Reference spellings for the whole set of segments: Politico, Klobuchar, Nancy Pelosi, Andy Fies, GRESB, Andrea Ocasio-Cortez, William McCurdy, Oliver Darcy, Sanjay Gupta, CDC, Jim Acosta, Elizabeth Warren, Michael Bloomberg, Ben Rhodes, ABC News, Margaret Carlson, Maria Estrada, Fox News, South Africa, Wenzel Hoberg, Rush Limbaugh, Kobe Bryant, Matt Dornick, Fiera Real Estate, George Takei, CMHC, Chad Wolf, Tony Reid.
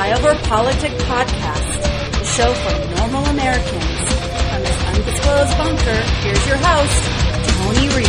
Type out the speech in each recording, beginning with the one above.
Flyover Politics Podcast, the show for normal Americans. From this undisclosed bunker, here's your host, Tony Reid.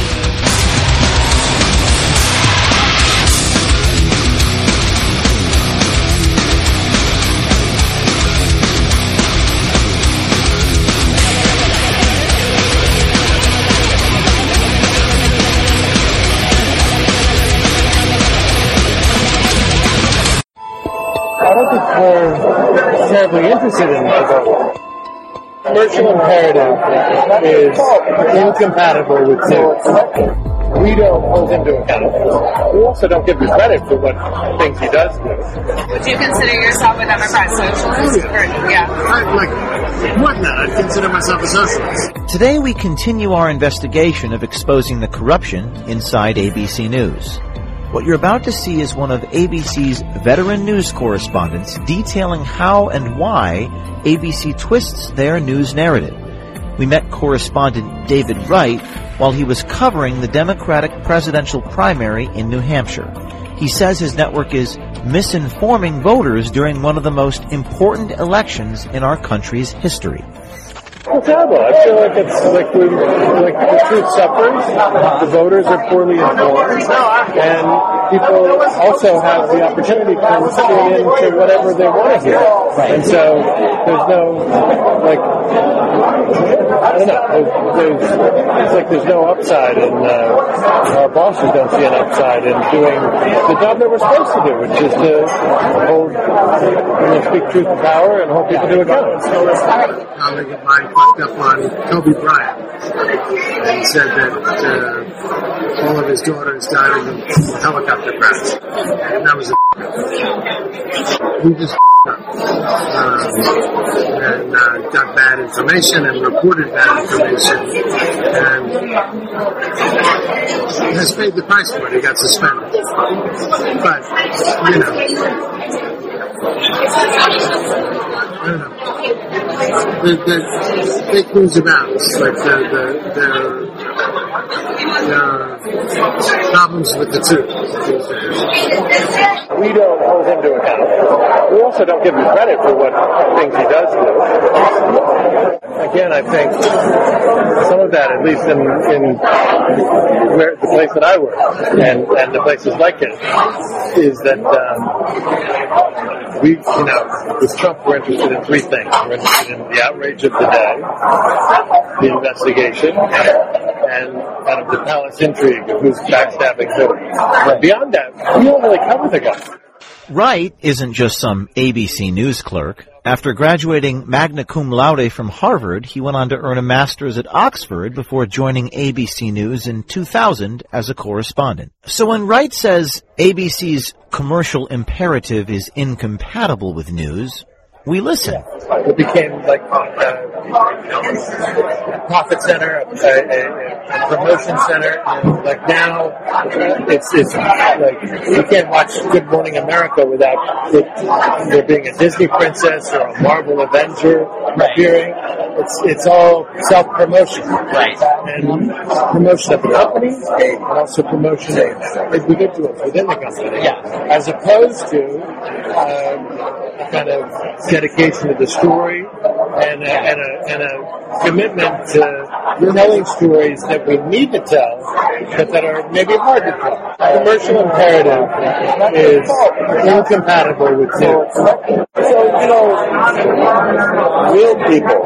I don't think we're terribly interested in it. Commercial imperative is incompatible with news. We don't hold him to account. We also don't give him credit for what things he does do. Would you consider yourself a Democrat socialist? Yeah. I'd consider myself a socialist. Today we continue our investigation of exposing the corruption inside ABC News. What you're about to see is one of ABC's veteran news correspondents detailing how and why ABC twists their news narrative. We met correspondent David Wright while he was covering the Democratic presidential primary in New Hampshire. He says his network is misinforming voters during one of the most important elections in our country's history. It's terrible. I feel like it's like the truth suffers, the voters are poorly informed, and people also have the opportunity to tune in to whatever they want to hear. And so there's there's no upside, and our bosses don't see an upside in doing the job that we're supposed to do, which is to speak truth to power and hold people to account. Fucked up on Kobe Bryant and said that all of his daughters died in a helicopter crash. And that was a f***er. He just f***ed up. And got bad information and reported bad information. And has paid the price for it. He got suspended. But, I don't know. The fake news abounds. There are problems with the truth. We don't hold him to account. We also don't give him credit for what things he does do. Again, I think some of that, at least in the place that I work and the places like it, is that with Trump, we're interested in three things. We're interested in the outrage of the day, the investigation, and kind of the palace intrigue of who's backstabbing who. But beyond that, we don't really cover the guy. Wright isn't just some ABC News clerk. After graduating magna cum laude from Harvard, he went on to earn a master's at Oxford before joining ABC News in 2000 as a correspondent. So when Wright says ABC's commercial imperative is incompatible with news, we listen. It became like a profit center, a promotion center. And like now, it's like you can't watch Good Morning America without there being a Disney princess or a Marvel Avenger appearing. It's all self-promotion, right? And promotion of the company, and also promotion of individuals within the company, as opposed to a kind of dedication to the story and a commitment to telling stories that we need to tell, but that are maybe hard to tell. Commercial imperative is incompatible with news. Real people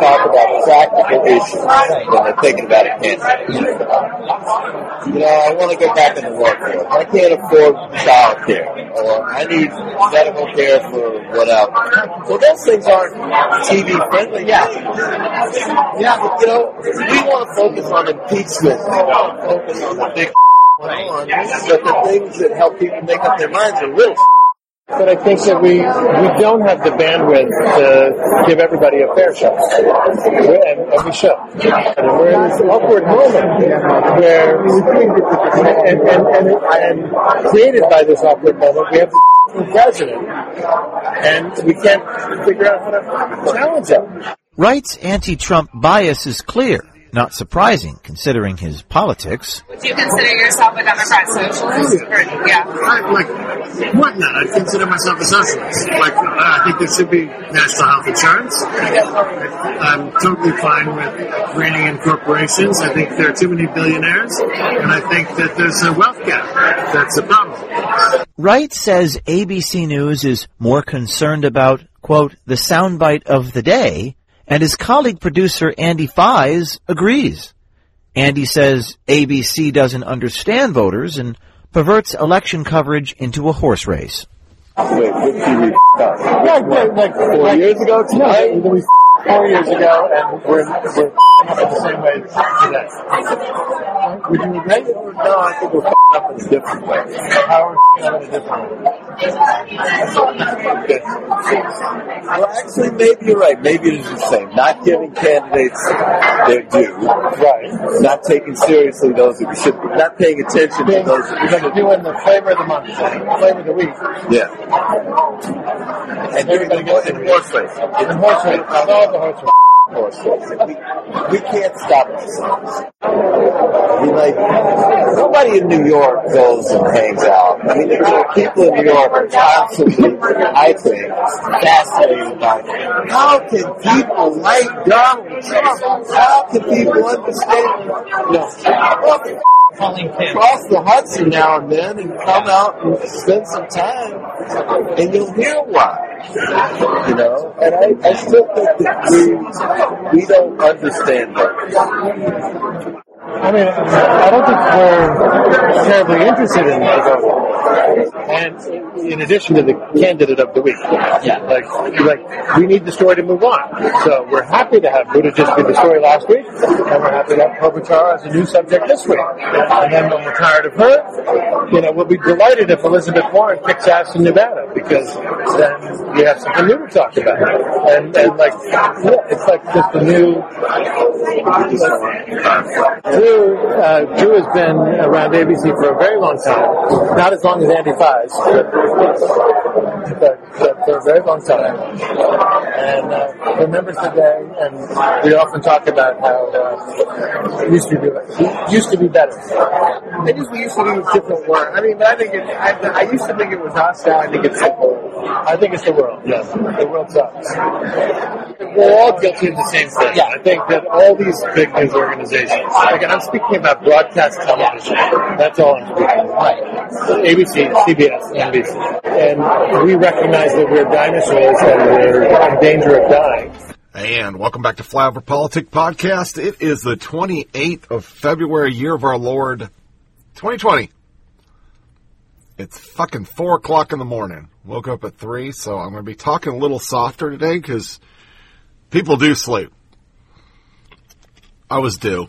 talk about practical issues when they're thinking about a campaign. I want to go back in the workforce. I can't afford child care, or I need medical care for whatever. Well, those things aren't TV friendly. We want to focus on impeachment. We want to focus on the big going on, but the things that help people make up their minds are little. But I think that we don't have the bandwidth to give everybody a fair shot, and we should. And we're in this awkward moment where created by this awkward moment, we have the president, and we can't figure out how to challenge him. Wright's anti-Trump bias is clear. Not surprising, considering his politics. Do you consider yourself a Democrat socialist? Or, yeah. What not? I consider myself a socialist. I think there should be national health insurance. I'm totally fine with reining in corporations. I think there are too many billionaires, and I think that there's a wealth gap. That's a problem. Wright says ABC News is more concerned about, quote, the soundbite of the day, and his colleague producer Andy Fies agrees. Andy says ABC doesn't understand voters and perverts election coverage into a horse race. Four years ago, and we're up in the same way today. Would you agree? No, I think we're up in a different way. How are we up in a different way? Well, actually, maybe you're right. Maybe it is the same. Not giving candidates their due. Right. Not taking seriously those that we should be. Not paying attention to those that we should be. We're doing the flavor of the month, flavor of the week. Yeah. And everybody gets in horse race. In horse race. We can't stop ourselves. Nobody in New York goes and hangs out. I mean, the people in New York are constantly, I think, fascinated by it. How can people like Donald Trump? How can people understand? No. Cross the Hudson now and then and come out and spend some time, and you'll hear why. You know, and I still think that we don't understand that. I mean, I don't think we're terribly interested in the vote. And in addition to the candidate of the week, we need the story to move on. So we're happy to have Buddha just be the story last week, and we're happy to have Klobuchar as a new subject this week. And then when we're tired of her, we'll be delighted if Elizabeth Warren kicks ass in Nevada, because then we have something new to talk about. It's like just a new... Drew has been around ABC for a very long time. Not as long as Andy Fies, but for a very long time. And remembers the day, and we often talk about how it used to be better. Maybe we used to use different words. I mean, I used to think it was hostile. I think it's simple. I think it's the world. Yes, the world sucks. We're all guilty of the same thing. Yeah. I think that all these big news organizations. And I'm speaking about broadcast television. That's all I'm speaking about. ABC, CBS, NBC. And we recognize that we're dinosaurs and we're in danger of dying. And welcome back to Flyover Politics Podcast. It is the 28th of February, year of our Lord, 2020. It's fucking 4 o'clock in the morning. Woke up at 3, so I'm going to be talking a little softer today because people do sleep. I was due.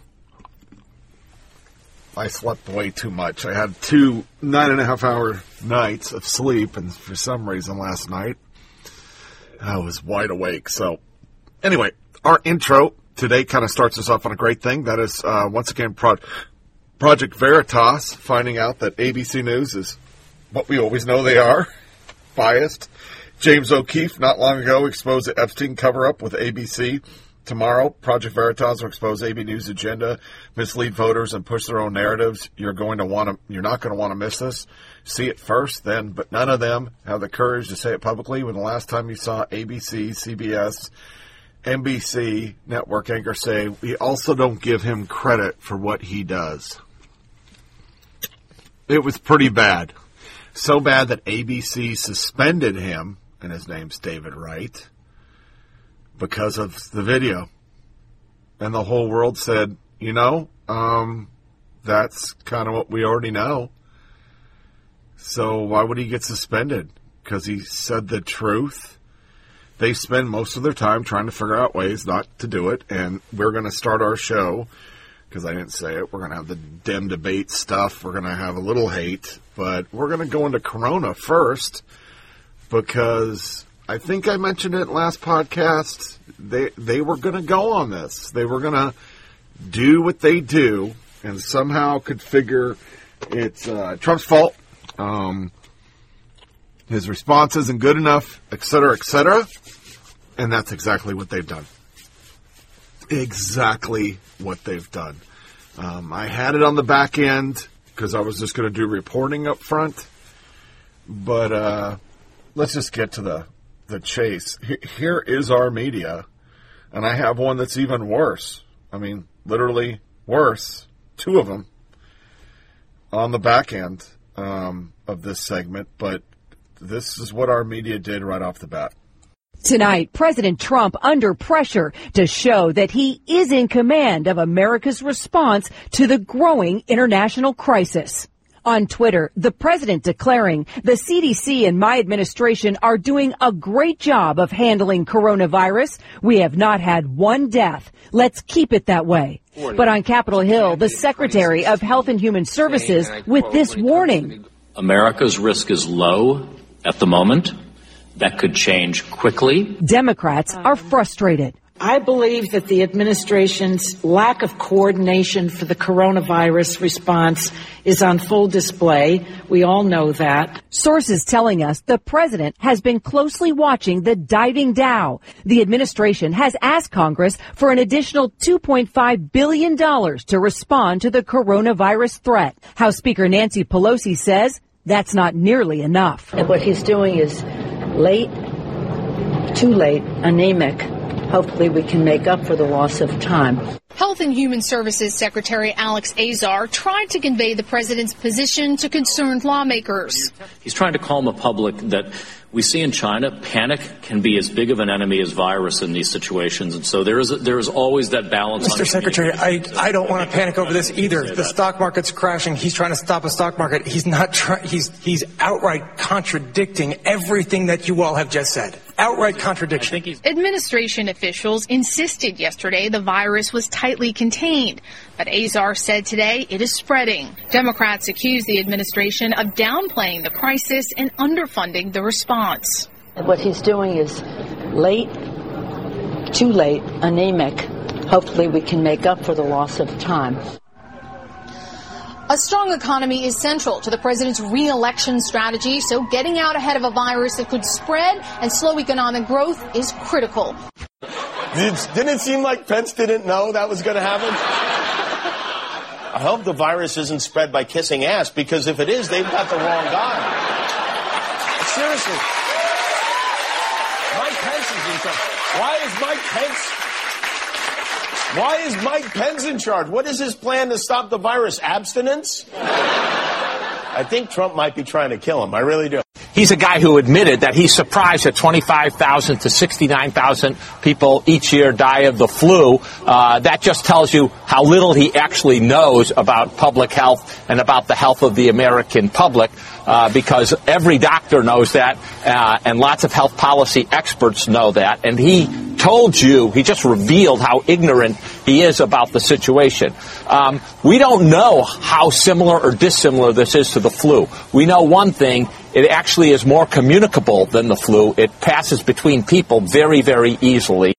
I slept way too much. I had 2 9.5-hour nights of sleep, and for some reason last night, I was wide awake. So, anyway, our intro today kind of starts us off on a great thing. That is, once again, Project Veritas, finding out that ABC News is what we always know they are, biased. James O'Keefe, not long ago, exposed the Epstein cover-up with ABC. Tomorrow, Project Veritas will expose ABC News' agenda, mislead voters, and push their own narratives. You're not going to want to miss this. See it first, then. But none of them have the courage to say it publicly. When the last time you saw ABC, CBS, NBC network anchor say, "We also don't give him credit for what he does." It was pretty bad, so bad that ABC suspended him, and his name's David Wright, because of the video. And the whole world said, that's kind of what we already know. So why would he get suspended? Because he said the truth. They spend most of their time trying to figure out ways not to do it. And we're going to start our show, because I didn't say it. We're going to have the Dem debate stuff. We're going to have a little hate. But we're going to go into Corona first, because... I think I mentioned it last podcast. They were going to go on this. They were going to do what they do and somehow could figure it's Trump's fault. His response isn't good enough, et cetera, et cetera. And that's exactly what they've done. exactly what they've done. I had it on the back end because I was just going to do reporting up front. But let's just get to the chase. Here is our media, and I have one that's even worse. I mean, literally worse. Two of them on the back end of this segment. But this is what our media did right off the bat. Tonight, President Trump under pressure to show that he is in command of America's response to the growing international crisis. On Twitter, the president declaring the CDC and my administration are doing a great job of handling coronavirus. We have not had one death. Let's keep it that way. But on Capitol Hill, the Secretary of Health and Human Services with this warning. America's risk is low at the moment. That could change quickly. Democrats are frustrated. I believe that the administration's lack of coordination for the coronavirus response is on full display. We all know that. Sources telling us the president has been closely watching the diving Dow. The administration has asked Congress for an additional $2.5 billion to respond to the coronavirus threat. House Speaker Nancy Pelosi says that's not nearly enough. And what he's doing is late, too late, anemic. Hopefully we can make up for the loss of time. Health and Human Services Secretary Alex Azar tried to convey the president's position to concerned lawmakers. He's trying to calm a public that we see in China. Panic can be as big of an enemy as virus in these situations. And so there is always that balance. Mr. Secretary, I don't want to panic over this either. The stock market's crashing. He's trying to stop a stock market. He's not trying. He's outright contradicting everything that you all have just said. Outright contradiction. Administration officials insisted yesterday the virus was tightly contained, but Azar said today it is spreading. Democrats accused the administration of downplaying the crisis and underfunding the response. What he's doing is late, too late, anemic. Hopefully we can make up for the loss of time. A strong economy is central to the president's re-election strategy, so getting out ahead of a virus that could spread and slow economic growth is critical. Didn't it seem like Pence didn't know that was going to happen? I hope the virus isn't spread by kissing ass, because if it is, they've got the wrong guy. Seriously. Mike Pence is in charge. Why is Mike Pence in charge? What is his plan to stop the virus? Abstinence? I think Trump might be trying to kill him. I really do. He's a guy who admitted that he's surprised that 25,000 to 69,000 people each year die of the flu. That just tells you how little he actually knows about public health and about the health of the American public, because every doctor knows that, and lots of health policy experts know that. And he told you, he just revealed how ignorant he is about the situation. We don't know how similar or dissimilar this is to the flu. We know one thing. It actually is more communicable than the flu. It passes between people very, very easily.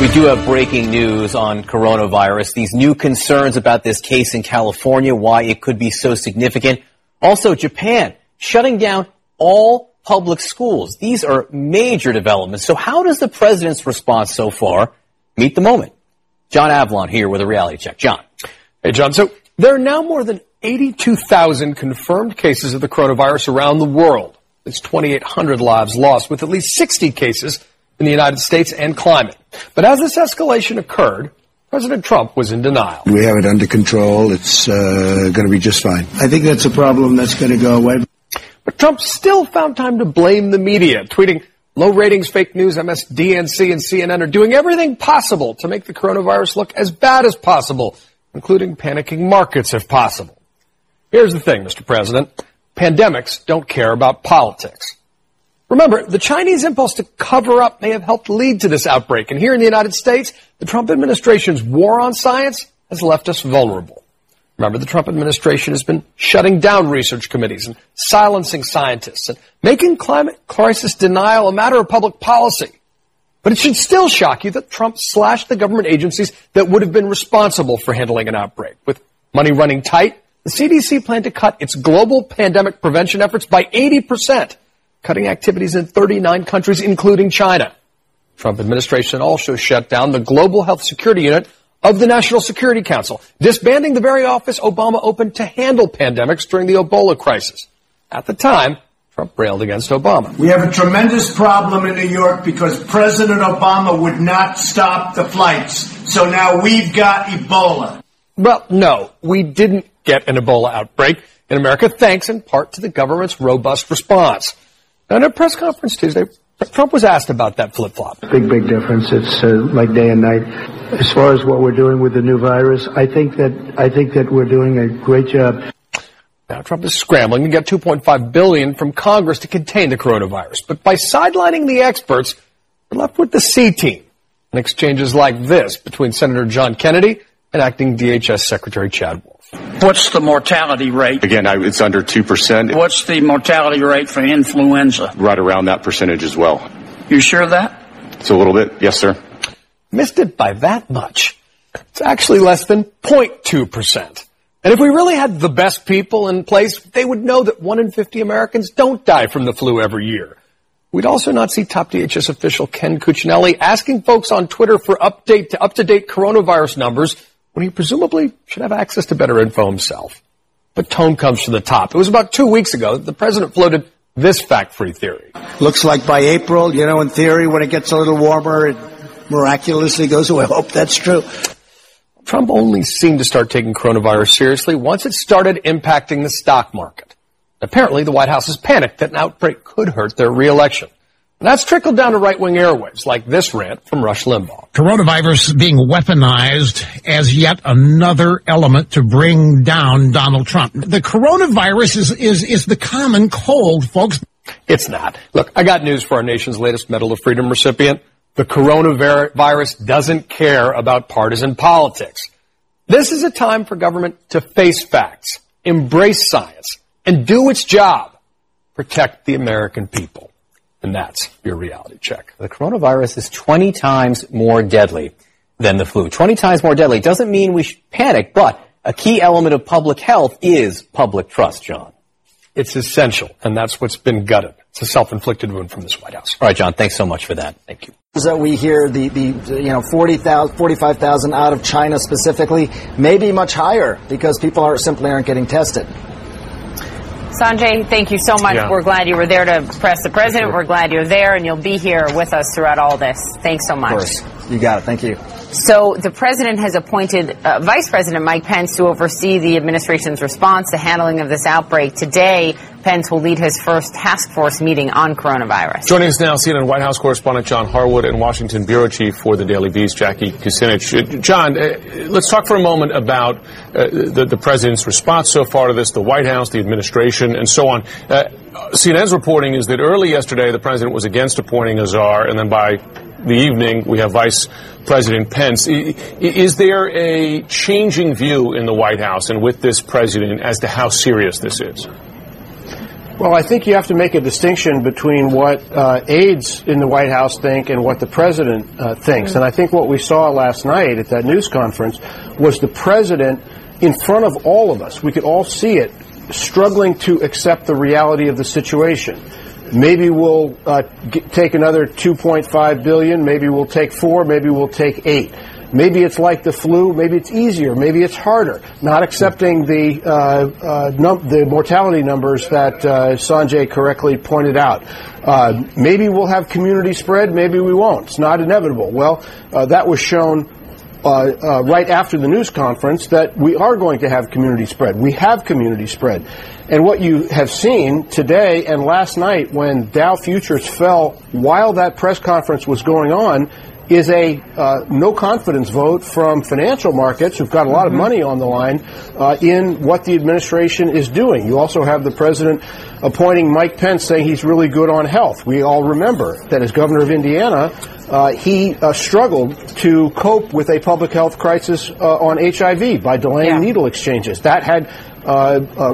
We do have breaking news on coronavirus. These new concerns about this case in California, why it could be so significant. Also, Japan shutting down all public schools. These are major developments. So how does the president's response so far meet the moment? John Avalon here with a reality check. John. Hey, John. So there are now more than 82,000 confirmed cases of the coronavirus around the world. It's 2,800 lives lost, with at least 60 cases in the United States and climbing. But as this escalation occurred, President Trump was in denial. We have it under control. It's going to be just fine. I think that's a problem that's going to go away. But Trump still found time to blame the media, tweeting, "Low ratings, fake news, MSDNC, and CNN are doing everything possible to make the coronavirus look as bad as possible, including panicking markets if possible." Here's the thing, Mr. President. Pandemics don't care about politics. Remember, the Chinese impulse to cover up may have helped lead to this outbreak. And here in the United States, the Trump administration's war on science has left us vulnerable. Remember, the Trump administration has been shutting down research committees and silencing scientists and making climate crisis denial a matter of public policy. But it should still shock you that Trump slashed the government agencies that would have been responsible for handling an outbreak. With money running tight, the CDC planned to cut its global pandemic prevention efforts by 80%. cutting activities in 39 countries, including China. Trump administration also shut down the Global Health Security Unit of the National Security Council, disbanding the very office Obama opened to handle pandemics during the Ebola crisis. At the time, Trump railed against Obama. We have a tremendous problem in New York because President Obama would not stop the flights. So now we've got Ebola. Well, no, we didn't get an Ebola outbreak in America, thanks in part to the government's robust response. Now, in a press conference Tuesday, Trump was asked about that flip-flop. Big difference. It's like day and night. As far as what we're doing with the new virus, I think that we're doing a great job. Now, Trump is scrambling to get $2.5 billion from Congress to contain the coronavirus. But by sidelining the experts, we're left with the C team. And exchanges like this between Senator John Kennedy and Acting DHS Secretary Chad Wolf. What's the mortality rate? Again, it's under 2%. What's the mortality rate for influenza? Right around that percentage as well. You sure of that? It's a little bit. Yes, sir. Missed it by that much. It's actually less than 0.2%. And if we really had the best people in place, they would know that 1 in 50 Americans don't die from the flu every year. We'd also not see top DHS official Ken Cuccinelli asking folks on Twitter for up-to-date coronavirus numbers when he presumably should have access to better info himself. But tone comes from the top. It was about 2 weeks ago that the president floated this fact-free theory. Looks like by April, in theory, when it gets a little warmer, it miraculously goes away. I hope that's true. Trump only seemed to start taking coronavirus seriously once it started impacting the stock market. Apparently, the White House is panicked that an outbreak could hurt their reelection. And that's trickled down to right-wing airwaves, like this rant from Rush Limbaugh. Coronavirus being weaponized as yet another element to bring down Donald Trump. The coronavirus is the common cold, folks. It's not. Look, I got news for our nation's latest Medal of Freedom recipient. The coronavirus doesn't care about partisan politics. This is a time for government to face facts, embrace science, and do its job. Protect the American people. And that's your reality check. The coronavirus is 20 times more deadly than the flu. 20 times more deadly. Doesn't mean we should panic, but a key element of public health is public trust, John. It's essential, and that's what's been gutted. It's a self-inflicted wound from this White House. All right, John, thanks so much for that. Thank you. That we hear the 40,000, 45,000 out of China specifically may be much higher because people simply aren't getting tested. Sanjay, thank you so much. Yeah. We're glad you were there to press the president. Sure. We're glad you're there, and you'll be here with us throughout all this. Thanks so much. Of course. You got it. Thank you. So the president has appointed Vice President Mike Pence to oversee the administration's response to handling of this outbreak. Today, Pence will lead his first task force meeting on coronavirus. Joining us now, CNN White House correspondent John Harwood and Washington Bureau Chief for the Daily Beast, Jackie Kucinich. John, let's talk for a moment about the president's response so far to this, the White House, the administration, and so on. CNN's reporting is that early yesterday, the president was against appointing Azar, and then by the evening, we have Vice President Pence. Is there a changing view in the White House and with this president as to how serious this is? Well, I think you have to make a distinction between what aides in the White House think and what the president thinks. And I think what we saw last night at that news conference was the president in front of all of us. We could all see it, struggling to accept the reality of the situation. Maybe we'll take another $2.5 billion. Maybe we'll take 4. Maybe we'll take 8. Maybe it's like the flu. Maybe it's easier. Maybe it's harder. Not accepting the mortality numbers that Sanjay correctly pointed out. Maybe we'll have community spread. Maybe we won't. It's not inevitable. Well, that was shown right after the news conference that we are going to have community spread. We have community spread. And what you have seen today and last night when Dow futures fell while that press conference was going on is a no confidence vote from financial markets who've got a lot of money on the line in what the administration is doing. You also have the president appointing Mike Pence saying he's really good on health. We all remember that as governor of Indiana, he struggled to cope with a public health crisis on HIV by delaying needle exchanges. That had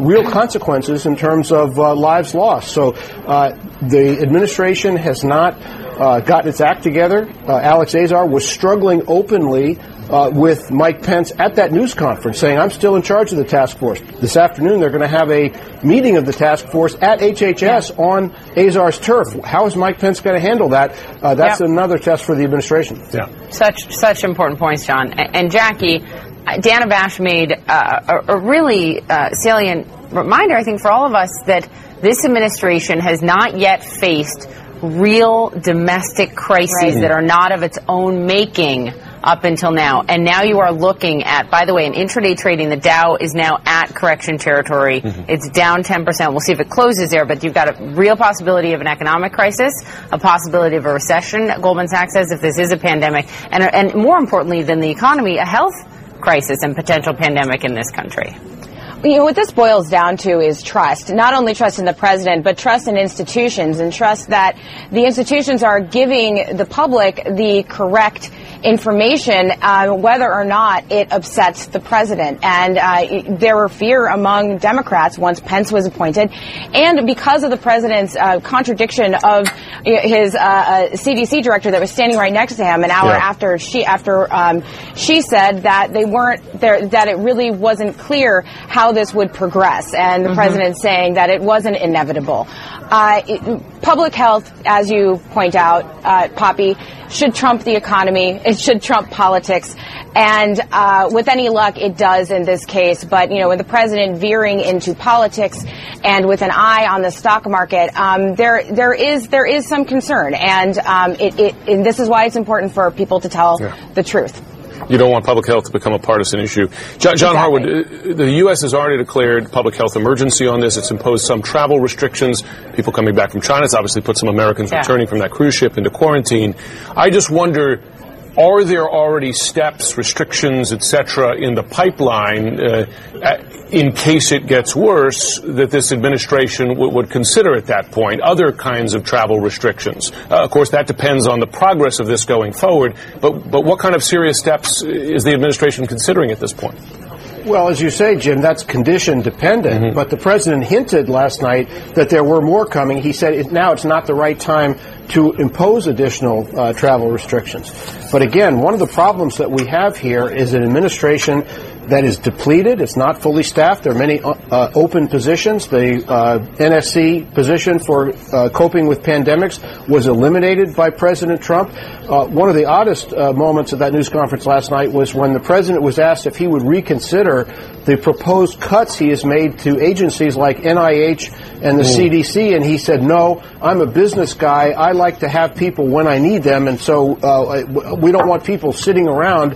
real consequences in terms of lives lost. So the administration has not gotten its act together. Alex Azar was struggling openly with Mike Pence at that news conference saying, I'm still in charge of the task force. This afternoon, they're going to have a meeting of the task force at HHS on Azar's turf. How is Mike Pence going to handle that? That's another test for the administration. Yeah. Such important points, John. And Jackie, Dana Bash made a really salient reminder, I think, for all of us that this administration has not yet faced real domestic crises that are not of its own making up until now. And now you are looking at, by the way, in intraday trading, the Dow is now at correction territory. It's down 10%. We'll see if it closes there, but you've got a real possibility of an economic crisis, a possibility of a recession, Goldman Sachs says, if this is a pandemic, and more importantly than the economy, a health crisis and potential pandemic in this country. You know, what this boils down to is trust. Not only trust in the president, but trust in institutions, and trust that the institutions are giving the public the correct information, whether or not it upsets the president. And there were fear among Democrats once Pence was appointed. And because of the president's contradiction of his CDC director that was standing right next to him an hour after she said that they weren't there, that it really wasn't clear how this would progress, and the president saying that it wasn't inevitable. Public health, as you point out, Poppy, should trump the economy. It should trump politics. And with any luck, it does in this case. But, you know, with the president veering into politics and with an eye on the stock market, there is some concern. And and this is why it's important for people to tell the truth. You don't want public health to become a partisan issue. John Harwood, the U.S. has already declared public health emergency on this. It's imposed some travel restrictions. People coming back from China. It's obviously put some Americans returning from that cruise ship into quarantine. I just wonder, are there already steps, restrictions, et cetera, in the pipeline in case it gets worse that this administration would consider at that point other kinds of travel restrictions? Of course, that depends on the progress of this going forward. But what kind of serious steps is the administration considering at this point? Well, as you say, Jim, that's condition dependent. But the president hinted last night that there were more coming. He said now it's not the right time to impose additional travel restrictions. But again, one of the problems that we have here is an administration that is depleted. It's not fully staffed. There are many open positions. The NSC position for coping with pandemics was eliminated by President Trump. One of the oddest moments of that news conference last night was when the president was asked if he would reconsider the proposed cuts he has made to agencies like NIH and the CDC, and he said, no, I'm a business guy. I like to have people when I need them, and so we don't want people sitting around.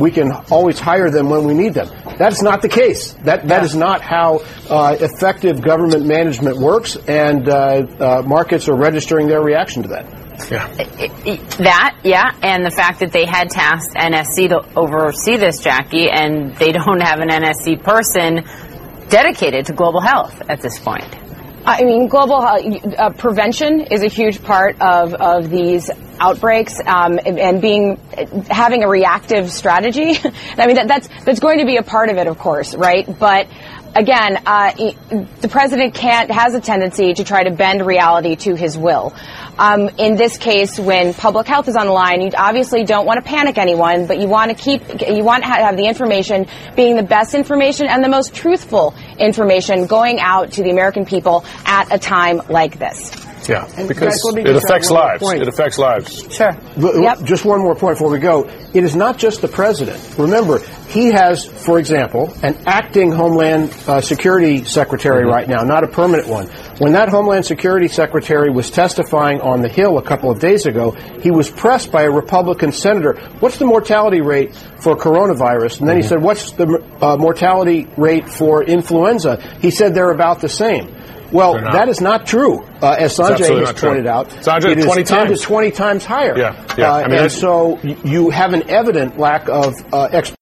We can always hire them when we need them. That's not the case. That is not how effective government management works, and markets are registering their reaction to that. And the fact that they had tasked NSC to oversee this, Jackie, and they don't have an NSC person dedicated to global health at this point. I mean, global prevention is a huge part of these outbreaks, and having a reactive strategy. I mean, that's going to be a part of it, of course, right? But again, the president has a tendency to try to bend reality to his will. In this case, when public health is on the line, you obviously don't want to panic anyone, but you want to have the information being the best information and the most truthful information going out to the American people at a time like this. Yeah, because it affects lives. It affects lives. Sure. Just one more point before we go. It is not just the president. Remember, he has, for example, an acting Homeland Security Secretary right now, not a permanent one. When that Homeland Security Secretary was testifying on the Hill a couple of days ago, he was pressed by a Republican senator. What's the mortality rate for coronavirus? And then he said, what's the mortality rate for influenza? He said they're about the same. Well, that is not true, as Sanjay has pointed out. Sanjay, it is 10 times. To 20 times higher. Yeah. I mean, and so you have an evident lack of explanation.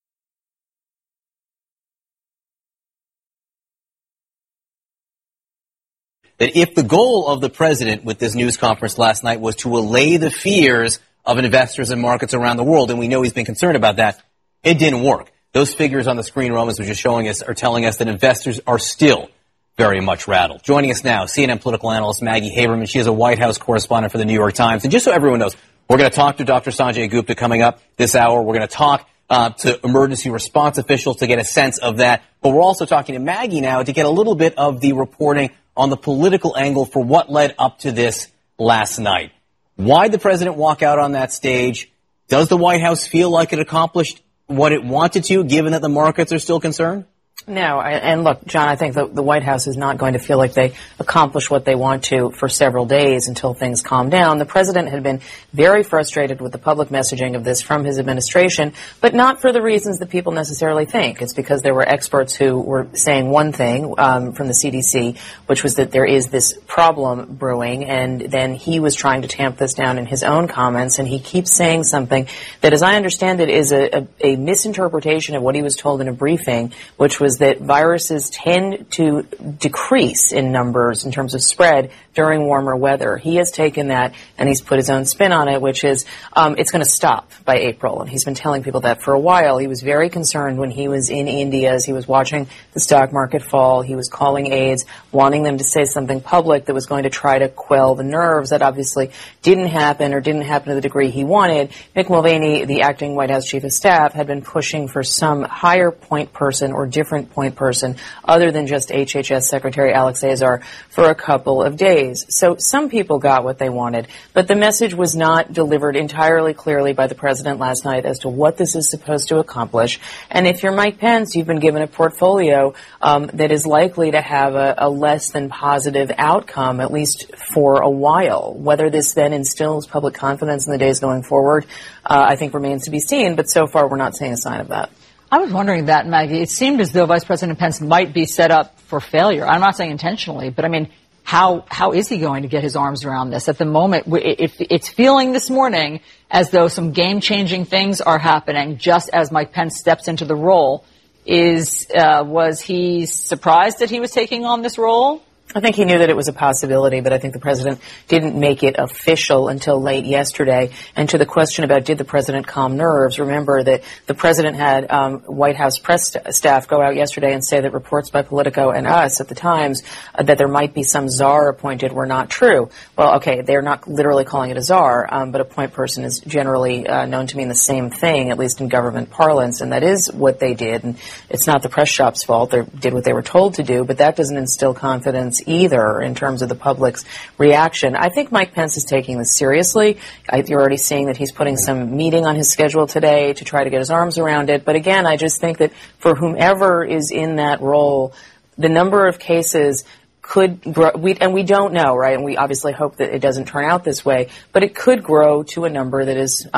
That if the goal of the president with this news conference last night was to allay the fears of investors and markets around the world, and we know he's been concerned about that, it didn't work. Those figures on the screen Romans was just showing us are telling us that investors are still very much rattled. Joining us now, CNN political analyst Maggie Haberman. She is a White House correspondent for the New York Times. And just so everyone knows, we're going to talk to Dr. Sanjay Gupta coming up this hour. We're going to talk to emergency response officials to get a sense of that. But we're also talking to Maggie now to get a little bit of the reporting on the political angle for what led up to this last night. Why'd the president walk out on that stage? Does the White House feel like it accomplished what it wanted to, given that the markets are still concerned? No, and look, John, I think the White House is not going to feel like they accomplish what they want to for several days until things calm down. The president had been very frustrated with the public messaging of this from his administration, but not for the reasons that people necessarily think. It's because there were experts who were saying one thing from the CDC, which was that there is this problem brewing, and then he was trying to tamp this down in his own comments, and he keeps saying something that, as I understand it, is a misinterpretation of what he was told in a briefing, which was that viruses tend to decrease in numbers in terms of spread during warmer weather. He has taken that and he's put his own spin on it, which is it's going to stop by April. And he's been telling people that for a while. He was very concerned when he was in India as he was watching the stock market fall. He was calling aides, wanting them to say something public that was going to try to quell the nerves. That obviously didn't happen, or didn't happen to the degree he wanted. Mick Mulvaney, the acting White House chief of staff, had been pushing for some higher point person or different point person other than just HHS Secretary Alex Azar for a couple of days. So some people got what they wanted, but the message was not delivered entirely clearly by the president last night as to what this is supposed to accomplish. And if you're Mike Pence, you've been given a portfolio that is likely to have a less than positive outcome, at least for a while. Whether this then instills public confidence in the days going forward, I think remains to be seen, but so far we're not seeing a sign of that. I was wondering that, Maggie. It seemed as though Vice President Pence might be set up for failure. I'm not saying intentionally, but I mean, how is he going to get his arms around this? At the moment, it's feeling this morning as though some game-changing things are happening just as Mike Pence steps into the role. Was he surprised that he was taking on this role? I think he knew that it was a possibility, but I think the president didn't make it official until late yesterday. And to the question about did the president calm nerves, remember that the president had White House press staff go out yesterday and say that reports by Politico and us at the Times that there might be some czar appointed were not true. Well, okay, they're not literally calling it a czar, but a point person is generally known to mean the same thing, at least in government parlance, and that is what they did. And it's not the press shop's fault. They did what they were told to do, but that doesn't instill confidence either in terms of the public's reaction. I think Mike Pence is taking this seriously. You're already seeing that he's putting some meeting on his schedule today to try to get his arms around it. But again, I just think that for whomever is in that role, the number of cases could grow, and we don't know, right? And we obviously hope that it doesn't turn out this way, but it could grow to a number that is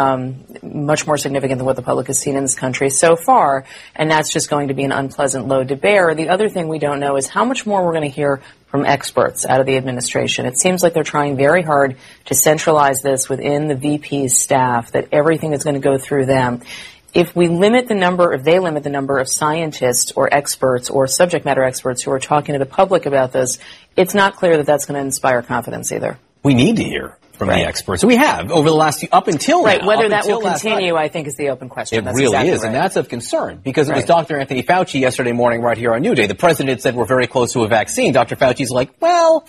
much more significant than what the public has seen in this country so far, and that's just going to be an unpleasant load to bear. The other thing we don't know is how much more we're going to hear from experts out of the administration. It seems like they're trying very hard to centralize this within the VP's staff, that everything is going to go through them. If they limit the number of scientists or experts or subject matter experts who are talking to the public about this, it's not clear that that's going to inspire confidence either. We need to hear from the experts. We have over the last few, up until now. Whether that will continue, I think, is the open question. It really is, and that's of concern, because it was Dr. Anthony Fauci yesterday morning right here on New Day. The president said we're very close to a vaccine. Dr. Fauci's like, well,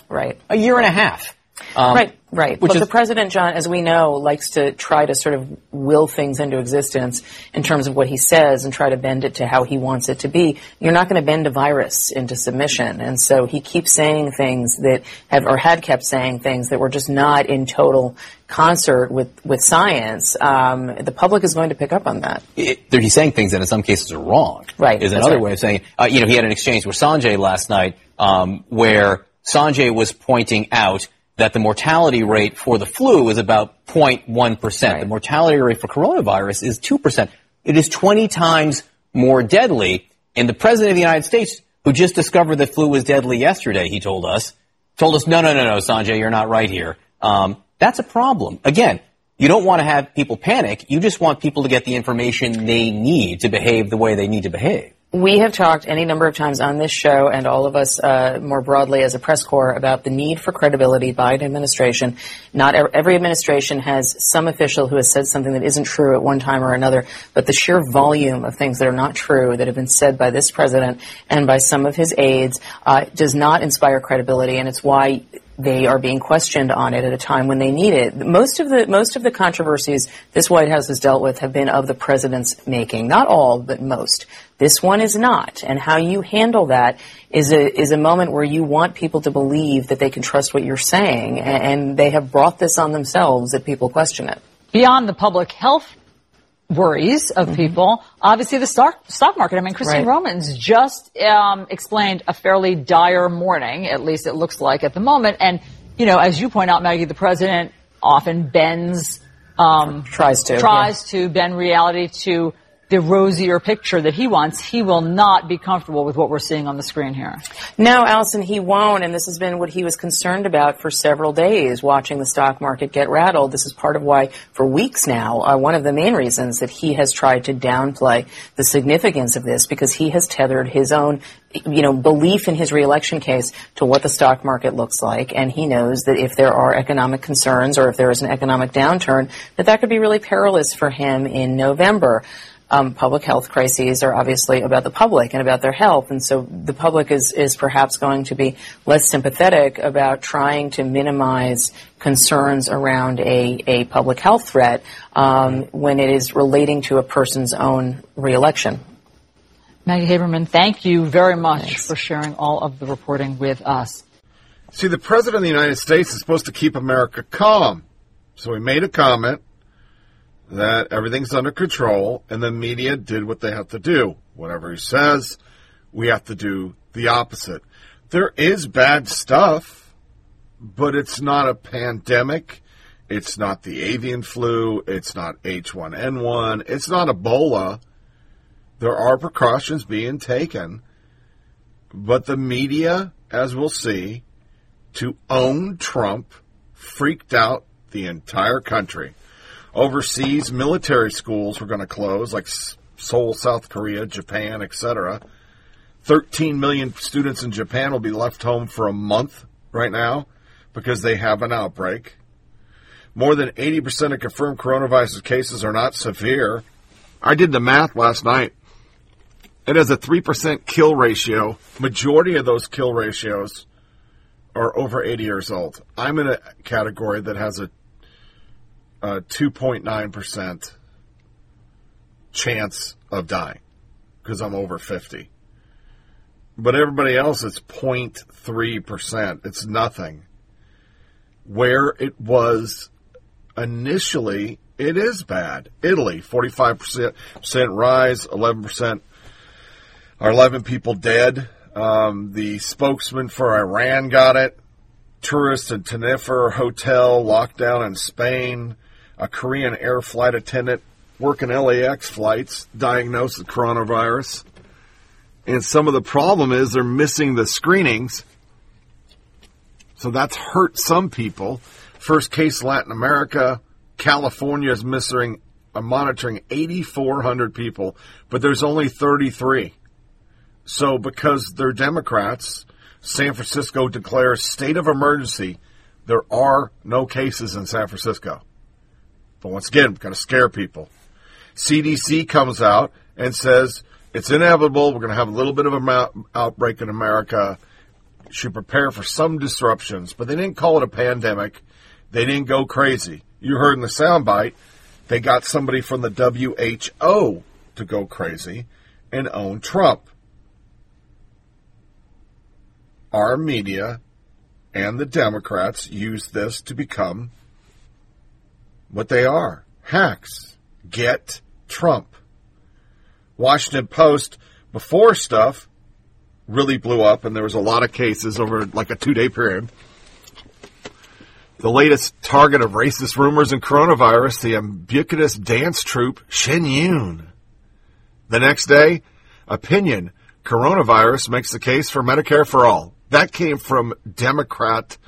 a year and a half. Right. But the president, John, as we know, likes to try to sort of will things into existence in terms of what he says and try to bend it to how he wants it to be. You're not going to bend a virus into submission. And so he keeps saying things that had kept saying things that were just not in total concert with science. The public is going to pick up on that. He's saying things that in some cases are wrong. Right. Is another way of saying, he had an exchange with Sanjay last night where Sanjay was pointing out that the mortality rate for the flu is about 0.1%. The mortality rate for coronavirus is 2%. It is 20 times more deadly. And the president of the United States, who just discovered that flu was deadly yesterday, he told us, no, Sanjay, you're not right here. That's a problem. Again, you don't want to have people panic. You just want people to get the information they need to behave the way they need to behave. We have talked any number of times on this show, and all of us more broadly as a press corps, about the need for credibility by an administration. Not every administration has some official who has said something that isn't true at one time or another, but the sheer volume of things that are not true that have been said by this president and by some of his aides does not inspire credibility, and it's why they are being questioned on it at a time when they need it. Most of the controversies this White House has dealt with have been of the president's making. Not all, but most. This one is not. And how you handle that is a moment where you want people to believe that they can trust what you're saying. And they have brought this on themselves that people question it. Beyond the public health worries of people, obviously the stock market. I mean, Christine Romans just explained a fairly dire morning, at least it looks like at the moment. And, you know, as you point out, Maggie, the president often bends, tries to bend reality to the rosier picture that he wants. He will not be comfortable with what we're seeing on the screen here. No, Allison, he won't, and this has been what he was concerned about for several days, watching the stock market get rattled. This is part of why, for weeks now, one of the main reasons that he has tried to downplay the significance of this, because he has tethered his own, you know, belief in his reelection case to what the stock market looks like, and he knows that if there are economic concerns or if there is an economic downturn, that could be really perilous for him in November. Public health crises are obviously about the public and about their health, and so the public is perhaps going to be less sympathetic about trying to minimize concerns around a public health threat when it is relating to a person's own reelection. Maggie Haberman, thank you very much for sharing all of the reporting with us. See, the President of the United States is supposed to keep America calm, so he made a comment that everything's under control, and the media did what they have to do. Whatever he says, we have to do the opposite. There is bad stuff, but it's not a pandemic. It's not the avian flu. It's not H1N1. It's not Ebola. There are precautions being taken, but the media, as we'll see, to own Trump, freaked out the entire country. Overseas military schools were going to close, like Seoul, South Korea, Japan, etc. 13 million students in Japan will be left home for a month right now because they have an outbreak. More than 80% of confirmed coronavirus cases are not severe. I did the math last night. It has a 3% kill ratio. Majority of those kill ratios are over 80 years old. I'm in a category that has a 2.9% chance of dying because I'm over 50. But everybody else, it's 0.3%. It's nothing. Where it was initially, it is bad. Italy, 45% rise, 11% are 11 people dead. The spokesman for Iran got it. Tourists in Tenerife hotel lockdown in Spain. A Korean air flight attendant working LAX flights diagnosed with coronavirus. And some of the problem is they're missing the screenings. So that's hurt some people. First case Latin America. California is missing, monitoring 8,400 people, but there's only 33. So because they're Democrats, San Francisco declares state of emergency. There are no cases in San Francisco. But once again, we've got to scare people. CDC comes out and says it's inevitable. We're going to have a little bit of an outbreak in America. Should prepare for some disruptions. But they didn't call it a pandemic. They didn't go crazy. You heard in the soundbite, they got somebody from the WHO to go crazy and own Trump. Our media and the Democrats use this to become what they are. Hacks. Get Trump. Washington Post, before stuff really blew up, and there was a lot of cases over like a 2-day period. The latest target of racist rumors and coronavirus, the ubiquitous dance troupe Shin Yun. The next day, opinion, coronavirus makes the case for Medicare for all. That came from Democrat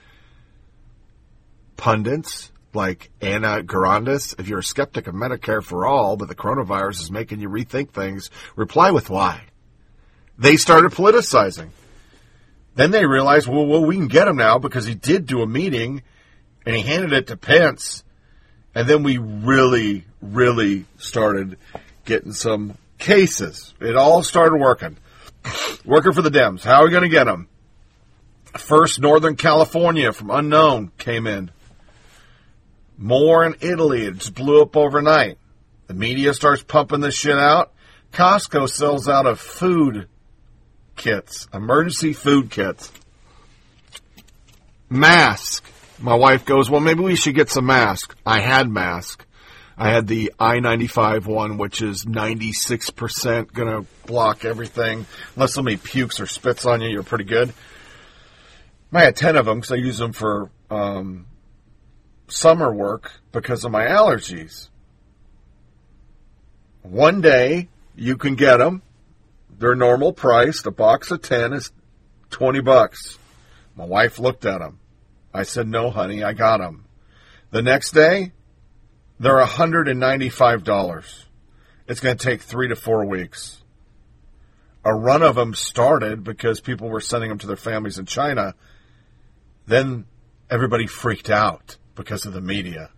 pundits like Anna Garandes. If you're a skeptic of Medicare for all, but the coronavirus is making you rethink things, reply with why. They started politicizing. Then they realized, well, we can get him now because he did do a meeting and he handed it to Pence. And then we really, really started getting some cases. It all started working for the Dems. How are we going to get them? First, Northern California from unknown came in. More in Italy. It just blew up overnight. The media starts pumping this shit out. Costco sells out of food kits, emergency food kits. Mask. My wife goes, well, maybe we should get some masks. I had masks. I had the I-95 one, which is 96% going to block everything. Unless somebody pukes or spits on you, you're pretty good. I had 10 of them because I use them for summer work because of my allergies. One day, you can get them. They're normal priced. A box of 10 is $20. My wife looked at them. I said, no, honey, I got them. The next day, they're $195. It's going to take 3 to 4 weeks. A run of them started because people were sending them to their families in China. Then everybody freaked out because of the media.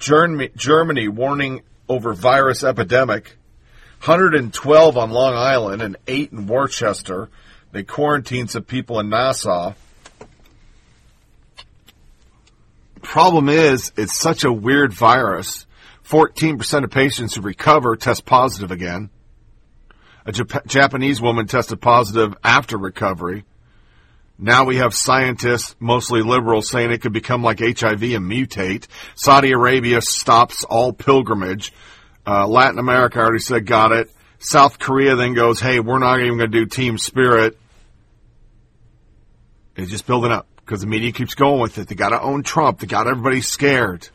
Germany warning over virus epidemic. 112 on Long Island and 8 in Worcester. They quarantined some people in Nassau. Problem is, it's such a weird virus. 14% of patients who recover test positive again. A Japanese woman tested positive after recovery. Now we have scientists, mostly liberals, saying it could become like HIV and mutate. Saudi Arabia stops all pilgrimage. Latin America, I already said, got it. South Korea then goes, hey, we're not even going to do Team Spirit. It's just building up because the media keeps going with it. They got to own Trump. They got everybody scared.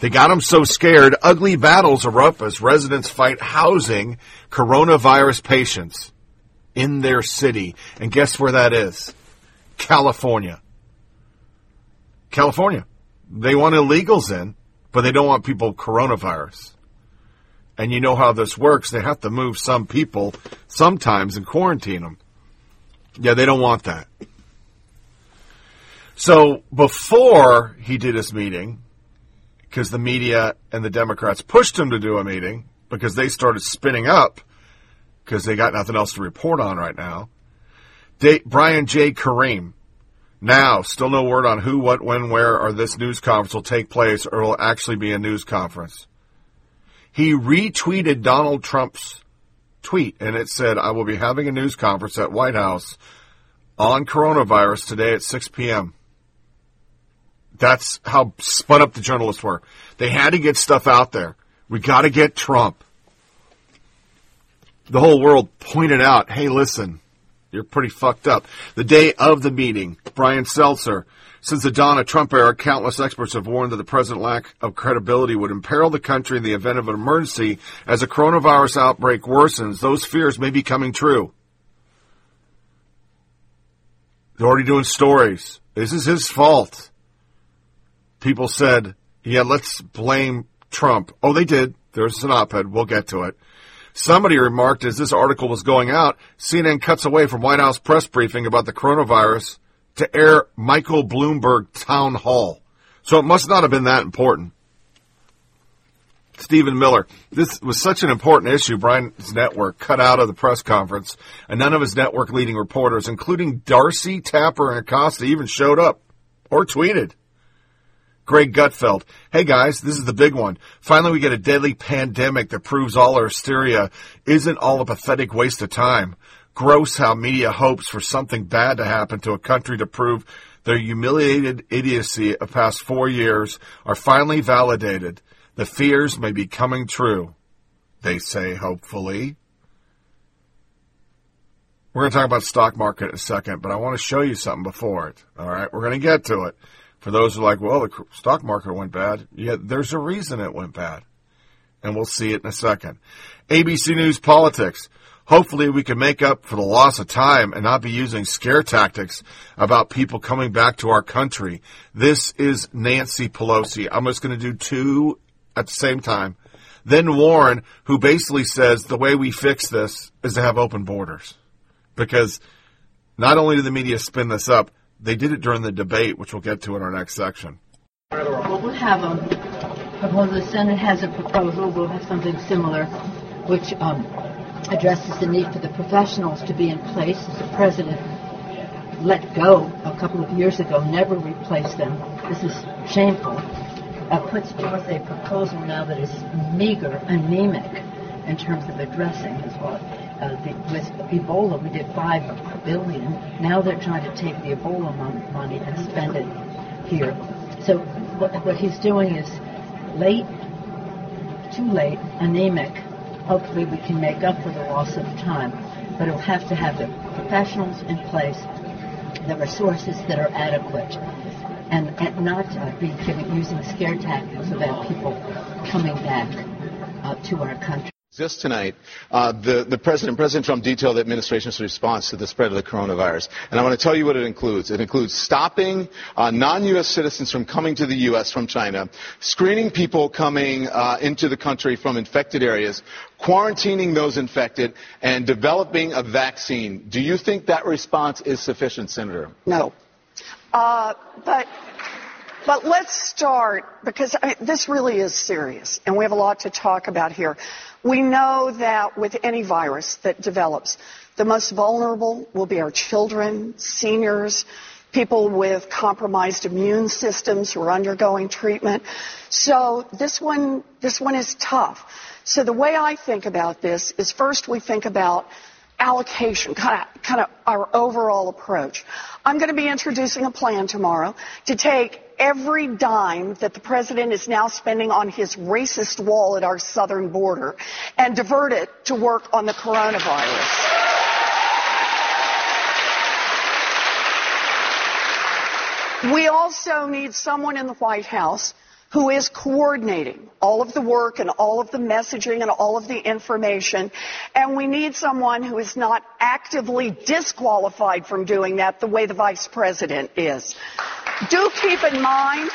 They got them so scared, ugly battles erupt as residents fight housing coronavirus patients in their city. And guess where that is? California. They want illegals in, but they don't want people with coronavirus. And you know how this works. They have to move some people sometimes and quarantine them. Yeah, they don't want that. So before he did his meeting, because the media and the Democrats pushed him to do a meeting because they started spinning up because they got nothing else to report on right now. Brian J. Karim. Now, still no word on who, what, when, where, or this news conference will take place or will actually be a news conference. He retweeted Donald Trump's tweet, and it said, I will be having a news conference at White House on coronavirus today at 6 p.m. That's how spun up the journalists were. They had to get stuff out there. We got to get Trump. The whole world pointed out, hey, listen, you're pretty fucked up. The day of the meeting, Brian Seltzer, since the dawn of Trump era, countless experts have warned that the president's lack of credibility would imperil the country in the event of an emergency. As a coronavirus outbreak worsens, those fears may be coming true. They're already doing stories. This is his fault. People said, yeah, let's blame Trump. Oh, they did. There's an op-ed. We'll get to it. Somebody remarked as this article was going out, CNN cuts away from White House press briefing about the coronavirus to air Michael Bloomberg town hall. So it must not have been that important. Stephen Miller. This was such an important issue. Brian's network cut out of the press conference, and none of his network leading reporters, including Darcy, Tapper, and Acosta, even showed up or tweeted. Greg Gutfeld. Hey guys, this is the big one. Finally we get a deadly pandemic that proves all our hysteria isn't all a pathetic waste of time. Gross how media hopes for something bad to happen to a country to prove their humiliated idiocy of past 4 years are finally validated. The fears may be coming true, they say hopefully. We're going to talk about stock market in a second, but I want to show you something before it. All right, we're going to get to it. For those who are like, well, the stock market went bad. Yeah, there's a reason it went bad. And we'll see it in a second. ABC News Politics. Hopefully we can make up for the loss of time and not be using scare tactics about people coming back to our country. This is Nancy Pelosi. I'm just going to do two at the same time. Then Warren, who basically says the way we fix this is to have open borders. Because not only did the media spin this up, they did it during the debate, which we'll get to in our next section. Well, we'll have a proposal. The Senate has a proposal. We'll have something similar, which addresses the need for the professionals to be in place as the president let go a couple of years ago, never replaced them. This is shameful. Puts forth a proposal now that is meager, anemic, in terms of addressing as well. With Ebola, we did $5 billion. Now they're trying to take the Ebola money and spend it here. So what he's doing is late, too late, anemic. Hopefully we can make up for the loss of time. But it'll have to have the professionals in place, the resources that are adequate, and not using scare tactics about people coming back to our country. Just tonight, President Trump detailed the administration's response to the spread of the coronavirus. And I want to tell you what it includes. It includes stopping non-U.S. citizens from coming to the U.S. from China, screening people coming into the country from infected areas, quarantining those infected, and developing a vaccine. Do you think that response is sufficient, Senator? No. But let's start, because this really is serious, and we have a lot to talk about here. We know that with any virus that develops, the most vulnerable will be our children, seniors, people with compromised immune systems who are undergoing treatment. So this one is tough. So the way I think about this is, first we think about allocation, kind of our overall approach. I'm going to be introducing a plan tomorrow to take every dime that the president is now spending on his racist wall at our southern border and divert it to work on the coronavirus. We also need someone in the White House who is coordinating all of the work and all of the messaging and all of the information. And we need someone who is not actively disqualified from doing that the way the vice president is. Do keep in mind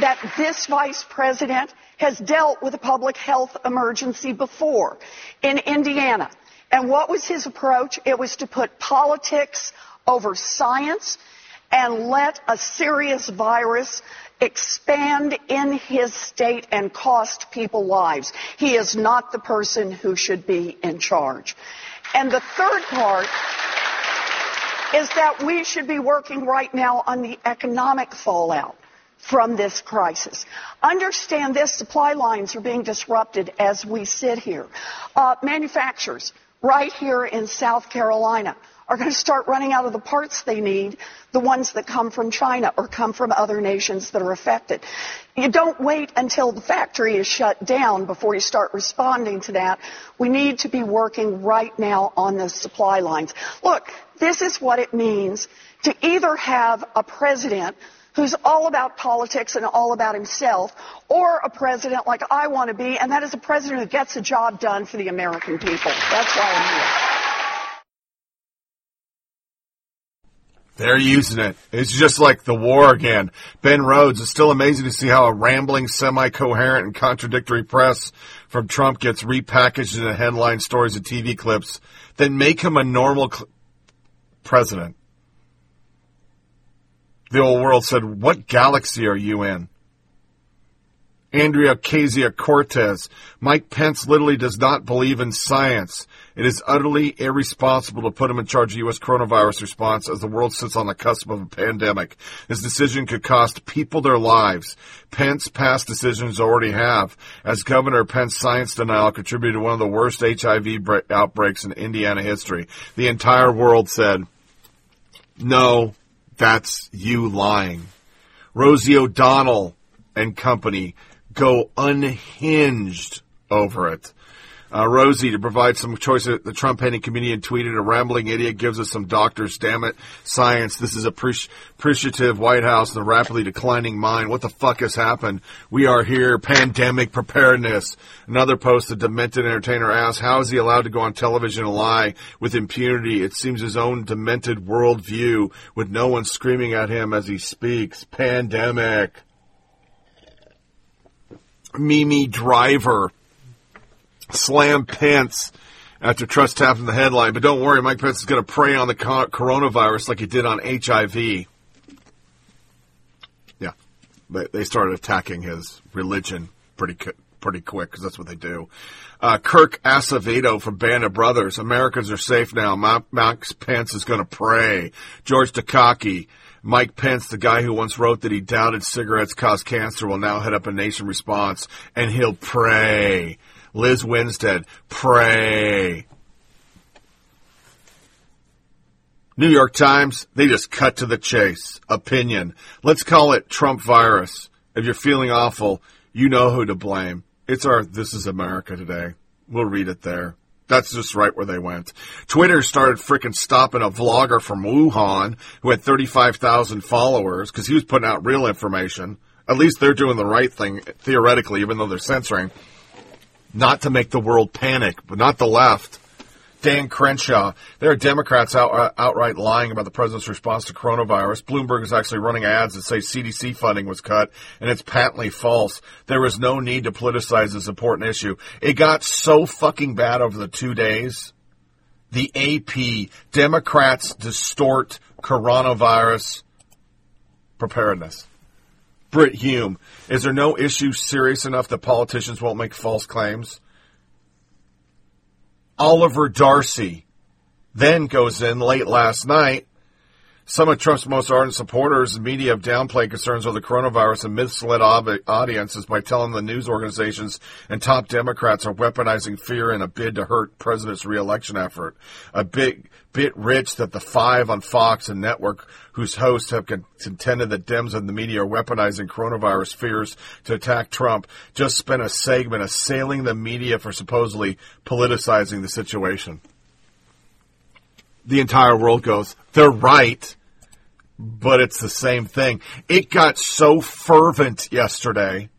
that this vice president has dealt with a public health emergency before in Indiana. And what was his approach? It was to put politics over science and let a serious virus expand in his state and cost people lives. He is not the person who should be in charge. And the third part is that we should be working right now on the economic fallout from this crisis. Understand this, supply lines are being disrupted as we sit here. Manufacturers right here in South Carolina are going to start running out of the parts they need, the ones that come from China or come from other nations that are affected. You don't wait until the factory is shut down before you start responding to that. We need to be working right now on those supply lines. Look, this is what it means to either have a president who's all about politics and all about himself, or a president like I want to be, and that is a president who gets the job done for the American people. That's why I'm here. They're using it. It's just like the war again. Ben Rhodes, it's still amazing to see how a rambling, semi-coherent, and contradictory press from Trump gets repackaged into headline stories and TV clips that make him a normal president. The old world said, what galaxy are you in? Andrea Ocasio-Cortez, Mike Pence literally does not believe in science. It is utterly irresponsible to put him in charge of U.S. coronavirus response as the world sits on the cusp of a pandemic. His decision could cost people their lives. Pence's past decisions already have. As Governor Pence's science denial contributed to one of the worst HIV outbreaks in Indiana history, the entire world said, no, that's you lying. Rosie O'Donnell and company go unhinged over it. Rosie, to provide some choice, the Trump-hating comedian tweeted, a rambling idiot gives us some doctors, damn it, science. This is appreciative White House and the rapidly declining mind. What the fuck has happened? We are here, pandemic preparedness. Another post, the demented entertainer asks, how is he allowed to go on television and lie with impunity? It seems his own demented worldview with no one screaming at him as he speaks. Pandemic. Mimi Driver slam Pence after Trust tapped in the headline. But don't worry, Mike Pence is going to prey on the coronavirus like he did on HIV. Yeah, but they started attacking his religion pretty pretty quick because that's what they do. Kirk Acevedo from Band of Brothers. Americans are safe now. Max Pence is going to pray. George Takaki. Mike Pence, the guy who once wrote that he doubted cigarettes cause cancer, will now head up a nation response, and he'll pray. Liz Winstead, pray. New York Times, they just cut to the chase. Opinion. Let's call it Trump virus. If you're feeling awful, you know who to blame. It's our This Is America Today. We'll read it there. That's just right where they went. Twitter started frickin' stopping a vlogger from Wuhan who had 35,000 followers because he was putting out real information. At least they're doing the right thing, theoretically, even though they're censoring. Not to make the world panic, but not the left. Dan Crenshaw, there are Democrats outright lying about the president's response to coronavirus. Bloomberg is actually running ads that say CDC funding was cut, and it's patently false. There was no need to politicize this important issue. It got so fucking bad over the 2 days. The AP, Democrats distort coronavirus preparedness. Britt Hume, is there no issue serious enough that politicians won't make false claims? Oliver Darcy then goes in late last night. Some of Trump's most ardent supporters and media have downplayed concerns over the coronavirus and misled audiences by telling the news organizations and top Democrats are weaponizing fear in a bid to hurt president's reelection effort. A bit rich that the five on Fox and Network, whose hosts have contended that Dems and the media are weaponizing coronavirus fears to attack Trump, just spent a segment assailing the media for supposedly politicizing the situation. The entire world goes, they're right, but it's the same thing. It got so fervent yesterday.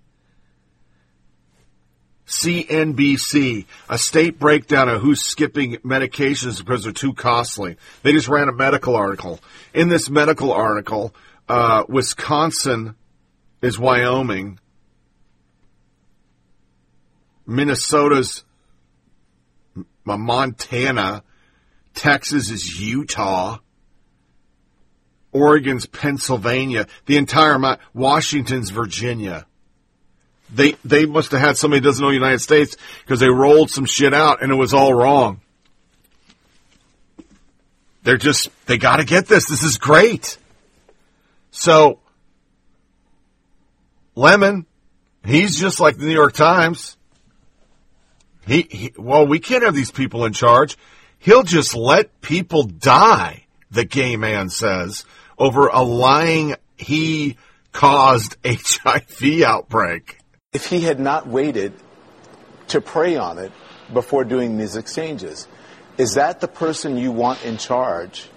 CNBC, a state breakdown of who's skipping medications because they're too costly. They just ran a medical article. In this medical article, Wisconsin is Wyoming. Minnesota's Montana. Texas is Utah. Oregon's Pennsylvania. The entire amount. Washington's Virginia. They must have had somebody who doesn't know the United States because they rolled some shit out and it was all wrong. They're just, they got to get this. This is great. So, Lemon, he's just like the New York Times. Well, we can't have these people in charge. He'll just let people die, the gay man says, over a lying he caused HIV outbreak. If he had not waited to prey on it before doing these exchanges, is that the person you want in charge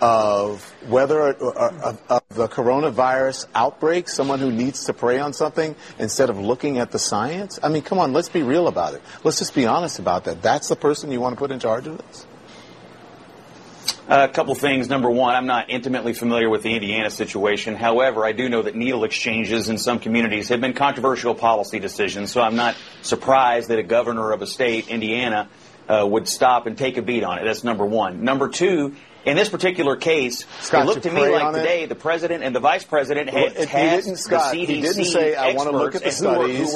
of whether of the coronavirus outbreak, someone who needs to prey on something instead of looking at the science? I mean, come on, let's be real about it. Let's just be honest about that. That's the person you want to put in charge of this? A couple things. Number one, I'm not intimately familiar with the Indiana situation. However, I do know that needle exchanges in some communities have been controversial policy decisions, so I'm not surprised that a governor of a state, Indiana, would stop and take a beat on it. That's number one. Number two, in this particular case, Scott, it looked to me like today the president and the vice president had tasked the CDC experts. He didn't say, I want to look at the studies.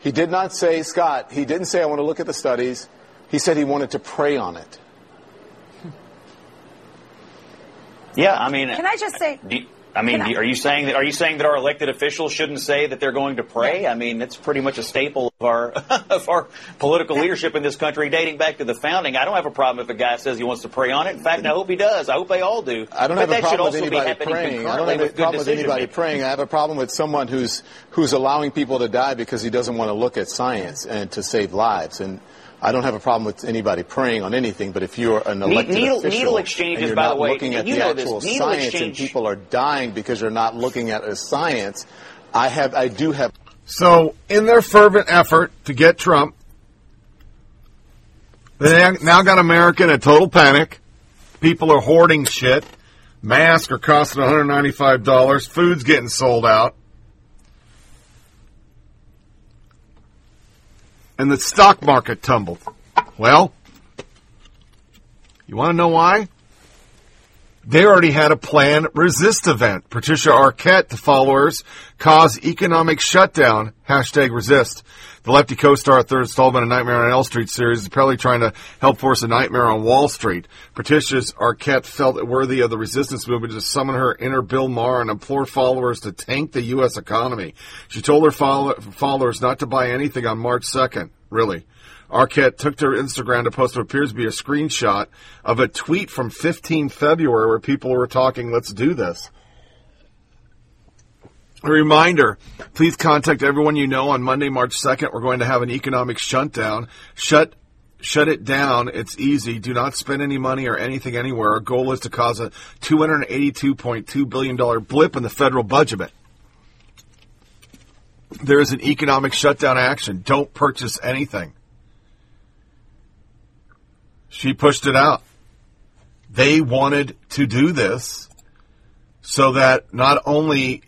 He did not say, Scott, he didn't say, I want to look at the studies. He said he wanted to prey on it. Yeah, I mean, can I just say? Are you saying that our elected officials shouldn't say that they're going to pray? I mean, it's pretty much a staple of our political leadership in this country, dating back to the founding. I don't have a problem if a guy says he wants to pray on it. In fact, I hope he does. I hope they all do. I don't have a problem with anybody praying. I don't have a problem with anybody praying. I have a problem with someone who's allowing people to die because he doesn't want to look at science and to save lives. And I don't have a problem with anybody preying on anything, but if you're an elected official needle exchanges, and you're not looking at the actual science and people are dying because you're not looking at a science, I do have. So in their fervent effort to get Trump, they now got America in a total panic. People are hoarding shit. Masks are costing $195. Food's getting sold out. And the stock market tumbled. Well, you want to know why? They already had a planned resist event. Patricia Arquette, the followers, cause economic shutdown, #resist. The Lefty co-star of third installment of Nightmare on Elm Street series is apparently trying to help force a nightmare on Wall Street. Patricia Arquette felt it worthy of the resistance movement to summon her inner Bill Maher and implore followers to tank the U.S. economy. She told her followers not to buy anything on March 2nd. Really. Arquette took to her Instagram to post what appears to be a screenshot of a tweet from 15 February where people were talking, let's do this. A reminder, please contact everyone you know on Monday, March 2nd. We're going to have an economic shutdown. Shut it down. It's easy. Do not spend any money or anything anywhere. Our goal is to cause a $282.2 billion blip in the federal budget. There is an economic shutdown action. Don't purchase anything. She pushed it out. They wanted to do this so that not only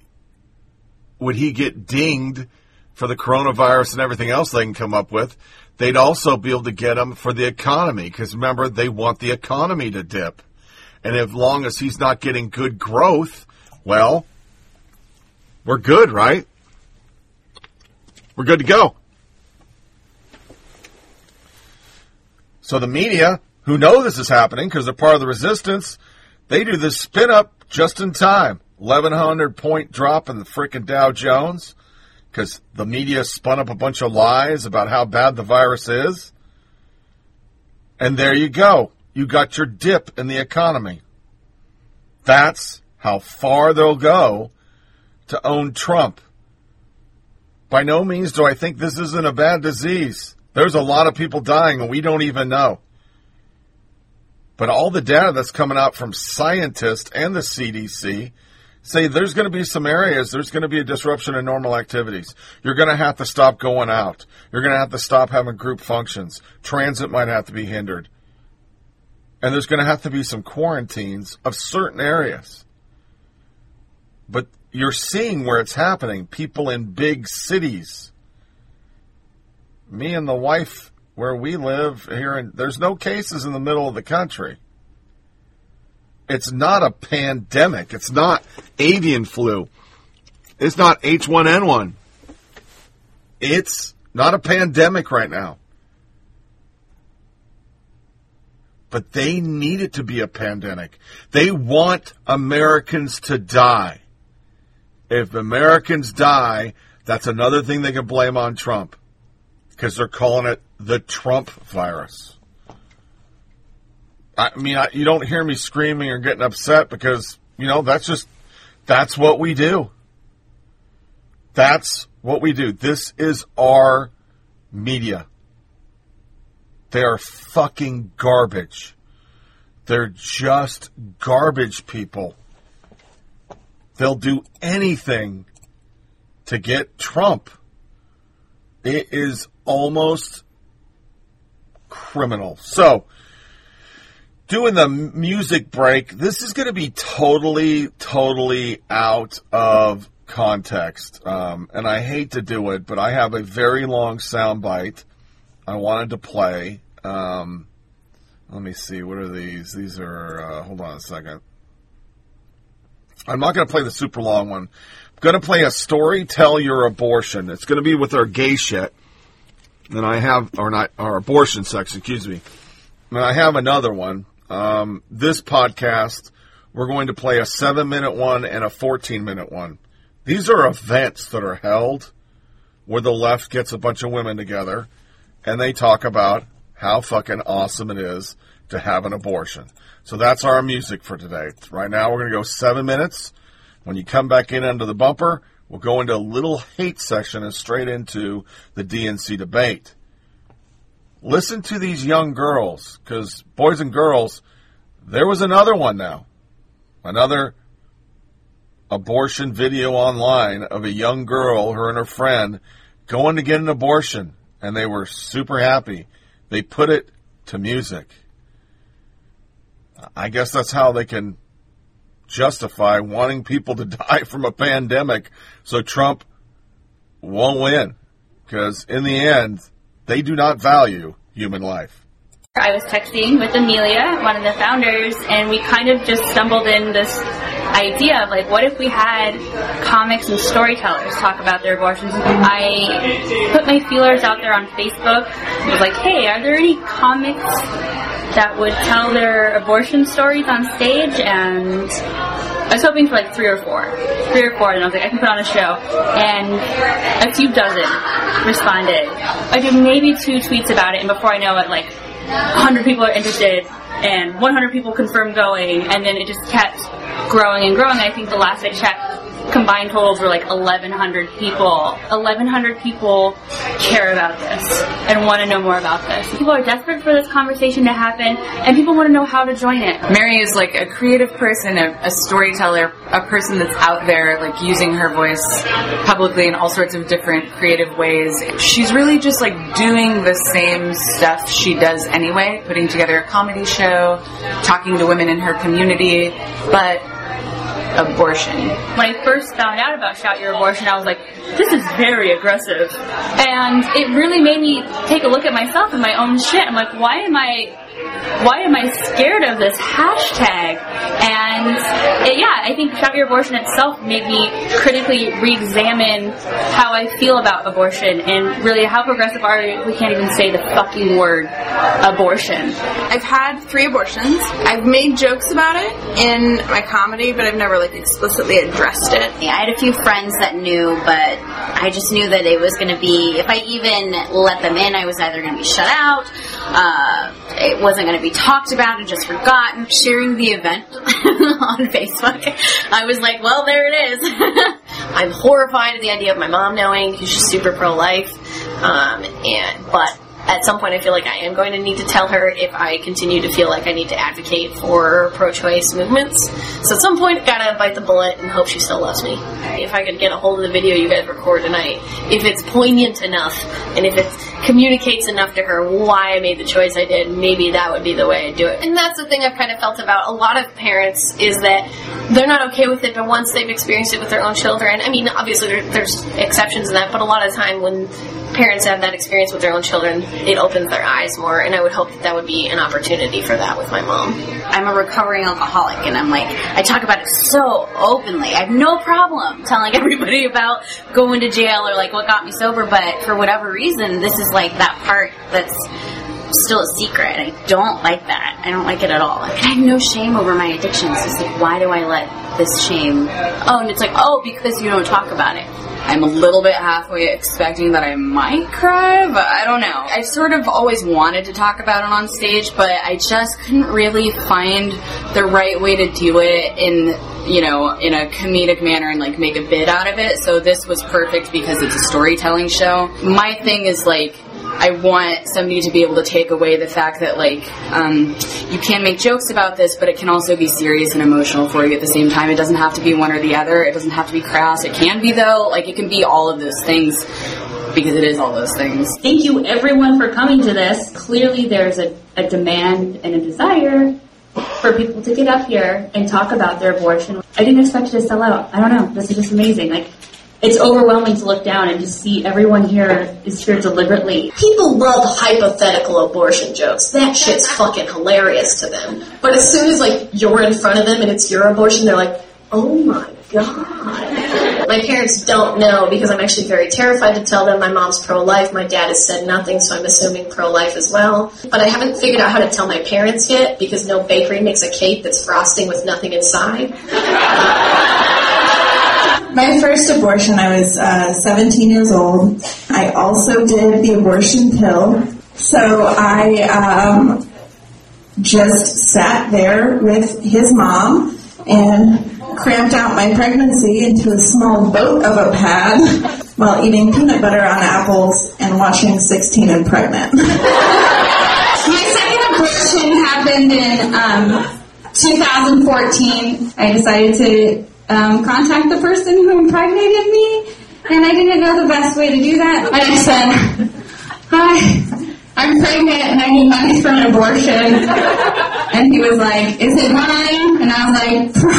would he get dinged for the coronavirus and everything else they can come up with, they'd also be able to get him for the economy. Because remember, they want the economy to dip. And as long as he's not getting good growth, well, we're good, right? We're good to go. So the media, who know this is happening because they're part of the resistance, they do this spin-up just in time. 1,100-point drop in the frickin' Dow Jones because the media spun up a bunch of lies about how bad the virus is. And there you go. You got your dip in the economy. That's how far they'll go to own Trump. By no means do I think this isn't a bad disease. There's a lot of people dying and we don't even know. But all the data that's coming out from scientists and the CDC say there's going to be some areas, there's going to be a disruption in normal activities. You're going to have to stop going out. You're going to have to stop having group functions. Transit might have to be hindered. And there's going to have to be some quarantines of certain areas. But you're seeing where it's happening. People in big cities. Me and the wife, where we live here, and there's no cases in the middle of the country. It's not a pandemic. It's not avian flu. It's not H1N1. It's not a pandemic right now. But they need it to be a pandemic. They want Americans to die. If Americans die, that's another thing they can blame on Trump. Because they're calling it the Trump virus. I mean, you don't hear me screaming or getting upset because, you know, that's what we do. That's what we do. This is our media. They are fucking garbage. They're just garbage people. They'll do anything to get Trump. It is almost criminal. So, doing the music break, this is going to be totally out of context. And I hate to do it, but I have a very long soundbite I wanted to play. Let me see. What are these? These are, hold on a second. I'm not going to play the super long one. Going to play a story, tell your abortion. It's going to be with our gay shit. And I have, or not, our abortion sex, excuse me. And I have another one. This podcast, we're going to play a 7-minute one and a 14-minute one. These are events that are held where the left gets a bunch of women together and they talk about how fucking awesome it is to have an abortion. So that's our music for today. Right now we're going to go 7 minutes. When you come back in under the bumper, we'll go into a little hate section and straight into the DNC debate. Listen to these young girls, because boys and girls, there was another one now. Another abortion video online of a young girl, her and her friend, going to get an abortion, and they were super happy. They put it to music. I guess that's how they can justify wanting people to die from a pandemic so Trump won't win, because in the end, they do not value human life. I was texting with Amelia, one of the founders, and we kind of just stumbled in this idea of, like, what if we had comics and storytellers talk about their abortions? I put my feelers out there on Facebook. I was like, hey, are there any comics that would tell their abortion stories on stage? And I was hoping for like three or four, and I was like, I can put on a show. And a few dozen responded. I did maybe 2 tweets about it, and before I know it, like, 100 people are interested, and 100 people confirmed going, and then it just kept growing and growing. I think the last I checked, combined totals were like 1,100 people. 1,100 people care about this and want to know more about this. People are desperate for this conversation to happen, and people want to know how to join it. Mary is like a creative person, a storyteller, a person that's out there like using her voice publicly in all sorts of different creative ways. She's really just like doing the same stuff she does anyway, putting together a comedy show, talking to women in her community, but abortion. When I first found out about Shout Your Abortion, I was like, this is very aggressive. And it really made me take a look at myself and my own shit. I'm like, why am I scared of this hashtag? And I think Shout Your Abortion itself made me critically re-examine how I feel about abortion, and really how progressive are we can't even say the fucking word abortion. I've had 3 abortions. I've made jokes about it in my comedy, but I've never like explicitly addressed it. Yeah, I had a few friends that knew, but I just knew that it was going to be, if I even let them in, I was either going to be shut out, it wasn't going to be talked about and just forgotten. Sharing the event on Facebook, I was like, well, there it is. I'm horrified at the idea of my mom knowing, because she's super pro-life, but at some point I feel like I am going to need to tell her if I continue to feel like I need to advocate for pro-choice movements. So at some point, gotta bite the bullet and hope she still loves me. If I could get a hold of the video you guys record tonight, if it's poignant enough, and if it communicates enough to her why I made the choice I did, maybe that would be the way I'd do it. And that's the thing I've kind of felt about a lot of parents, is that they're not okay with it, but once they've experienced it with their own children, I mean, obviously there's exceptions in that, but a lot of the time when parents have that experience with their own children, it opens their eyes more, and I would hope that would be an opportunity for that with my mom. I'm a recovering alcoholic, and I'm like, I talk about it so openly. I have no problem telling everybody about going to jail or like what got me sober, but for whatever reason, this is like that part that's still a secret. I don't like that. I don't like it at all. I have no shame over my addictions. It's like, why do I let this shame? Oh, and it's like, oh, because you don't talk about it. I'm a little bit halfway expecting that I might cry, but I don't know. I sort of always wanted to talk about it on stage, but I just couldn't really find the right way to do it in a comedic manner and like make a bit out of it. So this was perfect because it's a storytelling show. My thing is like, I want somebody to be able to take away the fact that, like, you can make jokes about this, but it can also be serious and emotional for you at the same time. It doesn't have to be one or the other. It doesn't have to be crass. It can be, though. Like, it can be all of those things, because it is all those things. Thank you, everyone, for coming to this. Clearly, there's a demand and a desire for people to get up here and talk about their abortion. I didn't expect it to sell out. I don't know. This is just amazing. Like, it's overwhelming to look down and just see everyone here is here deliberately. People love hypothetical abortion jokes. That shit's fucking hilarious to them. But as soon as, like, you're in front of them and it's your abortion, they're like, oh my God. My parents don't know, because I'm actually very terrified to tell them. My mom's pro-life. My dad has said nothing, so I'm assuming pro-life as well. But I haven't figured out how to tell my parents yet, because no bakery makes a cake that's frosting with nothing inside. My first abortion, I was 17 years old. I also did the abortion pill. So I just sat there with his mom and cramped out my pregnancy into a small boat of a pad while eating peanut butter on apples and watching 16 and Pregnant. My second abortion happened in 2014. I decided to contact the person who impregnated me, and I didn't know the best way to do that. I just said, hi, I'm pregnant and I need money for an abortion. And he was like, is it mine? And I was like,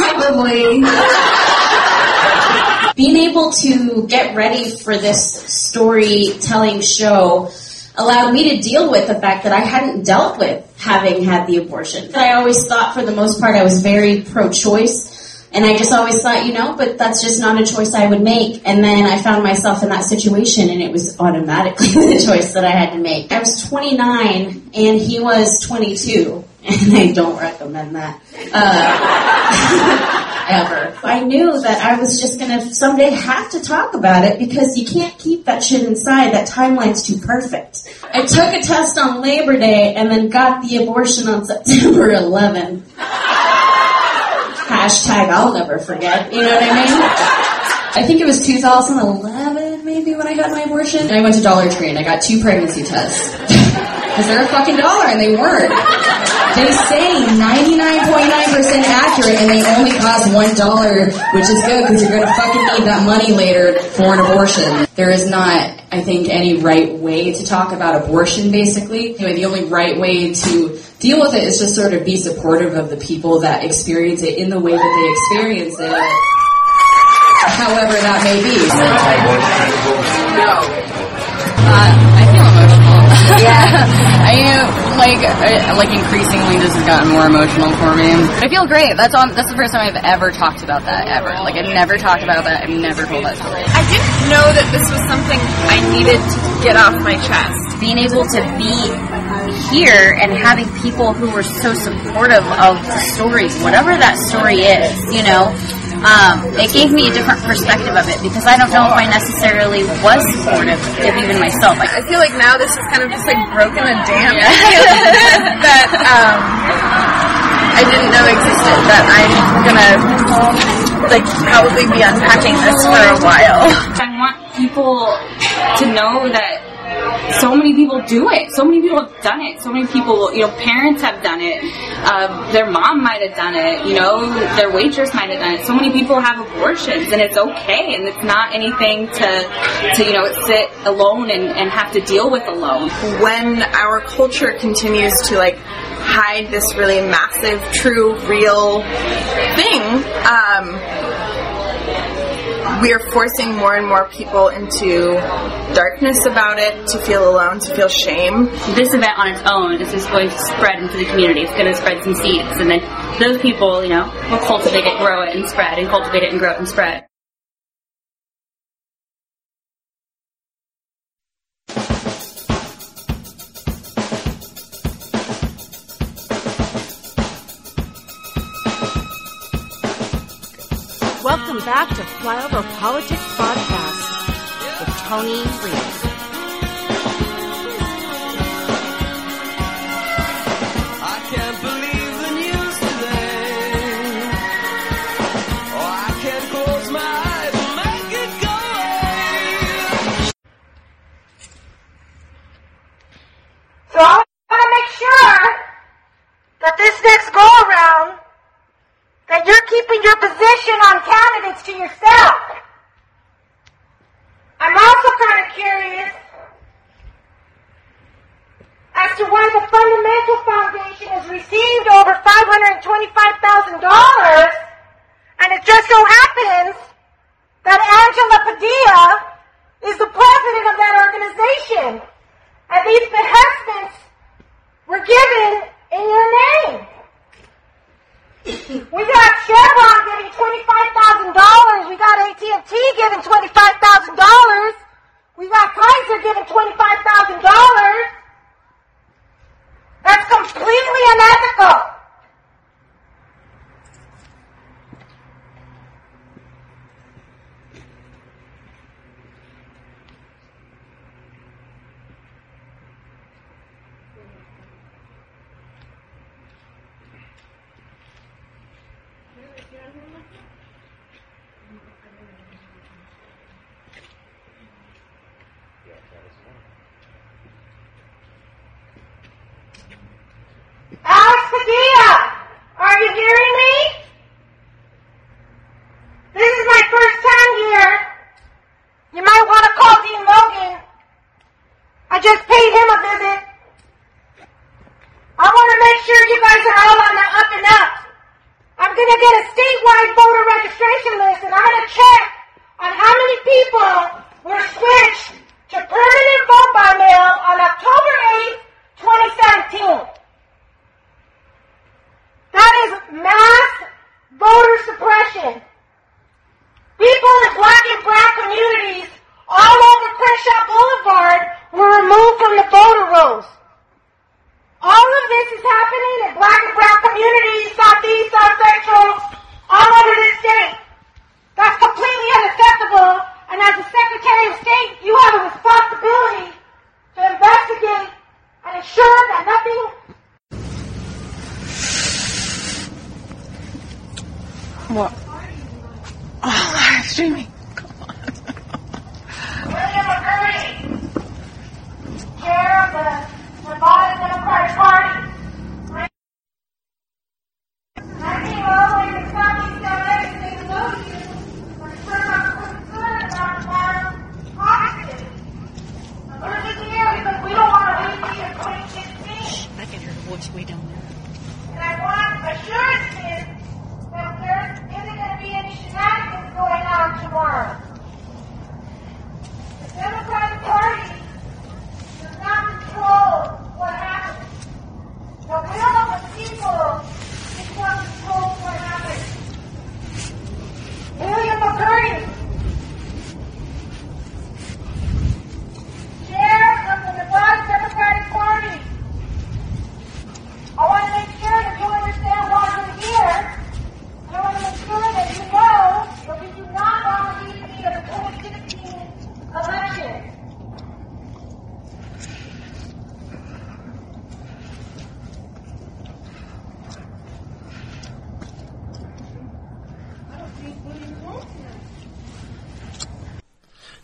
probably. Being able to get ready for this storytelling show allowed me to deal with the fact that I hadn't dealt with having had the abortion. I always thought, for the most part, I was very pro-choice, and I just always thought, you know, but that's just not a choice I would make. And then I found myself in that situation, and it was automatically the choice that I had to make. I was 29, and he was 22, and I don't recommend that. Ever. I knew that I was just going to someday have to talk about it because you can't keep that shit inside. That timeline's too perfect. I took a test on Labor Day and then got the abortion on September 11th. Hashtag I'll never forget. You know what I mean? I think it was 2011 maybe when I got my abortion. And I went to Dollar Tree and I got 2 pregnancy tests. Because they're a fucking dollar, and they weren't. They say 99.9% accurate, and they only cost $1, which is good, because you're going to fucking need that money later for an abortion. There is not, I think, any right way to talk about abortion, basically. Anyway, the only right way to deal with it is just sort of be supportive of the people that experience it in the way that they experience it, however that may be. I feel emotional. Yeah, I increasingly this has gotten more emotional for me. I feel great. That's the first time I've ever talked about that, ever. Like, I've never talked about that. I've never told that story. I didn't know that this was something I needed to get off my chest. Being able to be here and having people who were so supportive of the stories, whatever that story is, you know, it gave me a different perspective of it, because I don't know if I necessarily was supportive of even myself. I feel like now this is kind of just like broken and damned. Yeah. That I didn't know existed, that I'm gonna probably be unpacking this for a while. I want people to know that so many people do it. So many people have done it. So many people, parents have done it. Their mom might have done it. Their waitress might have done it. So many people have abortions, and it's okay. And it's not anything to sit alone and have to deal with alone. When our culture continues to hide this really massive, true, real thing, we are forcing more and more people into darkness about it, to feel alone, to feel shame. This event on its own is just going to spread into the community. It's going to spread some seeds, and then those people, will cultivate it, grow it, and spread, and cultivate it and grow it and spread. Welcome back to Flyover Politics Podcast with Tony Reid. So I want to make sure that this next go around, that you're keeping your position on candidates to yourself. I'm also kind of curious as to why the Fundamental Foundation has received over $525,000, and it just so happens that Angela Padilla is the president of that organization, and these behestments were given in your name. We got Chevron giving $25,000. We got AT&T giving $25,000. We got Kaiser giving $25,000. That's completely unethical. List, and I'm going to check on how many people were switched to permanent vote by mail on October 8, 2017. That is mass voter suppression. People in black and brown communities all over Crenshaw Boulevard were removed from the voter rolls. All of this is happening in black and brown communities, southeast, south central, all over this state. That's completely unacceptable, and as the Secretary of State, you have a responsibility to investigate and ensure that nothing... What? Oh, live streaming. Come on. William McCurdy, chair of the Nevada Democratic Party. I came all the way to Southeast LA to take a look at you for the first time I about the town Austin. I'm living here because we don't want to wait for you in 2016. I can hear the voice way down there. And I want assurances that there isn't going to be any shenanigans going on tomorrow. The Democratic Party does not control what happens. The will of the people William McCurdy, chair of the Nevada Democratic Party. I want to make sure that you understand why I'm here. I want to make sure that you know that we do not nominate me for the 2016 election.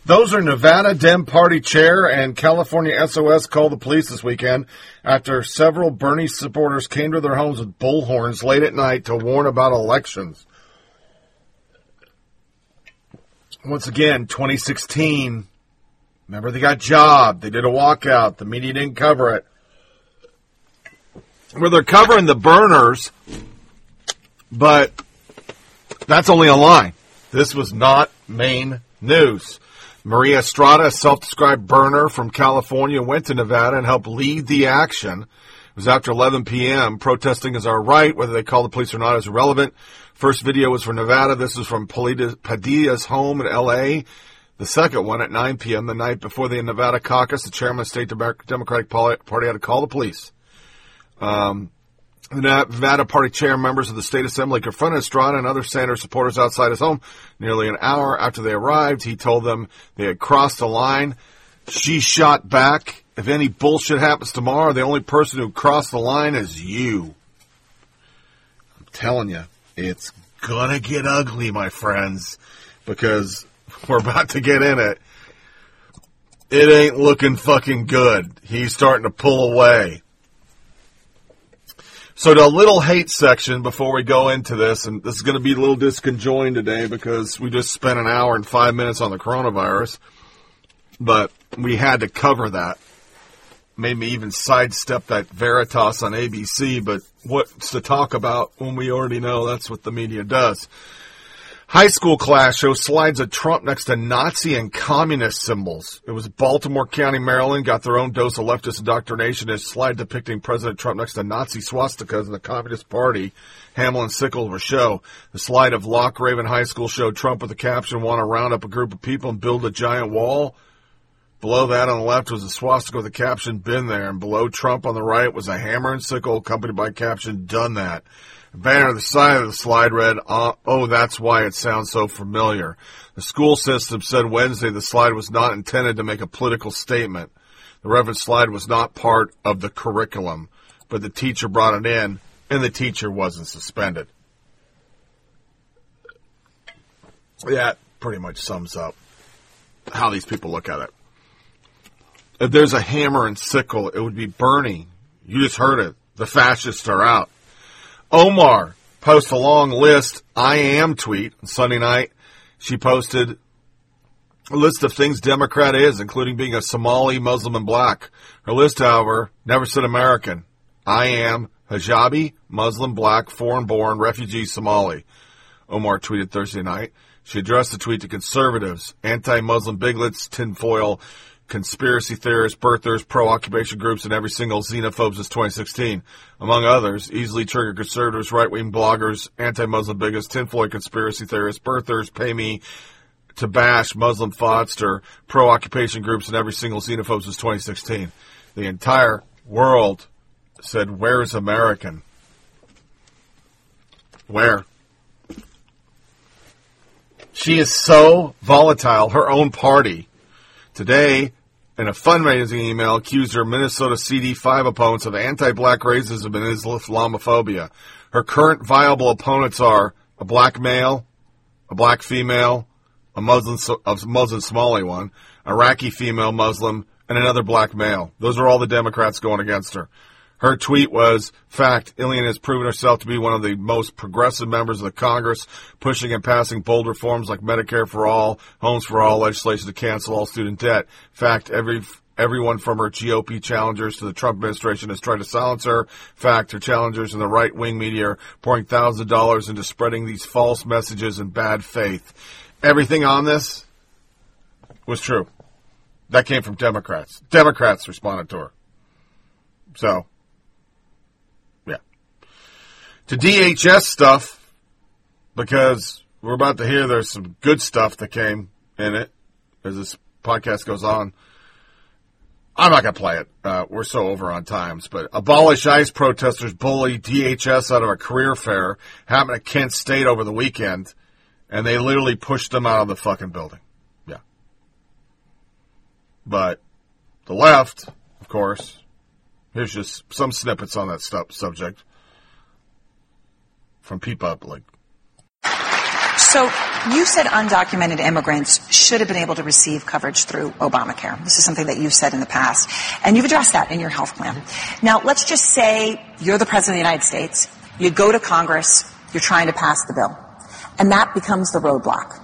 Those are Nevada Dem Party Chair and California SOS called the police this weekend after several Bernie supporters came to their homes with bullhorns late at night to warn about elections. Once again, 2016. Remember, they got jobbed. They did a walkout. The media didn't cover it. Well, they're covering the burners, but that's only a lie. This was not main news. Maria Estrada, a self-described burner from California, went to Nevada and helped lead the action. It was after 11 p.m. Protesting is our right. Whether they call the police or not is irrelevant. First video was from Nevada. This was from Padilla's home in L.A. The second one at 9 p.m. the night before the Nevada caucus. The chairman of the State Democratic Party had to call the police. The Nevada Party chair members of the State Assembly confronted Estrada and other Sanders supporters outside his home. Nearly an hour after they arrived, he told them they had crossed the line. She shot back. If any bullshit happens tomorrow, the only person who crossed the line is you. I'm telling you, it's gonna get ugly, my friends, because we're about to get in it. It ain't looking fucking good. He's starting to pull away. So the little hate section before we go into this, and this is going to be a little disconjoined today because we just spent an hour and 5 minutes on the coronavirus, but we had to cover that. Made me even sidestep that Veritas on ABC, but what's to talk about when we already know that's what the media does? High school class shows slides of Trump next to Nazi and communist symbols. It was Baltimore County, Maryland, got their own dose of leftist indoctrination. A slide depicting President Trump next to Nazi swastikas and the Communist Party. Hamill and Sickles were show. The slide of Lock Raven High School showed Trump with the caption, "Want to round up a group of people and build a giant wall?" Below that on the left was a swastika with the caption, "Been there." And below Trump on the right was a hammer and sickle accompanied by a caption, "Done that." A banner on the side of the slide read, "Oh, that's why it sounds so familiar." The school system said Wednesday the slide was not intended to make a political statement. The reference slide was not part of the curriculum, but the teacher brought it in, and the teacher wasn't suspended. That pretty much sums up how these people look at it. If there's a hammer and sickle, it would be Bernie. You just heard it. The fascists are out. Omar posts a long list, I am tweet. On Sunday night, she posted a list of things Democrat is, including being a Somali, Muslim, and black. Her list, however, never said American. I am hijabi, Muslim, black, foreign-born, refugee, Somali. Omar tweeted Thursday night. She addressed the tweet to conservatives, anti-Muslim bigots, tinfoil, conspiracy theorists, birthers, pro-occupation groups, and every single xenophobe since 2016, among others, easily trigger conservatives, right-wing bloggers, anti-Muslim bigots, tinfoil conspiracy theorists, birthers, pay me to bash Muslim fraudster, pro-occupation groups, and every single xenophobe since 2016. The entire world said, where's American? Where? She is so volatile, her own party. Today, in a fundraising email, accused her Minnesota CD5 opponents of anti-black racism and Islamophobia. Her current viable opponents are a black male, a black female, a Muslim Somali one, Iraqi female Muslim, and another black male. Those are all the Democrats going against her. Her tweet was, fact, Ilhan has proven herself to be one of the most progressive members of the Congress, pushing and passing bold reforms like Medicare for all, homes for all, legislation to cancel all student debt. Fact, everyone from her GOP challengers to the Trump administration has tried to silence her. Fact, her challengers in the right-wing media are pouring thousands of dollars into spreading these false messages in bad faith. Everything on this was true. That came from Democrats. Democrats responded to her. So... to DHS stuff, because we're about to hear there's some good stuff that came in it as this podcast goes on. I'm not going to play it. We're so over on times. But abolish ICE protesters bully DHS out of a career fair happened at Kent State over the weekend, and they literally pushed them out of the fucking building. Yeah. But the left, of course, here's just some snippets on that subject. From PeoplePublic. So you said undocumented immigrants should have been able to receive coverage through Obamacare. This is something that you've said in the past, and you've addressed that in your health plan. Now, let's just say you're the president of the United States. You go to Congress. You're trying to pass the bill, and that becomes the roadblock,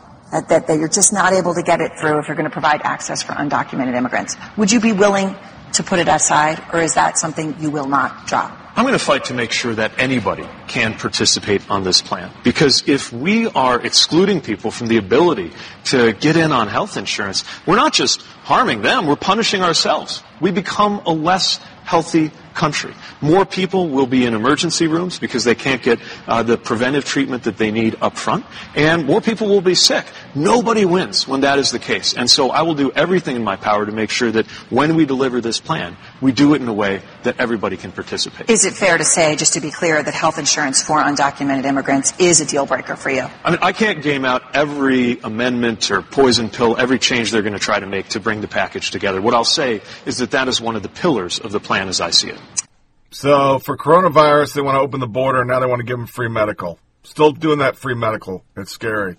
that you're just not able to get it through if you're going to provide access for undocumented immigrants. Would you be willing to put it aside, or is that something you will not drop? I'm going to fight to make sure that anybody can participate on this plan. Because if we are excluding people from the ability to get in on health insurance, we're not just harming them, we're punishing ourselves. We become a less healthy country. More people will be in emergency rooms because they can't get the preventive treatment that they need up front. And more people will be sick. Nobody wins when that is the case. And so I will do everything in my power to make sure that when we deliver this plan, we do it in a way that everybody can participate. Is it fair to say, just to be clear, that health insurance for undocumented immigrants is a deal breaker for you? I mean, I can't game out every amendment or poison pill, every change they're going to try to make to bring the package together. What I'll say is that is one of the pillars of the plan as I see it. So for coronavirus, they want to open the border, and now they want to give them free medical. Still doing that free medical. It's scary.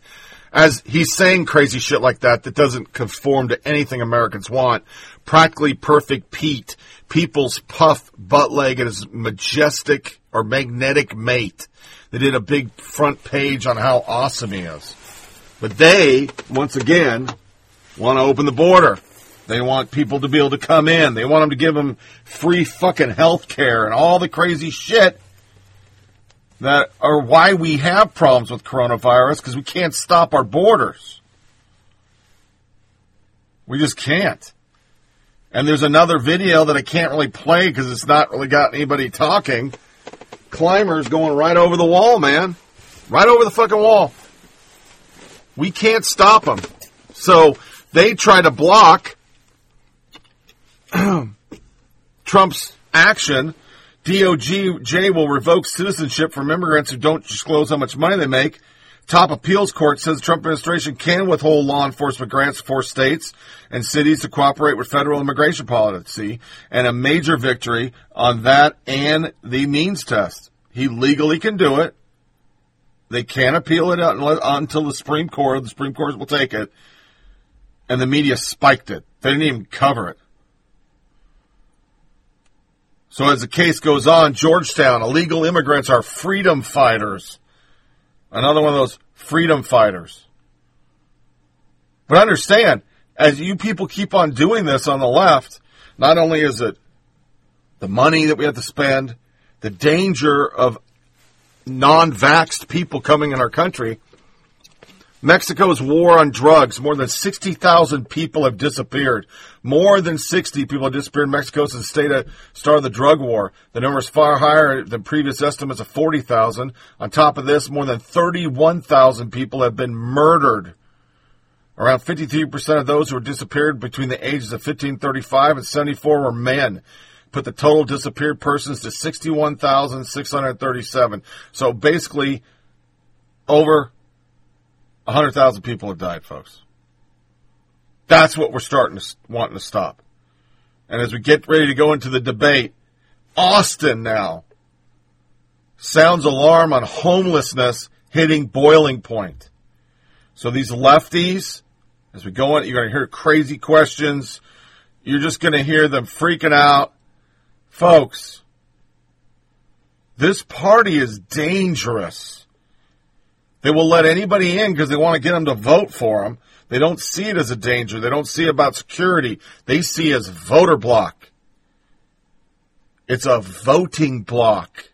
As he's saying crazy shit like that doesn't conform to anything Americans want. Practically Perfect Pete, People's Puff Buttleg, and his majestic or magnetic mate. They did a big front page on how awesome he is. But they, once again, want to open the border. They want people to be able to come in. They want them to give them free fucking health care and all the crazy shit that are why we have problems with coronavirus, because we can't stop our borders. We just can't. And there's another video that I can't really play because it's not really got anybody talking. Climbers going right over the wall, man. Right over the fucking wall. We can't stop them. So they try to block Trump's action. DOJ will revoke citizenship from immigrants who don't disclose how much money they make. Top appeals court says the Trump administration can withhold law enforcement grants for states and cities to cooperate with federal immigration policy, and a major victory on that and the means test. He legally can do it. They can't appeal it until the Supreme Court. The Supreme Court will take it. And the media spiked it. They didn't even cover it. So as the case goes on, Georgetown, illegal immigrants are freedom fighters. Another one of those freedom fighters. But understand, as you people keep on doing this on the left, not only is it the money that we have to spend, the danger of non-vaxxed people coming in our country, Mexico's war on drugs. More than 60,000 people have disappeared. More than 60 people have disappeared in Mexico since the start of the drug war. The number is far higher than previous estimates of 40,000. On top of this, more than 31,000 people have been murdered. Around 53% of those who were disappeared between the ages of 15 and 35 and 74 were men. Put the total disappeared persons to 61,637. So basically, over 100,000 people have died, folks. That's what we're wanting to stop. And as we get ready to go into the debate, Austin now sounds alarm on homelessness hitting boiling point. So these lefties, as we go in, you're going to hear crazy questions. You're just going to hear them freaking out. Folks, this party is dangerous. They will let anybody in because they want to get them to vote for them. They don't see it as a danger. They don't see it about security. They see it as voter block. It's a voting block.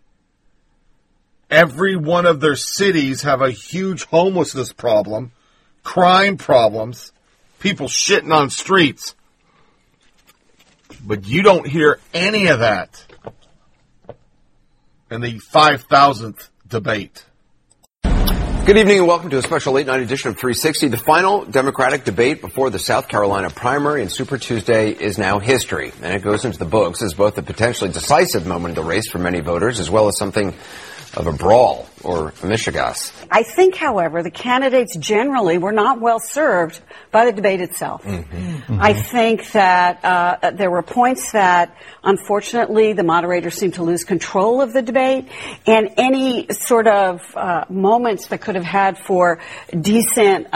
Every one of their cities have a huge homelessness problem, crime problems, people shitting on streets. But you don't hear any of that in the 5,000th debate. Good evening and welcome to a special late-night edition of 360. The final Democratic debate before the South Carolina primary and Super Tuesday is now history. And it goes into the books as both a potentially decisive moment of the race for many voters as well as something of a brawl or a mishigas. I think, however, the candidates generally were not well served by the debate itself. Mm-hmm. Mm-hmm. I think that there were points that, unfortunately, the moderator seemed to lose control of the debate, and any sort of moments that could have had for decent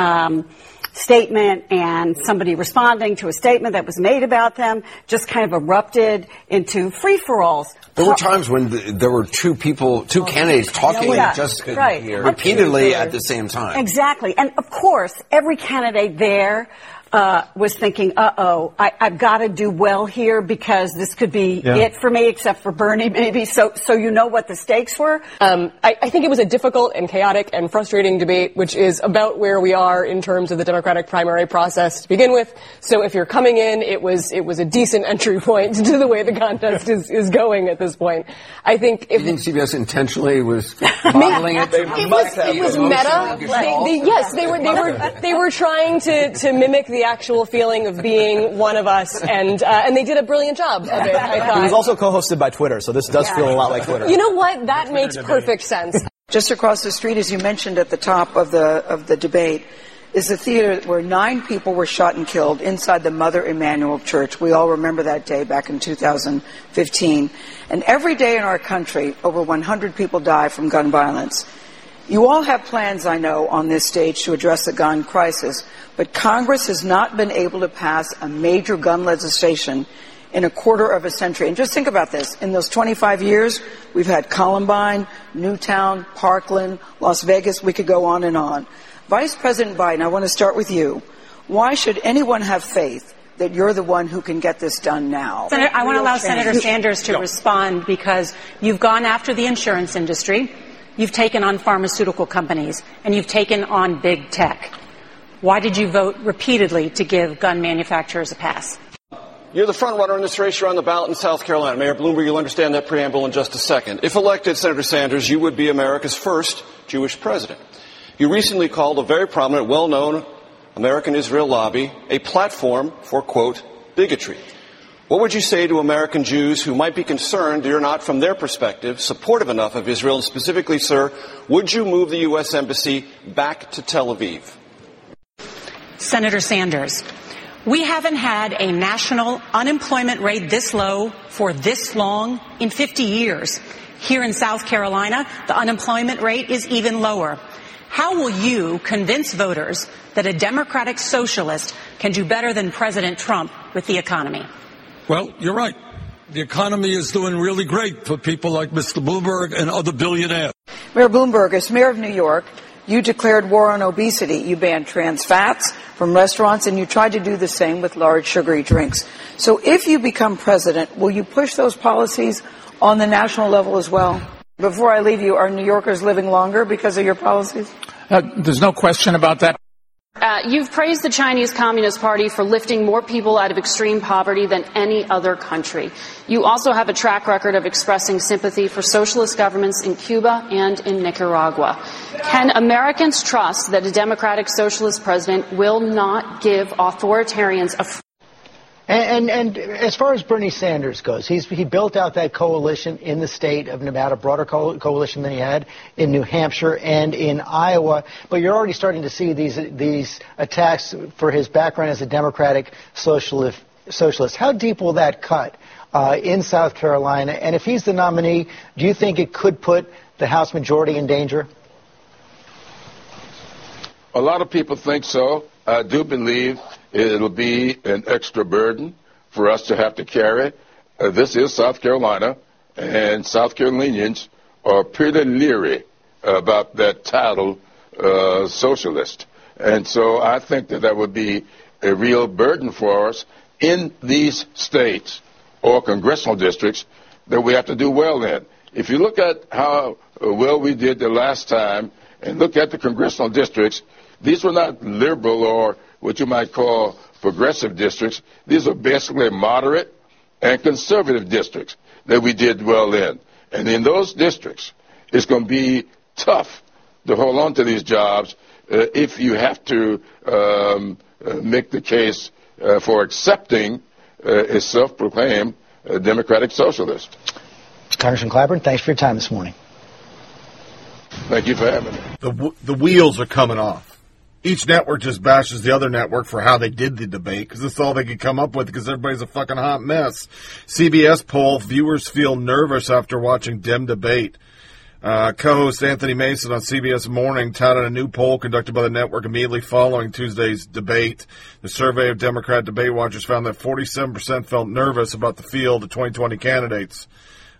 statement and somebody responding to a statement that was made about them just kind of erupted into free-for-alls. There were times when there were two candidates talking just repeatedly at the same time. Exactly. And, of course, every candidate there was thinking, I've got to do well here because this could be it for me, except for Bernie maybe. So you know what the stakes were. I think it was a difficult and chaotic and frustrating debate, which is about where we are in terms of the Democratic primary process to begin with. So if you're coming in, it was a decent entry point to the way the contest is going at this point. I think you think CBS intentionally was modeling it? It was meta. They were trying to mimic the actual feeling of being one of us, and they did a brilliant job of it, I thought. It was also co-hosted by Twitter, so this does feel a lot like Twitter. You know what? That makes perfect sense. Just across the street, as you mentioned at the top of the debate, is a theater where 9 people were shot and killed inside the Mother Emanuel Church. We all remember that day back in 2015. And every day in our country, over 100 people die from gun violence. You all have plans, I know, on this stage to address the gun crisis, but Congress has not been able to pass a major gun legislation in a quarter of a century. And just think about this. In those 25 years, we've had Columbine, Newtown, Parkland, Las Vegas. We could go on and on. Vice President Biden, I want to start with you. Why should anyone have faith that you're the one who can get this done now? Senator, I want to allow Senator Sanders to respond because you've gone after the insurance industry, you've taken on pharmaceutical companies, and you've taken on big tech. Why did you vote repeatedly to give gun manufacturers a pass? You're the front runner in this race. You're on the ballot in South Carolina. Mayor Bloomberg, you'll understand that preamble in just a second. If elected, Senator Sanders, you would be America's first Jewish president. You recently called a very prominent, well-known American-Israel lobby a platform for, quote, bigotry. What would you say to American Jews who might be concerned you're not, from their perspective, supportive enough of Israel? And specifically, sir, would you move the U.S. Embassy back to Tel Aviv? Senator Sanders, we haven't had a national unemployment rate this low for this long in 50 years. Here in South Carolina, the unemployment rate is even lower. How will you convince voters that a Democratic socialist can do better than President Trump with the economy? Well, you're right. The economy is doing really great for people like Mr. Bloomberg and other billionaires. Mayor Bloomberg, as mayor of New York, you declared war on obesity. You banned trans fats from restaurants, and you tried to do the same with large sugary drinks. So if you become president, will you push those policies on the national level as well? Before I leave you, are New Yorkers living longer because of your policies? There's no question about that. You've praised the Chinese Communist Party for lifting more people out of extreme poverty than any other country. You also have a track record of expressing sympathy for socialist governments in Cuba and in Nicaragua. Can Americans trust that a democratic socialist president will not give authoritarians a... And as far as Bernie Sanders goes, he built out that coalition in the state of Nevada, broader coalition than he had in New Hampshire and in Iowa. But you're already starting to see these attacks for his background as a Democratic socialist. How deep will that cut in South Carolina? And if he's the nominee, do you think it could put the House majority in danger? A lot of people think so. I do believe it'll be an extra burden for us to have to carry. This is South Carolina, and South Carolinians are pretty leery about that title, socialist. And so I think that would be a real burden for us in these states or congressional districts that we have to do well in. If you look at how well we did the last time and look at the congressional districts, these were not liberal or what you might call progressive districts. These are basically moderate and conservative districts that we did well in. And in those districts, it's going to be tough to hold on to these jobs if you have to make the case for accepting a self-proclaimed democratic socialist. Congressman Clyburn, thanks for your time this morning. Thank you for having me. The wheels are coming off. Each network just bashes the other network for how they did the debate because that's all they could come up with because everybody's a fucking hot mess. CBS poll, viewers feel nervous after watching Dem debate. Co-host Anthony Mason on CBS Morning touted a new poll conducted by the network immediately following Tuesday's debate. The survey of Democrat debate watchers found that 47% felt nervous about the field of 2020 candidates.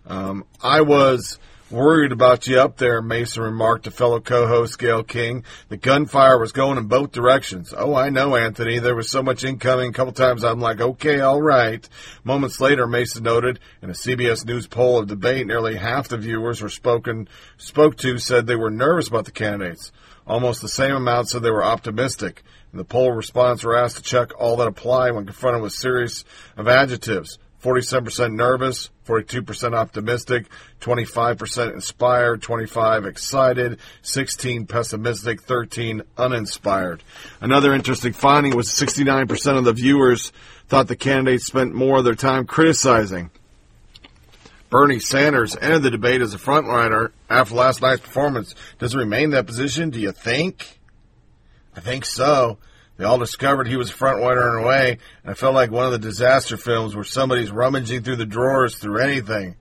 I was... worried about you up there, Mason remarked to fellow co-host Gail King. The gunfire was going in both directions. Oh, I know, Anthony. There was so much incoming. A couple times I'm like, okay, all right. Moments later, Mason noted, in a CBS News poll of debate, nearly half the viewers were spoke to said they were nervous about the candidates. Almost the same amount said they were optimistic. In the poll response, were asked to check all that apply when confronted with a series of adjectives. 47% nervous, 42% optimistic, 25% inspired, 25% excited, 16% pessimistic, 13% uninspired. Another interesting finding was 69% of the viewers thought the candidates spent more of their time criticizing. Bernie Sanders entered the debate as a frontrunner after last night's performance. Does it remain that position, do you think? I think so. They all discovered he was a front-runner in a way, and I felt like one of the disaster films where somebody's rummaging through the drawers through anything.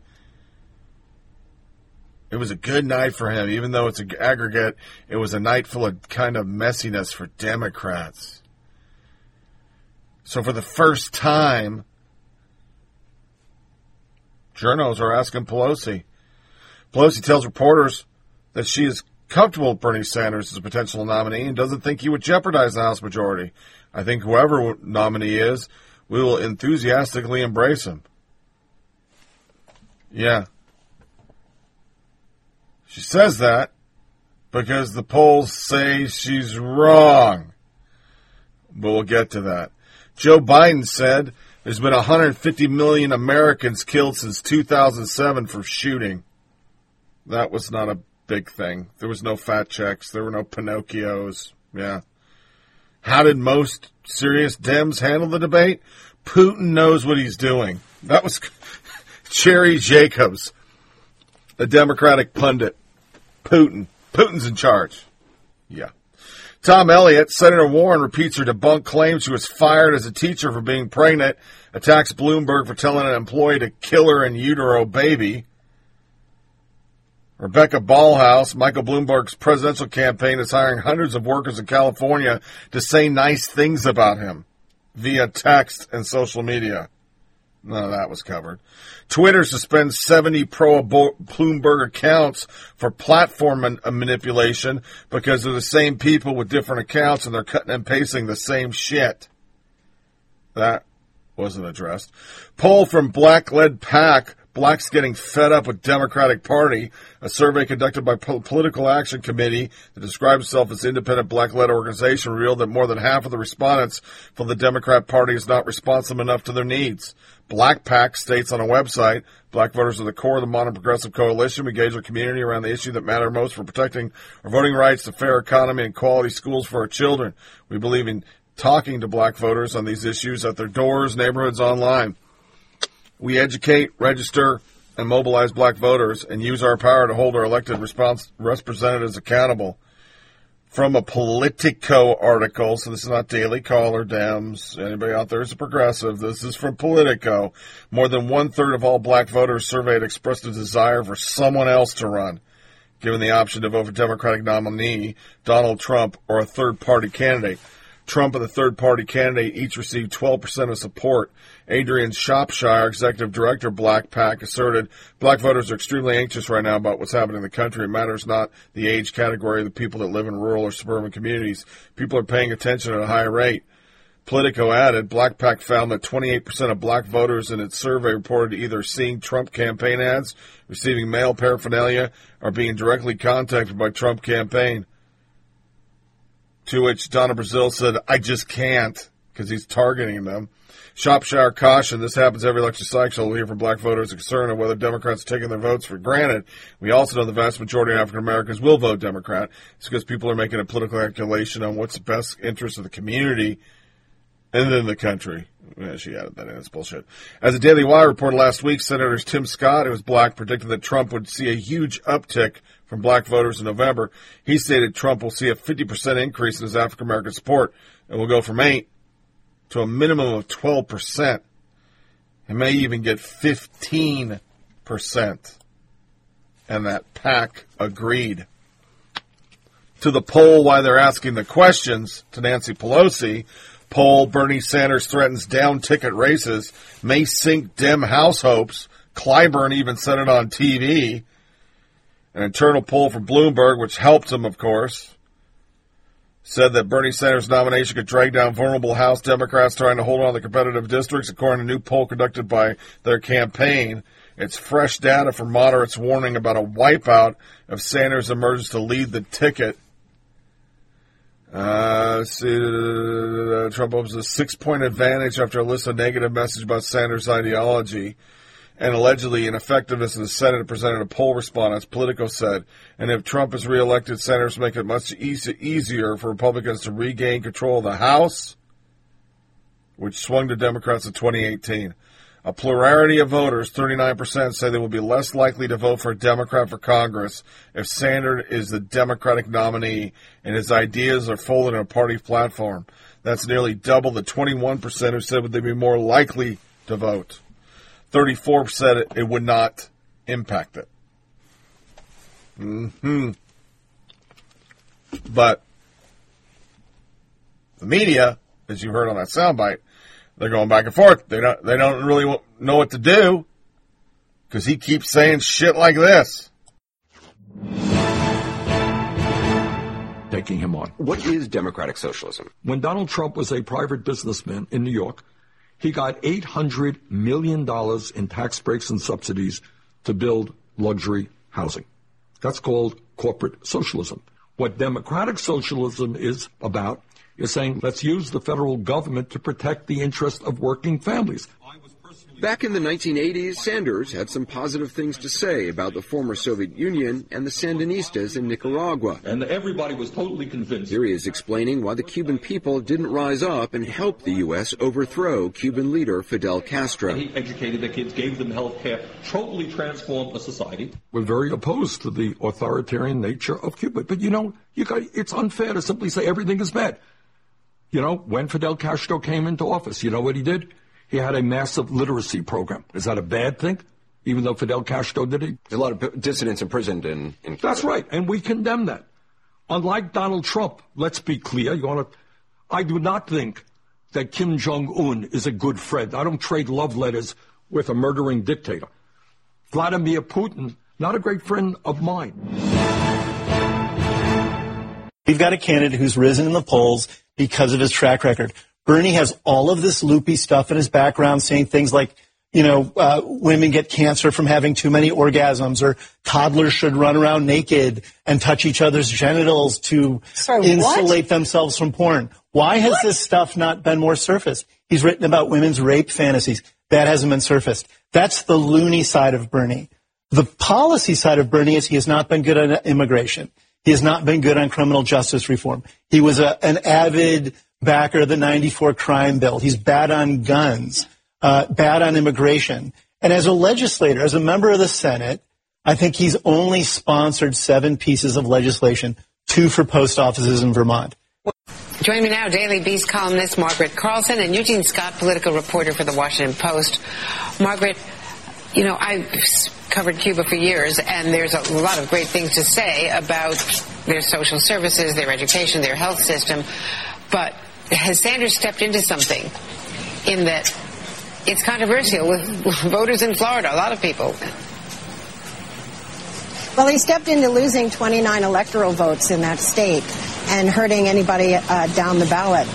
It was a good night for him. Even though it's an aggregate, it was a night full of kind of messiness for Democrats. So for the first time, journalists are asking Pelosi. Pelosi tells reporters that she is comfortable with Bernie Sanders as a potential nominee and doesn't think he would jeopardize the House majority. I think whoever nominee is, we will enthusiastically embrace him. Yeah. She says that because the polls say she's wrong. But we'll get to that. Joe Biden said there's been 150 million Americans killed since 2007 for shooting. That was not a big thing. There was no fat checks. There were no Pinocchios. Yeah. How did most serious Dems handle the debate? Putin knows what he's doing. That was Cherry Jacobs, a Democratic pundit. Putin. Putin's in charge. Yeah. Tom Elliott, Senator Warren repeats her debunked claims she was fired as a teacher for being pregnant, attacks Bloomberg for telling an employee to kill her in utero baby. Rebecca Ballhaus, Michael Bloomberg's presidential campaign, is hiring hundreds of workers in California to say nice things about him via text and social media. None of that was covered. Twitter suspends 70 pro-Bloomberg accounts for platform manipulation because they're the same people with different accounts and they're cutting and pasting the same shit. That wasn't addressed. Poll from Black Lead Pack Blacks Getting Fed Up with Democratic Party, a survey conducted by Political Action Committee that describes itself as an independent black-led organization, revealed that more than half of the respondents from the Democrat Party is not responsive enough to their needs. Black PAC states on a website, black voters are the core of the modern progressive coalition. We engage our community around the issues that matter most for protecting our voting rights, a fair economy, and quality schools for our children. We believe in talking to black voters on these issues at their doors, neighborhoods, online. We educate, register, and mobilize black voters and use our power to hold our elected representatives accountable. From a Politico article, so this is not Daily Caller, Dems, anybody out there is a progressive. This is from Politico. More than one-third of all black voters surveyed expressed a desire for someone else to run, given the option to vote for Democratic nominee Donald Trump or a third-party candidate. Trump and the third-party candidate each received 12% of support. Adrian Shropshire, executive director of Black PAC, asserted, black voters are extremely anxious right now about what's happening in the country. It matters not the age category of the people that live in rural or suburban communities. People are paying attention at a high rate. Politico added, Black PAC found that 28% of black voters in its survey reported either seeing Trump campaign ads, receiving mail paraphernalia, or being directly contacted by Trump campaign. To which Donna Brazile said, I just can't, because he's targeting them. Shropshire cautioned, this happens every election cycle. We'll hear from black voters concerned on whether Democrats are taking their votes for granted. We also know the vast majority of African Americans will vote Democrat. It's because people are making a political calculation on what's the best interest of the community and in the country. Yeah, she added that in. It's bullshit. As the Daily Wire reported last week, Senators Tim Scott, who was black, predicted that Trump would see a huge uptick from black voters in November. He stated Trump will see a 50% increase in his African-American support and will go from 8 to a minimum of 12%. It may even get 15%. And that PAC agreed. To the poll, why they're asking the questions to Nancy Pelosi, poll, Bernie Sanders threatens down-ticket races, may sink Dem house hopes. Clyburn even said it on TV. An internal poll from Bloomberg, which helped him, of course, said that Bernie Sanders' nomination could drag down vulnerable House Democrats trying to hold on to competitive districts, according to a new poll conducted by their campaign. It's fresh data from moderates warning about a wipeout if Sanders emerges to lead the ticket. Trump opens a 6-point advantage after a list of negative messages about Sanders' ideology and allegedly ineffectiveness in the Senate presented a poll response, Politico said. And if Trump is reelected, Sanders make it much easier for Republicans to regain control of the House, which swung to Democrats in 2018. A plurality of voters, 39%, say they will be less likely to vote for a Democrat for Congress if Sanders is the Democratic nominee and his ideas are folded in a party platform. That's nearly double the 21% who said they'd be more likely to vote. 34% said it would not impact it. But the media, as you heard on that soundbite, they're going back and forth. They don't really know what to do because he keeps saying shit like this. Taking him on. What is democratic socialism? When Donald Trump was a private businessman in New York, he got $800 million in tax breaks and subsidies to build luxury housing. That's called corporate socialism. What democratic socialism is about is saying, let's use the federal government to protect the interests of working families. Back in the 1980s, Sanders had some positive things to say about the former Soviet Union and the Sandinistas in Nicaragua. And everybody was totally convinced. Here he is explaining why the Cuban people didn't rise up and help the U.S. overthrow Cuban leader Fidel Castro. He educated the kids, gave them health care, totally transformed the society. We're very opposed to the authoritarian nature of Cuba. But, it's unfair to simply say everything is bad. When Fidel Castro came into office, you know what he did? He had a massive literacy program. Is that a bad thing? Even though Fidel Castro did it? A lot of dissidents imprisoned in Cuba. That's right, and we condemn that. Unlike Donald Trump, let's be clear. I do not think that Kim Jong-un is a good friend. I don't trade love letters with a murdering dictator. Vladimir Putin, not a great friend of mine. We've got a candidate who's risen in the polls because of his track record. Bernie has all of this loopy stuff in his background, saying things like, women get cancer from having too many orgasms, or toddlers should run around naked and touch each other's genitals to insulate themselves from porn. Why has this stuff not been more surfaced? He's written about women's rape fantasies. That hasn't been surfaced. That's the loony side of Bernie. The policy side of Bernie is he has not been good on immigration. He has not been good on criminal justice reform. He was an avid backer of the 94 crime bill. He's bad on guns, bad on immigration. And as a legislator, as a member of the Senate, I think he's only sponsored 7 pieces of legislation, 2 for post offices in Vermont. Join me now, Daily Beast columnist Margaret Carlson and Eugene Scott, political reporter for the Washington Post. Margaret, you know, I've covered Cuba for years, and there's a lot of great things to say about their social services, their education, their health system. But has Sanders stepped into something in that it's controversial with voters in Florida, a lot of people? Well, he stepped into losing 29 electoral votes in that state and hurting anybody down the ballot.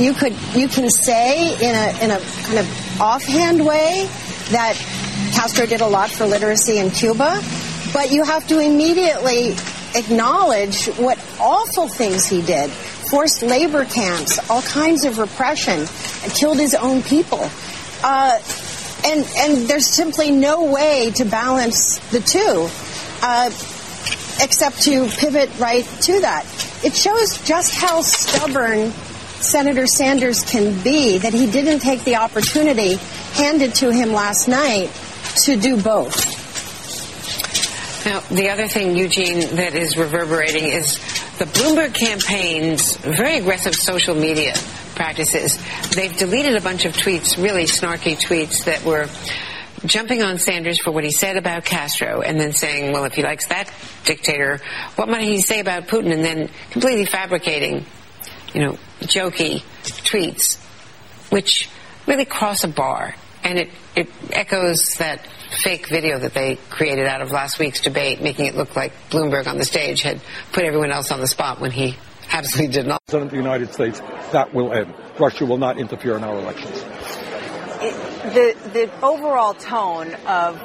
You can say in a kind of offhand way that Castro did a lot for literacy in Cuba, but you have to immediately acknowledge what awful things he did. Forced labor camps, all kinds of repression, killed his own people. And there's simply no way to balance the two except to pivot right to that. It shows just how stubborn Senator Sanders can be that he didn't take the opportunity handed to him last night to do both. Now, the other thing, Eugene, that is reverberating is the Bloomberg campaign's very aggressive social media practices. They've deleted a bunch of tweets, really snarky tweets, that were jumping on Sanders for what he said about Castro and then saying, well, if he likes that dictator, what might he say about Putin? And then completely fabricating, jokey tweets, which really cross a bar. And it echoes that fake video that they created out of last week's debate, making it look like Bloomberg on the stage had put everyone else on the spot when he absolutely did not. President of the United States, that will end. Russia will not interfere in our elections. The overall tone of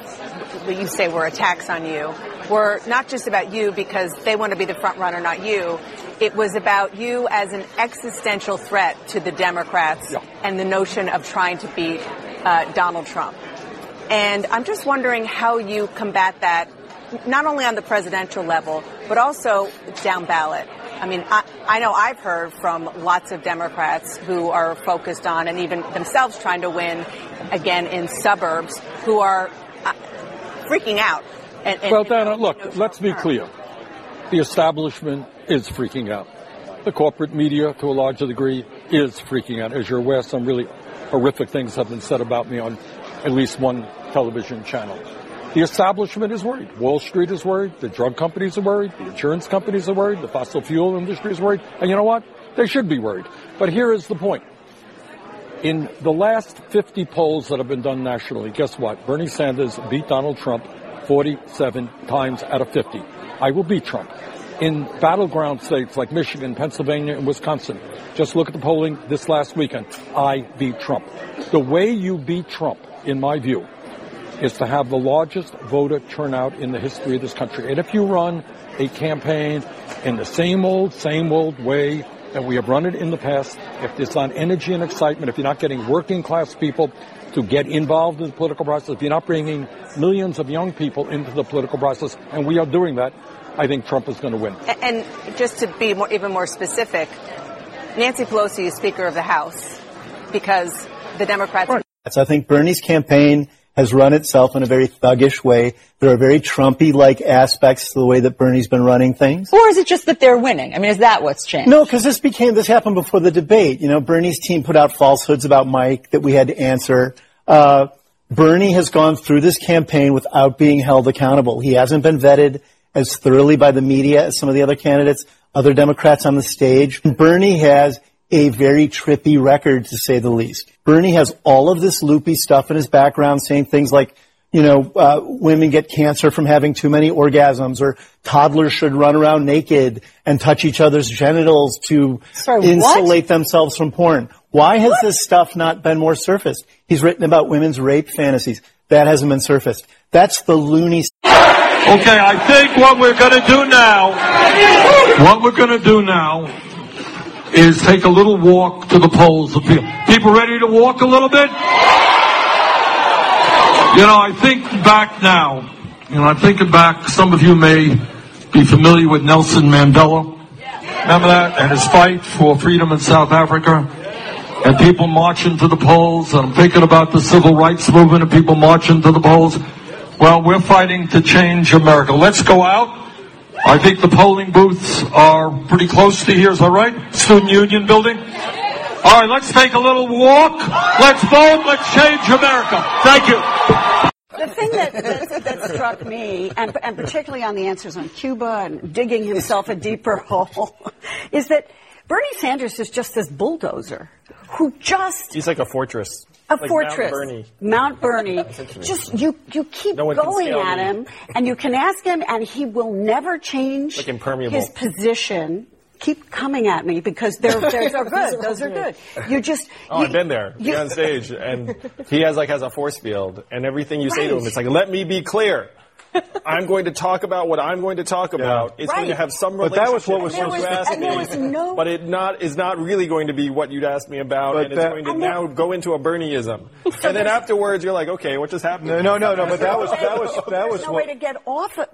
what you say were attacks on you were not just about you because they want to be the front runner, not you. It was about you as an existential threat to the Democrats and the notion of trying to beat Donald Trump. And I'm just wondering how you combat that, not only on the presidential level, but also down ballot. I mean, I know I've heard from lots of Democrats who are focused on and even themselves trying to win again in suburbs who are freaking out. Well, Dana, look, let's be clear. The establishment is freaking out. The corporate media, to a large degree, is freaking out. As you're aware, some really horrific things have been said about me on at least one television channel. The establishment is worried. Wall Street is worried. The drug companies are worried. The insurance companies are worried. The fossil fuel industry is worried. And you know what? They should be worried. But here is the point. In the last 50 polls that have been done nationally, guess what? Bernie Sanders beat Donald Trump 47 times out of 50. I will beat Trump. In battleground states like Michigan, Pennsylvania, and Wisconsin, just look at the polling this last weekend. I beat Trump. The way you beat Trump, in my view, is to have the largest voter turnout in the history of this country. And if you run a campaign in the same old way that we have run it in the past, if there's not energy and excitement, if you're not getting working class people to get involved in the political process, if you're not bringing millions of young people into the political process, and we are doing that, I think Trump is going to win. And just to be even more specific, Nancy Pelosi is Speaker of the House because the Democrats... I think Bernie's campaign has run itself in a very thuggish way. There are very Trumpy-like aspects to the way that Bernie's been running things. Or is it just that they're winning? I mean, is that what's changed? No, because this happened before the debate. Bernie's team put out falsehoods about Mike that we had to answer. Bernie has gone through this campaign without being held accountable. He hasn't been vetted as thoroughly by the media as some of the other candidates, other Democrats on the stage. Bernie has a very trippy record, to say the least. Bernie has all of this loopy stuff in his background, saying things like, women get cancer from having too many orgasms, or toddlers should run around naked and touch each other's genitals to insulate themselves from porn. Why has this stuff not been more surfaced? He's written about women's rape fantasies. That hasn't been surfaced. That's the loony. Okay, I think what we're going to do now is take a little walk to the polls. People ready to walk a little bit? I think back now, I'm thinking back, some of you may be familiar with Nelson Mandela. Remember that? And his fight for freedom in South Africa. And people marching to the polls. And I'm thinking about the civil rights movement and people marching to the polls. Well, we're fighting to change America. Let's go out. I think the polling booths are pretty close to here. Is that right? Student Union building. All right, let's take a little walk. Let's vote. Let's change America. Thank you. The thing that struck me, and particularly on the answers on Cuba and digging himself a deeper hole, is that Bernie Sanders is just this bulldozer who just... He's like a fortress. Mount Bernie. Just you keep going at him, and you can ask him, and he will never change his position. Keep coming at me because they're good. Those are good. You just... I've been there. You're on stage, and he has a force field, and everything you say to him, it's like, let me be clear. I'm going to talk about what I'm going to talk about. Yeah. It's going to have some relationship. But that was what was supposed to ask me. But it's not really going to be what you'd ask me about, but it's going to now go into a Bernieism. And then afterwards, you're like, okay, what just happened? No. But that was no way to get him off of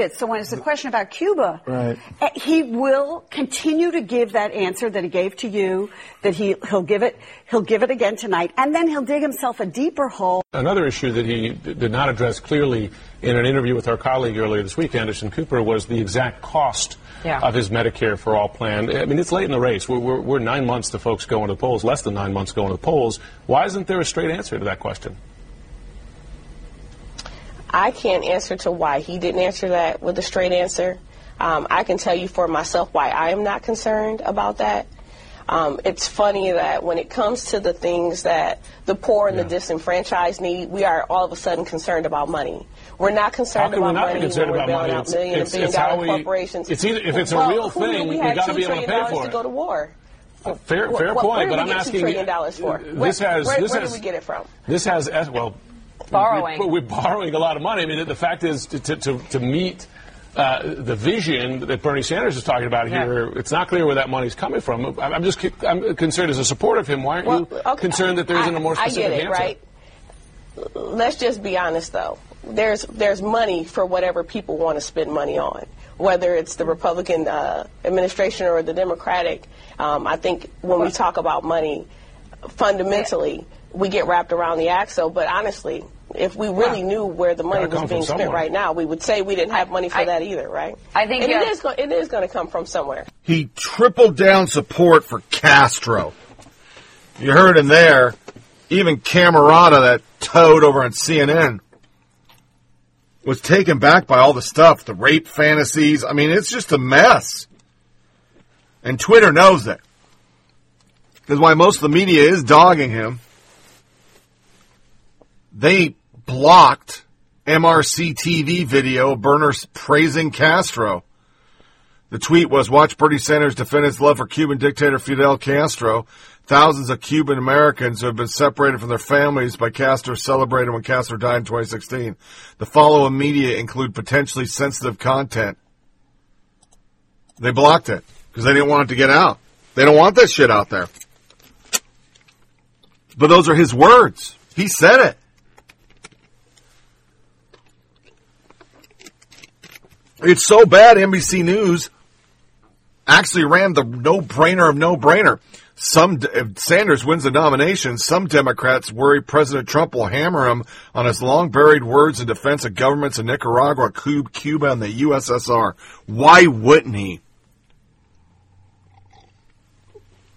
it. So when it's a question about Cuba, right, he will continue to give that answer that he gave to you. That he'll give it. He'll give it again tonight, and then he'll dig himself a deeper hole. Another issue that he did not address clearly in an interview with our colleague earlier this week, Anderson Cooper, was the exact cost of his Medicare for All plan. I mean, it's late in the race. We're 9 months to folks going to the polls, less than 9 months going to the polls. Why isn't there a straight answer to that question? I can't answer to why he didn't answer that with a straight answer. I can tell you for myself why I am not concerned about that. It's funny that when it comes to the things that the poor and the disenfranchised need, we are all of a sudden concerned about money. We're not concerned about money when we're bailing out million dollar corporations. It's either, if it's a real thing, we've got to be able to pay for it. To go to war. Fair point, but I'm asking you, where do we get it from? This has, well, borrowing. We're borrowing a lot of money. I mean, the fact is to meet... the vision that Bernie Sanders is talking about here, it's not clear where that money's coming from. I'm concerned as a supporter of him. Why aren't you concerned that there isn't a more specific answer? I get it, right? Let's just be honest, though. There's money for whatever people want to spend money on, whether it's the Republican administration or the Democratic. I think when we talk about money, fundamentally, we get wrapped around the axle, but honestly... If we really knew where the money was being spent right now, we would say we didn't have money for that either, right? I think it is going to come from somewhere. He tripled down support for Castro. You heard him there. Even Camerata, that toad over on CNN, was taken back by all the stuff, the rape fantasies. I mean, it's just a mess. And Twitter knows that. That's why most of the media is dogging him. They blocked MRC TV video of Bernie praising Castro. The tweet was, watch Bernie Sanders defend his love for Cuban dictator Fidel Castro. Thousands of Cuban Americans who have been separated from their families by Castro celebrated when Castro died in 2016. The following media include potentially sensitive content. They blocked it because they didn't want it to get out. They don't want that shit out there. But those are his words. He said it. It's so bad, NBC News actually ran the no-brainer of no-brainer. If Sanders wins the nomination, some Democrats worry President Trump will hammer him on his long-buried words in defense of governments in Nicaragua, Cuba, and the USSR. Why wouldn't he?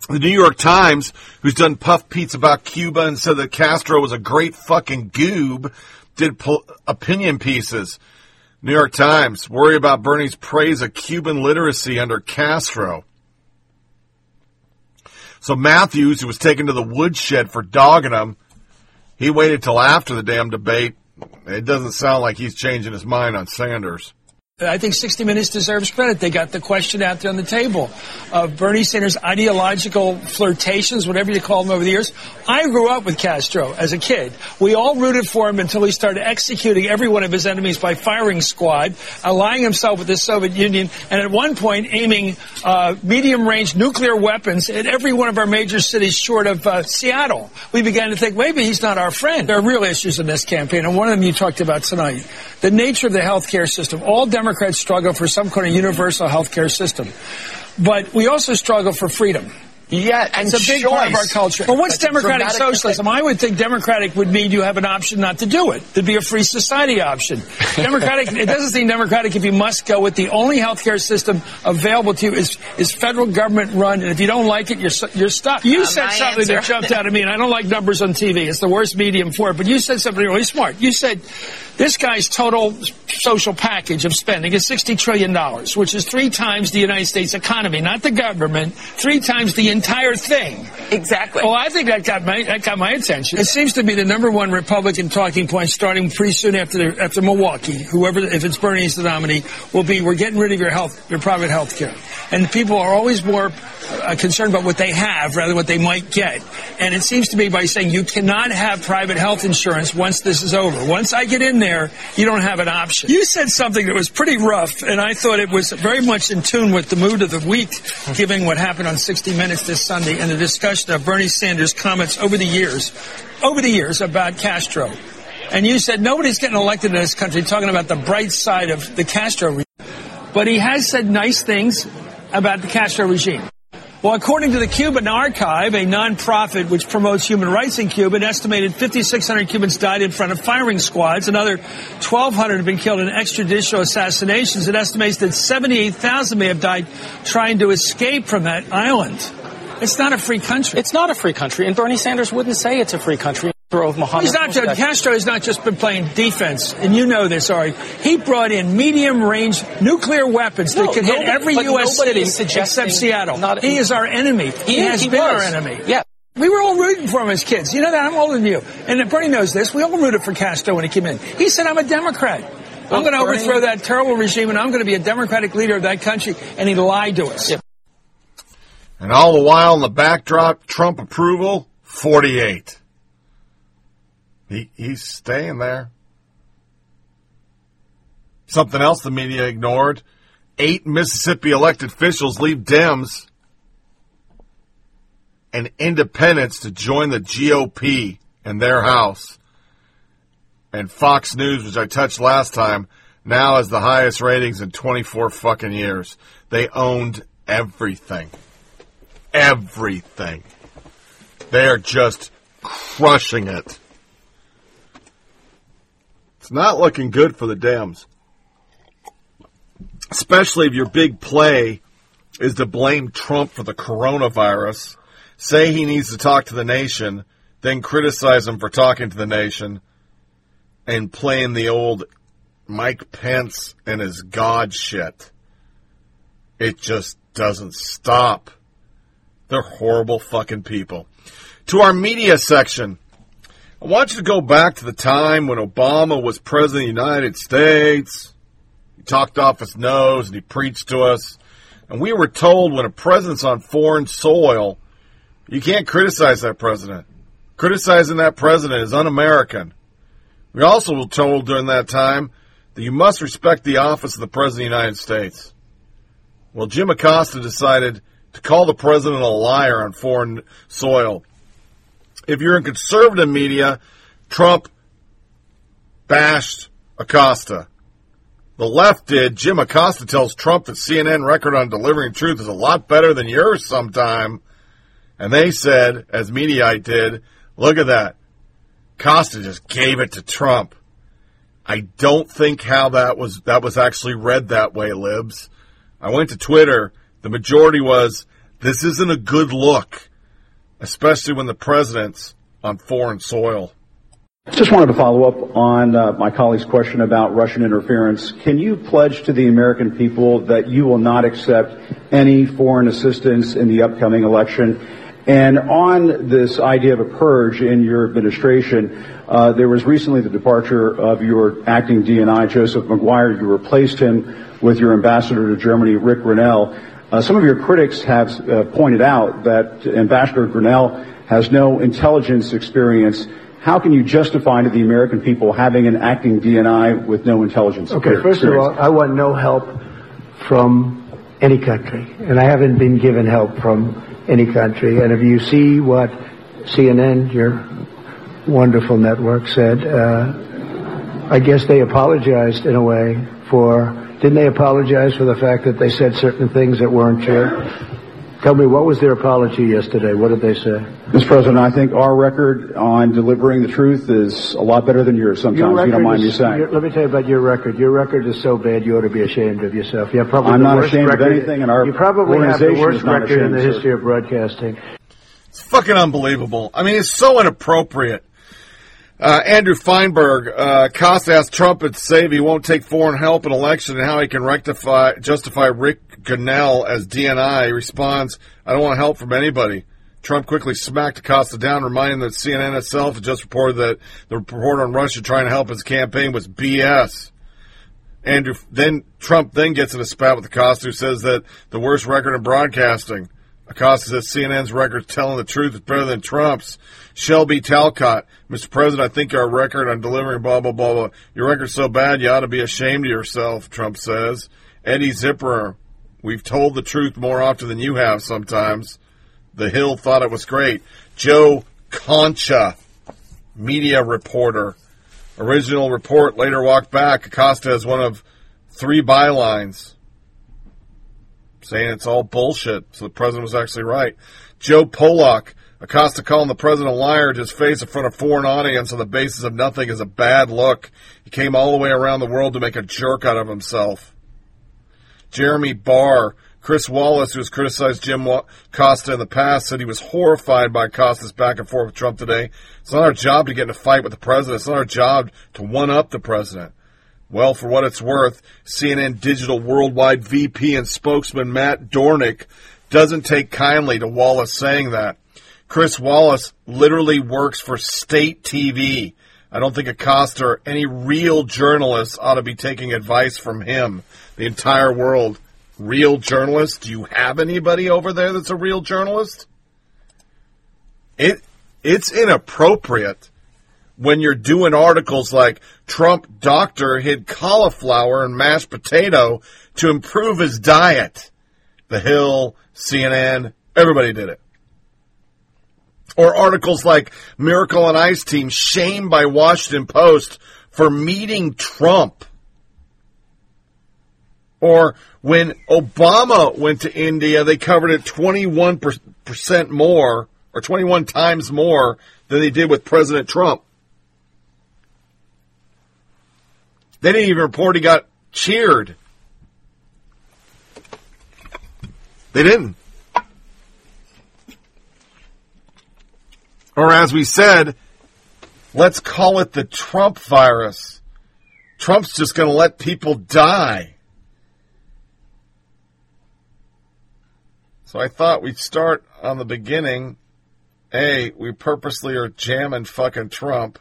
The New York Times, who's done puff pieces about Cuba and said that Castro was a great fucking goob, did opinion pieces. New York Times, worry about Bernie's praise of Cuban literacy under Castro. So Matthews, who was taken to the woodshed for dogging him, he waited till after the damn debate It doesn't sound like he's changing his mind on Sanders. I think 60 Minutes deserves credit. They got the question out there on the table of Bernie Sanders' ideological flirtations, whatever you call them over the years. I grew up with Castro as a kid. We all rooted for him until he started executing every one of his enemies by firing squad, allying himself with the Soviet Union, and at one point aiming medium-range nuclear weapons at every one of our major cities short of Seattle. We began to think, maybe he's not our friend. There are real issues in this campaign, and one of them you talked about tonight. The nature of the health care system. All Democrats struggle for some kind of universal health care system. But we also struggle for freedom. Yeah, and it's a big part of our culture. But what's democratic socialism? I would think democratic would mean you have an option not to do it. There'd be a free society option. Democratic, it doesn't seem democratic if you must go with the only healthcare system available to you is federal government run, and if you don't like it, you're stuck. You said something that jumped out at me, and I don't like numbers on TV. It's the worst medium for it, but you said something really smart. You said this guy's total social package of spending is $60 trillion, which is 3 times the United States economy, not the government, 3 times the entire thing. Exactly. Well, I think that got my attention. It seems to be the number one Republican talking point, starting pretty soon after Milwaukee. Whoever, if it's Bernie's the nominee, will be, we're getting rid of your private health care. And people are always more concerned about what they have rather than what they might get. And it seems to be by saying you cannot have private health insurance once this is over. Once I get in there, you don't have an option. You said something that was pretty rough, and I thought it was very much in tune with the mood of the week, given what happened on 60 Minutes this Sunday and the discussion of Bernie Sanders' comments over the years about Castro. And you said nobody's getting elected in this country talking about the bright side of the Castro regime. But he has said nice things about the Castro regime. Well, according to the Cuban Archive, a nonprofit which promotes human rights in Cuba, an estimated 5,600 Cubans died in front of firing squads. Another 1,200 have been killed in extrajudicial assassinations. It estimates that 78,000 may have died trying to escape from that island. It's not a free country. It's not a free country, and Bernie Sanders wouldn't say it's a free country. Castro has not just been playing defense, and you know this, Ari. He brought in medium-range nuclear weapons that could hit every U.S. city except Seattle. He is our enemy. He has been our enemy. Yeah. We were all rooting for him as kids. You know that? I'm older than you. And Bernie knows this. We all rooted for Castro when he came in. He said, I'm a Democrat. I'm going to overthrow that terrible regime, and I'm going to be a Democratic leader of that country. And he lied to us. Yeah. And all the while, in the backdrop, Trump approval, 48. He's staying there. Something else the media ignored. 8 Mississippi elected officials leave Dems and independents to join the GOP in their house. And Fox News, which I touched last time, now has the highest ratings in 24 fucking years. They owned everything. Everything. They are just crushing it. It's not looking good for the Dems, especially if your big play is to blame Trump for the coronavirus, say he needs to talk to the nation, then criticize him for talking to the nation, and playing the old Mike Pence and his God shit. It just doesn't stop. They're horrible fucking people. To our media section. I want you to go back to the time when Obama was president of the United States. He talked off his nose and he preached to us. And we were told when a president's on foreign soil, you can't criticize that president. Criticizing that president is un-American. We also were told during that time that you must respect the office of the president of the United States. Well, Jim Acosta decided to call the president a liar on foreign soil. If you're in conservative media, Trump bashed Acosta. The left did. Jim Acosta tells Trump that CNN record on delivering truth is a lot better than yours sometime. And they said, as Mediaite did, look at that. Acosta just gave it to Trump. I don't think how that was actually read that way, Libs. I went to Twitter. The majority was, this isn't a good look. Especially when the president's on foreign soil. Just wanted to follow up on my colleague's question about Russian interference. Can you pledge to the American people that you will not accept any foreign assistance in the upcoming election? And on this idea of a purge in your administration, there was recently the departure of your acting DNI, Joseph McGuire. You replaced him with your ambassador to Germany, Rick Grinnell. Some of your critics have pointed out that Ambassador Grinnell has no intelligence experience. How can you justify to the American people having an acting DNI with no intelligence experience? Okay, first of all, I want no help from any country, and I haven't been given help from any country. And if you see what CNN, your wonderful network, said, I guess they apologized in a way for, didn't they apologize for the fact that they said certain things that weren't true? Tell me, what was their apology yesterday? What did they say? Mr. President, I think our record on delivering the truth is a lot better than yours sometimes, your if you don't mind me saying. Let me tell you about your record. Your record is so bad you ought to be ashamed of yourself. You have probably I'm not ashamed record. Of anything in our You probably have the worst record in the history of broadcasting. It's fucking unbelievable. I mean, it's so inappropriate. Andrew Feinberg, Acosta asked Trump to say he won't take foreign help in election and how he can justify Rick Grinnell as DNI. He responds, I don't want help from anybody. Trump quickly smacked Acosta down, reminding that CNN itself had just reported that the report on Russia trying to help his campaign was BS. Trump then gets in a spat with Acosta, who says that the worst record in broadcasting. Acosta says CNN's record telling the truth is better than Trump's. Shelby Talcott, Mr. President, I think our record on delivering blah, blah, blah, blah. Your record's so bad you ought to be ashamed of yourself, Trump says. Eddie Zipperer, we've told the truth more often than you have sometimes. The Hill thought it was great. Joe Concha, media reporter. Original report later walked back. Acosta has one of three bylines, saying it's all bullshit, so the president was actually right. Joe Pollock, Acosta calling the president a liar to his face in front of a foreign audience on the basis of nothing is a bad look. He came all the way around the world to make a jerk out of himself. Jeremy Barr, Chris Wallace, who has criticized Jim Acosta in the past, said he was horrified by Acosta's back and forth with Trump today. It's not our job to get in a fight with the president. It's not our job to one-up the president. Well, for what it's worth, CNN Digital Worldwide VP and spokesman Matt Dornick doesn't take kindly to Wallace saying that. Chris Wallace literally works for state TV. I don't think Acosta or any real journalist ought to be taking advice from him. The entire world. Real journalists? Do you have anybody over there that's a real journalist? It's inappropriate when you're doing articles like Trump doctor hid cauliflower and mashed potato to improve his diet. The Hill, CNN, everybody did it. Or articles like Miracle on Ice Team shamed by Washington Post for meeting Trump. Or when Obama went to India, they covered it 21% more or 21 times more than they did with President Trump. They didn't even report he got cheered. They didn't. Or as we said, let's call it the Trump virus. Trump's just going to let people die. So I thought we'd start on the beginning. A, we purposely are jamming fucking Trump.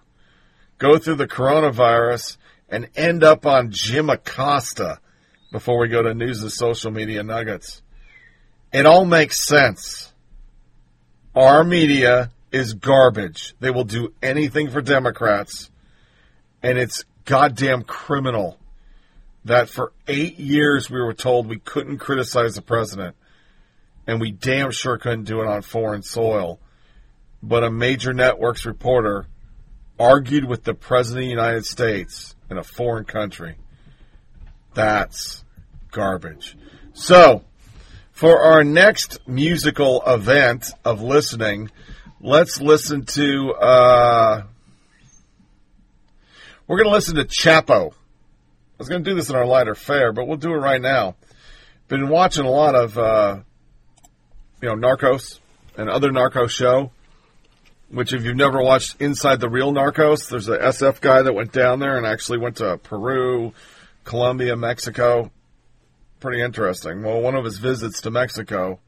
Go through the coronavirus and end up on Jim Acosta before we go to news and social media nuggets. It all makes sense. Our media is garbage. They will do anything for Democrats, and it's goddamn criminal that for 8 years we were told we couldn't criticize the president, and we damn sure couldn't do it on foreign soil. But a major network's reporter argued with the president of the United States in a foreign country. That's garbage. So, for our next musical event of listening, let's listen to, we're going to listen to Chapo. I was going to do this in our lighter fare, but we'll do it right now. Been watching a lot of, Narcos and other Narcos show, which if you've never watched Inside the Real Narcos, there's a SF guy that went down there and actually went to Peru, Colombia, Mexico. Pretty interesting. Well, one of his visits to Mexico,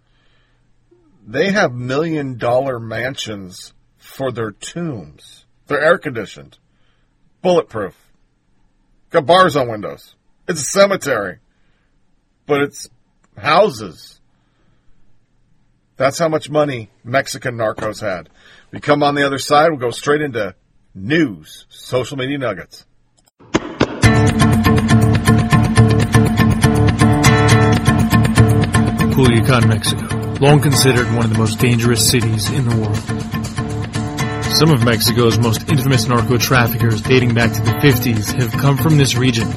They have $1 million mansions for their tombs. They're air conditioned, bulletproof, got bars on windows. It's a cemetery, but it's houses. That's how much money Mexican narcos had. We come on the other side, we'll go straight into news, social media nuggets. Culiacan, Mexico, long considered one of the most dangerous cities in the world. Some of Mexico's most infamous narco-traffickers dating back to the 50s have come from this region,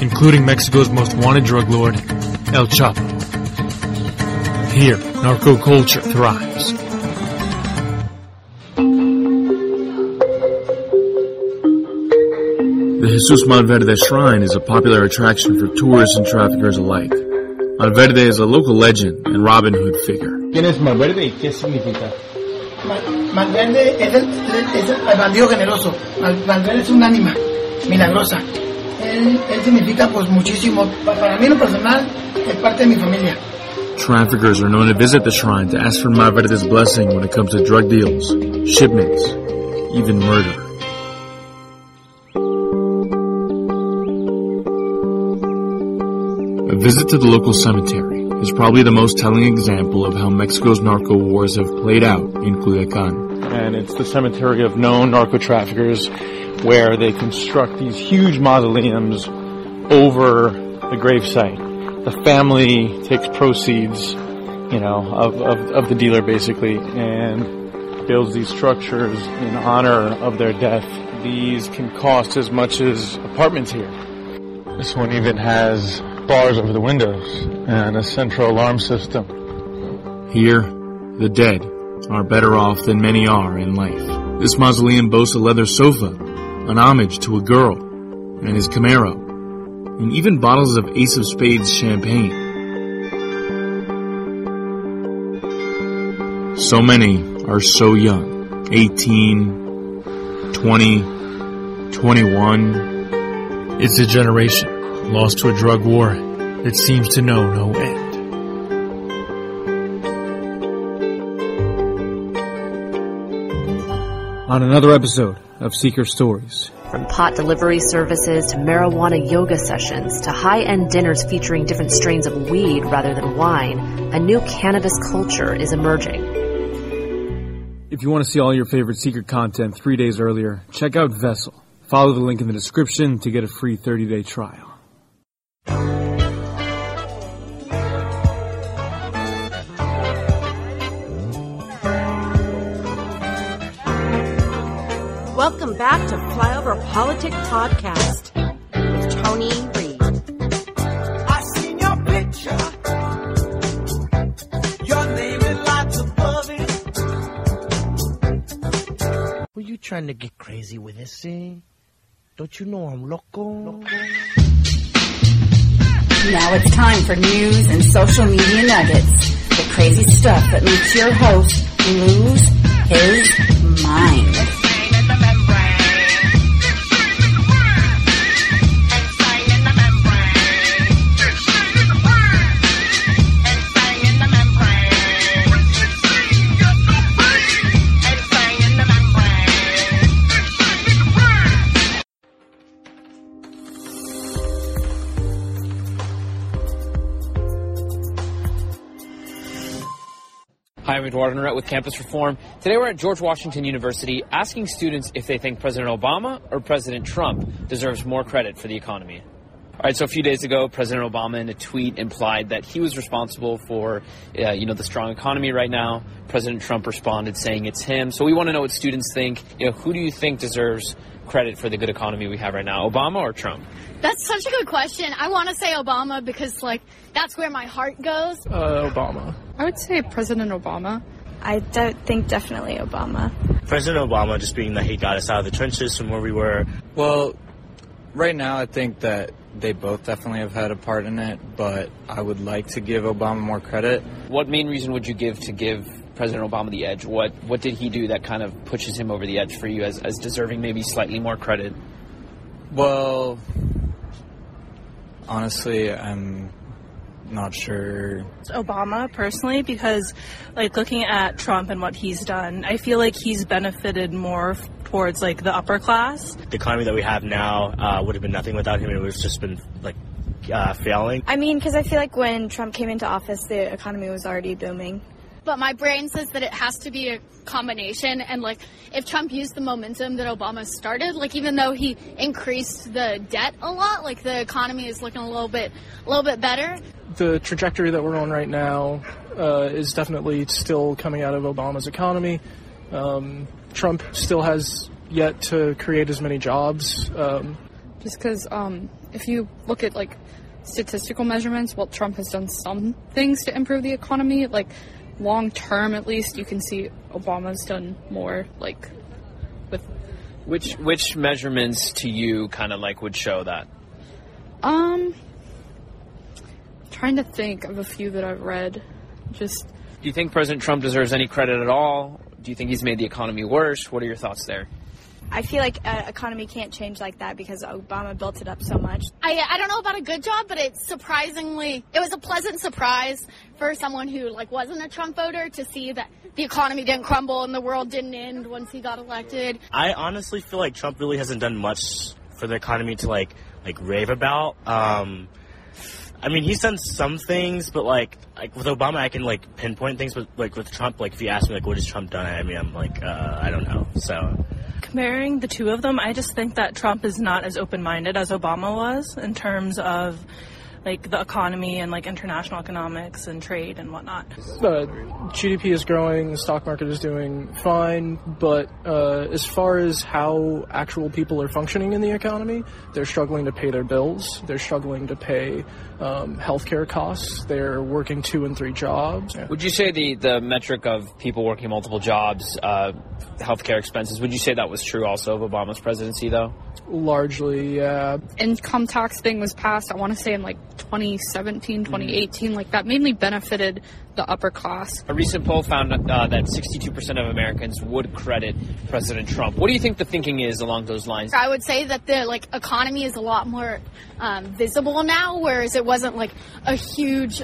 including Mexico's most wanted drug lord, El Chapo. Here, narco culture thrives. The Jesus Manverde Shrine is a popular attraction for tourists and traffickers alike. Manverde is a local legend and Robin Hood figure. ¿Quién es Manverde y qué significa? Manverde es el bandido generoso. Manverde es un ánima milagrosa. Él significa pues muchísimo. Para mí en lo personal es parte de mi familia. Traffickers are known to visit the shrine to ask for Manverde's blessing when it comes to drug deals, shipments, even murder. A visit to the local cemetery is probably the most telling example of how Mexico's narco wars have played out in Culiacan. And it's the cemetery of known narco traffickers where they construct these huge mausoleums over the gravesite. The family takes proceeds, of the dealer basically, and builds these structures in honor of their death. These can cost as much as apartments here. This one even has bars over the windows and a central alarm system. Here, the dead are better off than many are in life. This mausoleum boasts a leather sofa, an homage to a girl, and his Camaro, and even bottles of Ace of Spades champagne. So many are so young, 18, 20, 21. It's a generation lost to a drug war that seems to know no end. On another episode of Seeker Stories. From pot delivery services to marijuana yoga sessions to high-end dinners featuring different strains of weed rather than wine, a new cannabis culture is emerging. If you want to see all your favorite Seeker content 3 days earlier, check out Vessel. Follow the link in the description to get a free 30-day trial. Welcome back to Flyover Politics Podcast with Tony Reid. I seen your picture. Your name and lights above it. Were you trying to get crazy with this thing? Don't you know I'm loco? Now it's time for news and social media nuggets. The crazy stuff that makes your host lose his mind. I'm Eduardo Naret with Campus Reform. Today we're at George Washington University asking students if they think President Obama or President Trump deserves more credit for the economy. All right, so a few days ago, President Obama in a tweet implied that he was responsible for, the strong economy right now. President Trump responded saying it's him. So we want to know what students think. Who do you think deserves credit for the good economy we have right now, Obama or Trump? That's such a good question. I want to say Obama because, that's where my heart goes. Obama. I would say President Obama. I think definitely Obama. President Obama just being that he got us out of the trenches from where we were. Well, right now I think that they both definitely have had a part in it, but I would like to give Obama more credit. What main reason would you give President Obama the edge? What did he do that kind of pushes him over the edge for you as deserving maybe slightly more credit? Well, honestly, I'm Not sure. Obama, personally, because, like, looking at Trump and what he's done, I feel like he's benefited more towards, like, the upper class. The economy that we have now would have been nothing without him. It would have just been, like, failing. I mean, because I feel like when Trump came into office, the economy was already booming. But my brain says that it has to be a combination. And, like, if Trump used the momentum that Obama started, like, even though he increased the debt a lot, like, the economy is looking a little bit better. The trajectory that we're on right now is definitely still coming out of Obama's economy. Trump still has yet to create as many jobs. Just because if you look at, like, statistical measurements, well, Trump has done some things to improve the economy. Like, long term, at least, you can see Obama's done more, like, with... Which measurements to you kind of, like, would show that? Trying to think of a few that I've read. Do you think President Trump deserves any credit at all? Do you think he's made the economy worse? What are your thoughts there? I feel like an economy can't change like that because Obama built it up so much. I don't know about a good job, but it was a pleasant surprise for someone who, like, wasn't a Trump voter to see that the economy didn't crumble and the world didn't end once he got elected. I honestly feel like Trump really hasn't done much for the economy to, like rave about. I mean, he's done some things, but, like with Obama, I can, like, pinpoint things. But, like, with Trump, like, if you ask me, like, what has Trump done? I mean, I'm like, I don't know. So comparing the two of them, I just think that Trump is not as open-minded as Obama was in terms of, like, the economy and, like, international economics and trade and whatnot. GDP is growing, the stock market is doing fine, but as far as how actual people are functioning in the economy, they're struggling to pay their bills, they're struggling to pay healthcare costs, they're working 2 and 3 jobs. Yeah. Would you say the metric of people working multiple jobs, healthcare expenses, would you say that was true also of Obama's presidency, though? Largely, yeah. Income tax thing was passed, I want to say, in, like, 2017, 2018, like, that mainly benefited the upper class. A recent poll found that 62% of Americans would credit President Trump. What do you think the thinking is along those lines? I would say that the, like, economy is a lot more visible now, whereas it wasn't, like, a huge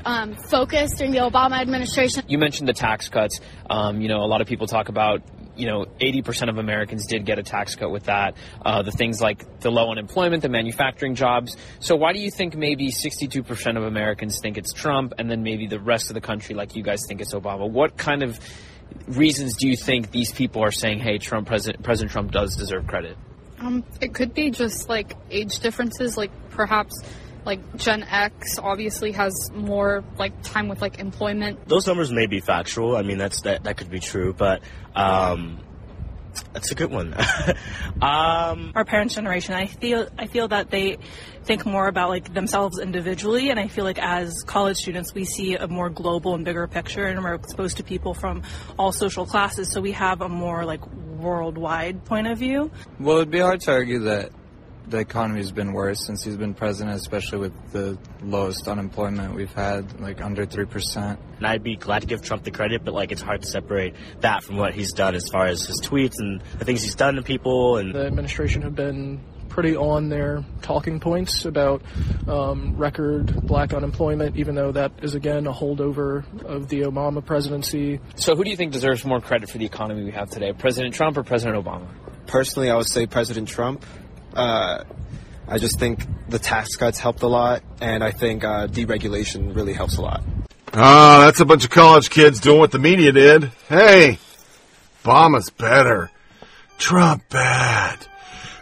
focus during the Obama administration. You mentioned the tax cuts. You know, a lot of people talk about, you know, 80% of Americans did get a tax cut with that. The things like the low unemployment, the manufacturing jobs. So why do you think maybe 62% of Americans think it's Trump, and then maybe the rest of the country, like you guys, think it's Obama? What kind of reasons do you think these people are saying, hey, Trump, President Trump does deserve credit? It could be just, like, age differences, like, perhaps, like, Gen X obviously has more, like, time with, like, employment. Those numbers may be factual. I mean, that could be true, but that's a good one. Our parents' generation, I feel that they think more about, like, themselves individually, and I feel like as college students we see a more global and bigger picture, and we're exposed to people from all social classes, so we have a more, like, worldwide point of view. Well, it'd be hard to argue that the economy has been worse since he's been president, especially with the lowest unemployment we've had, like, under 3%. And I'd be glad to give Trump the credit, but, like, it's hard to separate that from what he's done as far as his tweets and the things he's done to people. And the administration have been pretty on their talking points about record black unemployment, even though that is, again, a holdover of the Obama presidency. So who do you think deserves more credit for the economy we have today, President Trump or President Obama? Personally, I would say President Trump. I just think the tax cuts helped a lot, and I think deregulation really helps a lot. That's a bunch of college kids doing what the media did. Hey, Obama's better. Trump bad.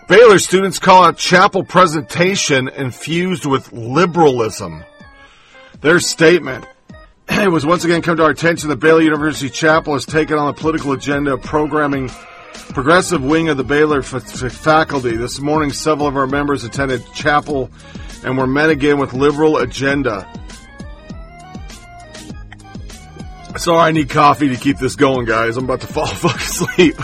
Baylor students call out chapel presentation infused with liberalism. Their statement: it was once again come to our attention that Baylor University Chapel has taken on the political agenda of programming progressive wing of the Baylor faculty. This morning, several of our members attended chapel and were met again with liberal agenda. Sorry, I need coffee to keep this going, guys. I'm about to fall asleep.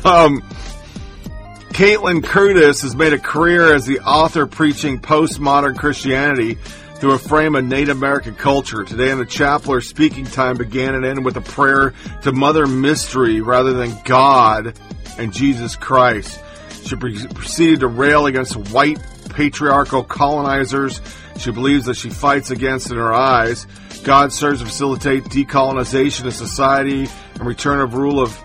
Caitlin Curtis has made a career as the author preaching postmodern Christianity through a frame of Native American culture. Today in the chapel, her speaking time began and ended with a prayer to Mother Mystery rather than God and Jesus Christ. She proceeded to rail against white patriarchal colonizers she believes that she fights against in her eyes. God serves to facilitate decolonization of society and return of rule of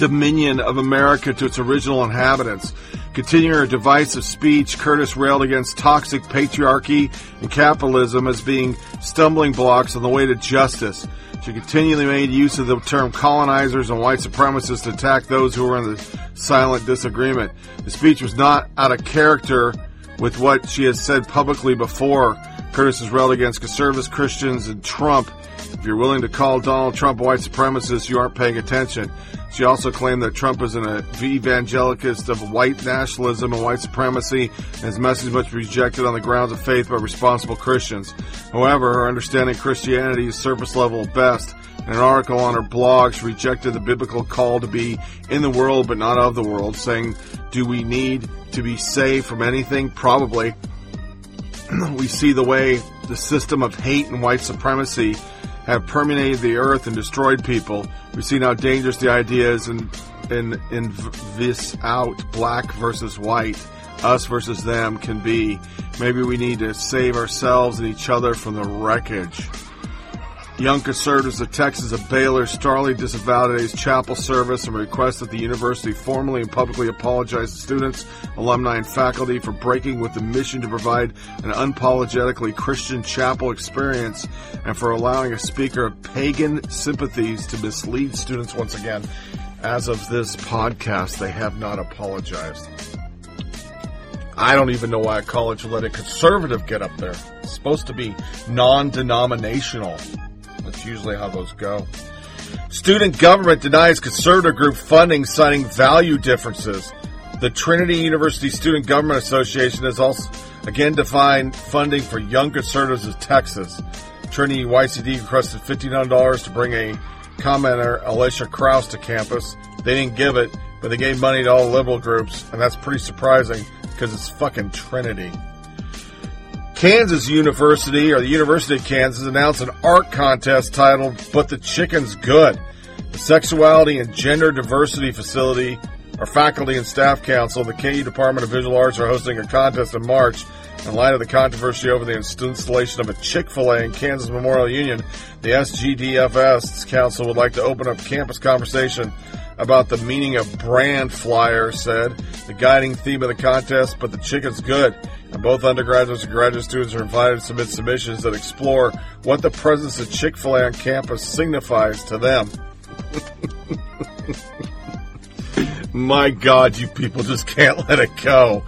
dominion of America to its original inhabitants. Continuing her divisive speech, Curtis railed against toxic patriarchy and capitalism as being stumbling blocks on the way to justice. She continually made use of the term colonizers and white supremacists to attack those who were in the silent disagreement. The speech was not out of character with what she has said publicly before. Curtis has railed against conservative Christians and Trump. If you're willing to call Donald Trump a white supremacist, you aren't paying attention. She also claimed that Trump is an evangelicalist of white nationalism and white supremacy, and his message must be rejected on the grounds of faith by responsible Christians. However, her understanding of Christianity is surface level at best. In an article on her blog, she rejected the biblical call to be in the world but not of the world, saying, do we need to be saved from anything? Probably. We see the way the system of hate and white supremacy have permeated the earth and destroyed people. We've seen how dangerous the idea is in this out, black versus white, us versus them can be. Maybe we need to save ourselves and each other from the wreckage. Young conservatives of Texas and Baylor strongly disavowed today's chapel service and requested the university formally and publicly apologize to students, alumni, and faculty for breaking with the mission to provide an unapologetically Christian chapel experience and for allowing a speaker of pagan sympathies to mislead students once again. As of this podcast, they have not apologized. I don't even know why a college would let a conservative get up there. It's supposed to be non-denominational. That's usually how those go. Student government denies conservative group funding, citing value differences. The Trinity University Student Government Association has also again defined funding for young conservatives of Texas. Trinity YCD requested $1,500 to bring a commenter, Alicia Krause, to campus. They didn't give it, but they gave money to all liberal groups, and that's pretty surprising because it's fucking Trinity. Kansas University, or the University of Kansas, announced an art contest titled, But the Chicken's Good. The Sexuality and Gender Diversity Facility, or Faculty and Staff Council, the KU Department of Visual Arts are hosting a contest in March. In light of the controversy over the installation of a Chick-fil-A in Kansas Memorial Union, the SGDFS Council would like to open up campus conversation about the meaning of brand, Flyer said. The guiding theme of the contest, But the Chicken's Good. And both undergraduates and graduate students are invited to submit submissions that explore what the presence of Chick-fil-A on campus signifies to them. My God, you people just can't let it go.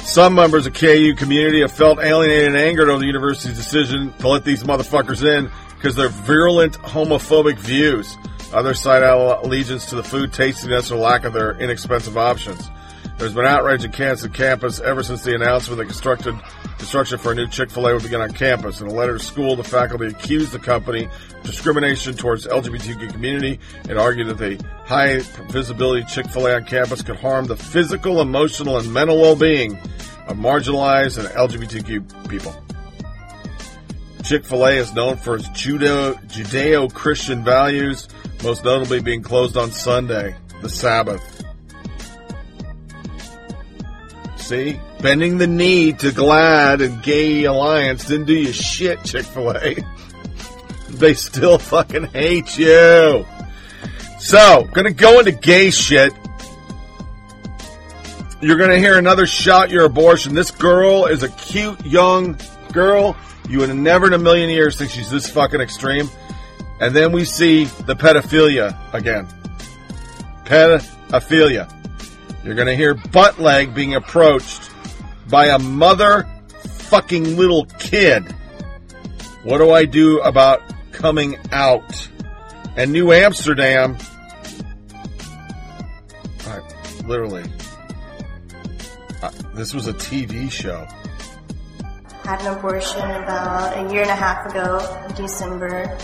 Some members of KU community have felt alienated and angered over the university's decision to let these motherfuckers in because their virulent homophobic views. Others cite allegiance to the food tastiness or lack of their inexpensive options. There's been outrage in Kansas campus ever since the announcement that construction for a new Chick-fil-A would begin on campus. In a letter to school, the faculty accused the company of discrimination towards the LGBTQ community and argued that the high visibility Chick-fil-A on campus could harm the physical, emotional, and mental well-being of marginalized and LGBTQ people. Chick-fil-A is known for its Judeo-Christian values, most notably being closed on Sunday, the Sabbath. See? Bending the knee to GLAAD and Gay Alliance didn't do you shit, Chick-fil-A. They still fucking hate you. So, gonna go into gay shit. You're gonna hear another Shout Your Abortion. This girl is a cute young girl. You would never in a million years think she's this fucking extreme. And then we see the pedophilia again. Pedophilia. You're going to hear Buttleg being approached by a motherfucking little kid. What do I do about coming out? And New Amsterdam. This was a TV show. I had an abortion about a year and a half ago, December.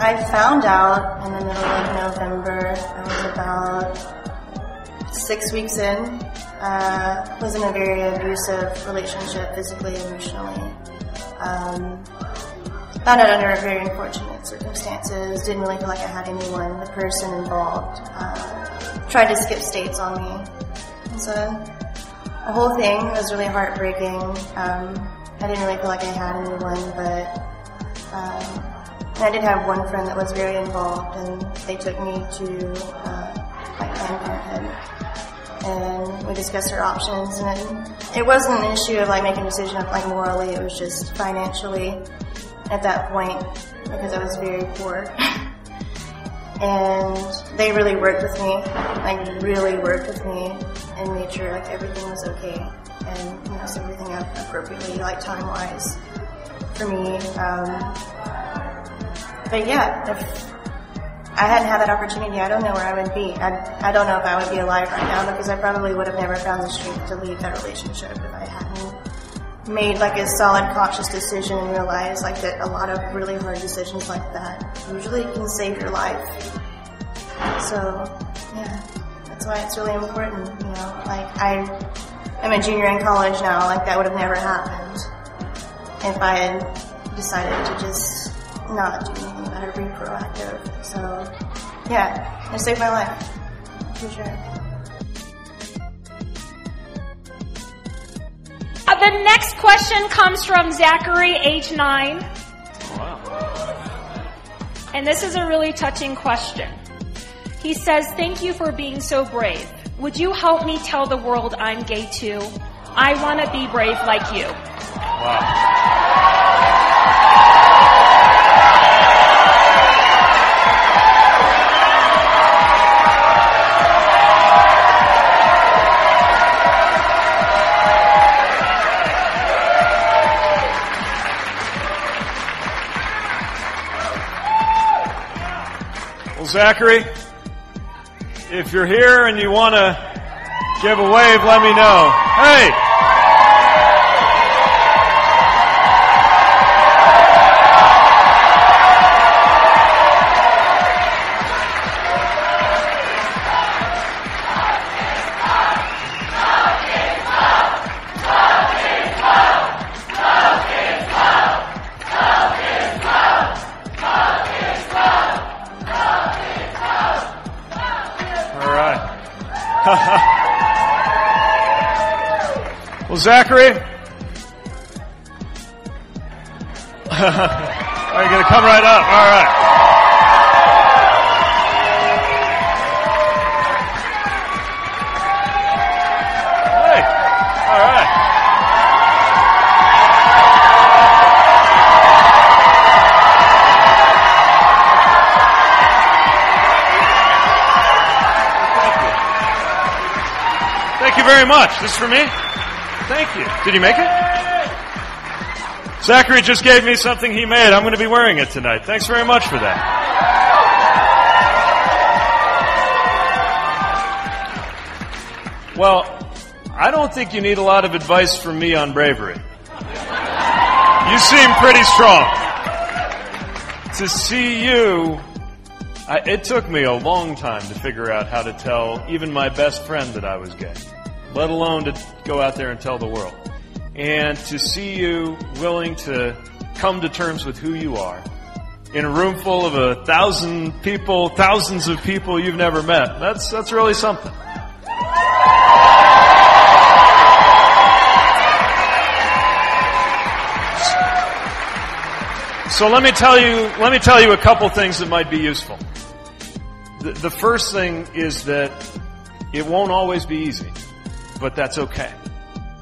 I found out in the middle of November. I was about 6 weeks in, was in a very abusive relationship, physically, emotionally. Found out under very unfortunate circumstances, didn't really feel like I had anyone, the person involved, tried to skip states on me. It's a The whole thing was really heartbreaking. I didn't really feel like I had anyone, but I did have one friend that was very involved, and they took me to my Planned Parenthood, and we discussed our options. And it wasn't an issue of like making a decision of like morally; it was just financially at that point because I was very poor. And they really worked with me, like really worked with me, and made sure like everything was okay and you know, set everything up appropriately, like time-wise, for me. But yeah, if I hadn't had that opportunity, I don't know where I would be. I don't know if I would be alive right now, because I probably would have never found the strength to leave that relationship if I hadn't made like a solid, conscious decision and realized like that a lot of really hard decisions like that usually can save your life. So yeah. That's why it's really important, you know, like I am a junior in college now, like that would have never happened if I had decided to just not do anything about it, be proactive. So yeah, it saved my life, for sure. The next question comes from Zachary, age 9. Wow. And this is a really touching question. He says, thank you for being so brave. Would you help me tell the world I'm gay too? I want to be brave like you. Wow. Well, Zachary, if you're here and you want to give a wave, let me know. Hey! Zachary, are you going to come right up? All right. Hey. All right. Thank you very much. This is for me. Thank you. Did you make it? Zachary just gave me something he made. I'm going to be wearing it tonight. Thanks very much for that. Well, I don't think you need a lot of advice from me on bravery. You seem pretty strong. To see you, it took me a long time to figure out how to tell even my best friend that I was gay, let alone to go out there and tell the world. And to see you willing to come to terms with who you are in a room full of 1,000 people, thousands of people you've never met, that's really something. So let me tell you a couple things that might be useful. The first thing is that it won't always be easy. But that's okay,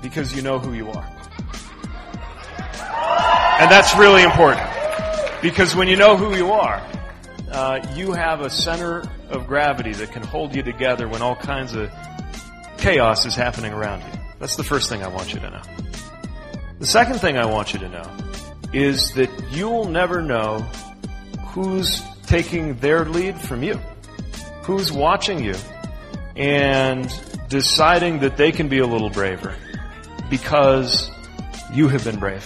because you know who you are. And that's really important, because when you know who you are, you have a center of gravity that can hold you together when all kinds of chaos is happening around you. That's the first thing I want you to know. The second thing I want you to know is that you will never know who's taking their lead from you, who's watching you, and deciding that they can be a little braver because you have been brave.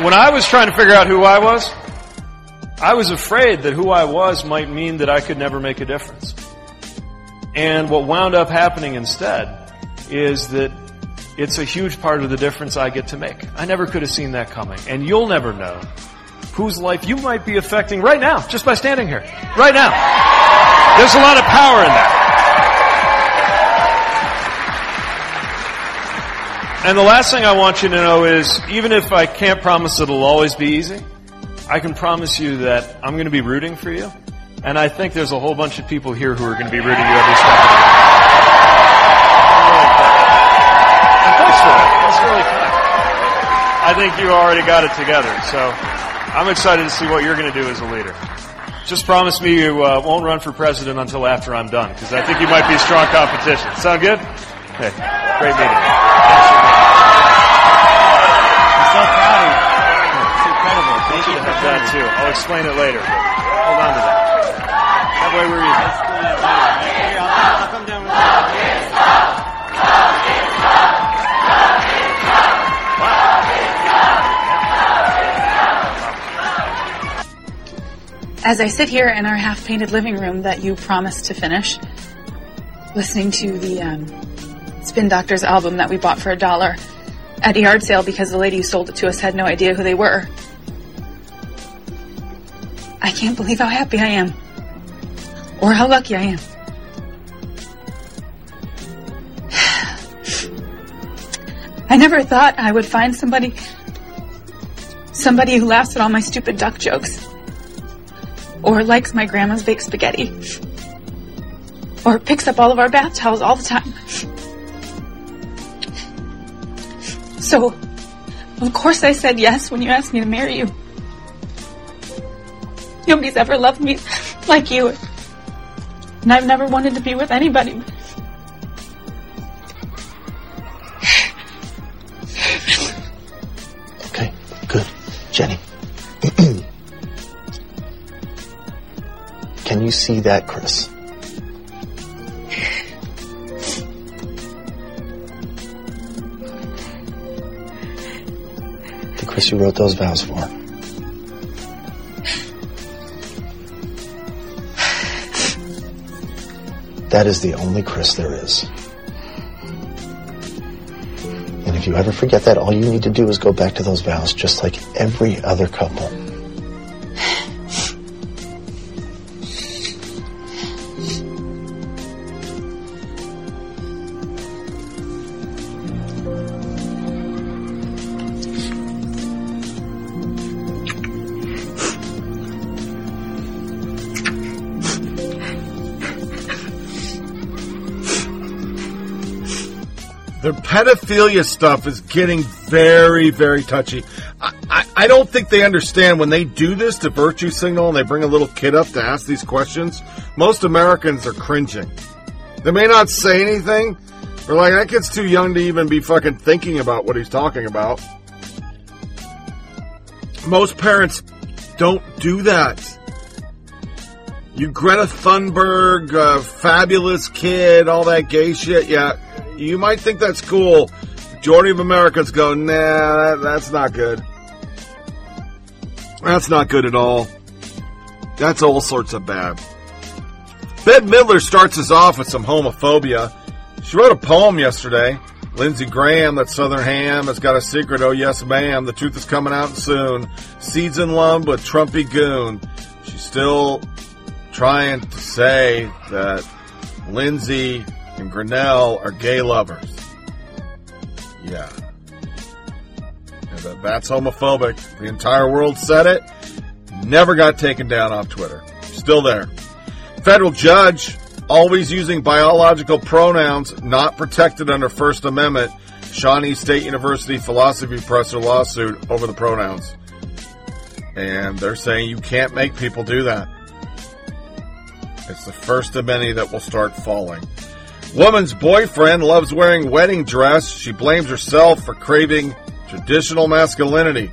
When I was trying to figure out who I was afraid that who I was might mean that I could never make a difference. And what wound up happening instead is that It's a huge part of the difference I get to make. I never could have seen that coming. And you'll never know whose life you might be affecting right now, just by standing here. Right now. There's a lot of power in that. And the last thing I want you to know is, even if I can't promise it'll always be easy, I can promise you that I'm going to be rooting for you. And I think there's a whole bunch of people here who are going to be rooting you every step of the way. And thanks for that. That's really fun. I think you already got it together. So I'm excited to see what you're going to do as a leader. Just promise me you won't run for president until after I'm done, because I think you might be strong competition. Sound good? Okay. Great meeting. Thanks for being here. I'm so proud of you. It's incredible. Thank you for that, too. I'll explain it later. Hold on to that. That way we're even. I'll come down with you. As I sit here in our half-painted living room that you promised to finish, listening to the Spin Doctors album that we bought for $1 at a yard sale because the lady who sold it to us had no idea who they were, I can't believe how happy I am. Or how lucky I am. I never thought I would find somebody who laughs at all my stupid duck jokes, or likes my grandma's baked spaghetti, or picks up all of our bath towels all the time. So, of course I said yes when you asked me to marry you. Nobody's ever loved me like you. And I've never wanted to be with anybody. Okay, good. Jenny, can you see that, Chris? The Chris you wrote those vows for. That is the only Chris there is. And if you ever forget that, all you need to do is go back to those vows, just like every other couple. The pedophilia stuff is getting very, very touchy. I don't think they understand when they do this to virtue signal and they bring a little kid up to ask these questions, most Americans are cringing. They may not say anything. They're like, that kid's too young to even be fucking thinking about what he's talking about. Most parents don't do that. You Greta Thunberg, fabulous kid, all that gay shit, yeah. You might think that's cool. Majority of Americans go, nah, that's not good. That's not good at all. That's all sorts of bad. Bette Midler starts us off with some homophobia. She wrote a poem yesterday. Lindsey Graham, that Southern ham, has got a secret. Oh, yes, ma'am. The truth is coming out soon. Seeds in love with Trumpy goon. She's still trying to say that Lindsey and Grinnell are gay lovers. Yeah. That's homophobic. The entire world said it. Never got taken down off Twitter. Still there. Federal judge, always using biological pronouns, not protected under First Amendment. Shawnee State University philosophy professor lawsuit over the pronouns. And they're saying you can't make people do that. It's the first of many that will start falling. Woman's boyfriend loves wearing wedding dress. She blames herself for craving traditional masculinity.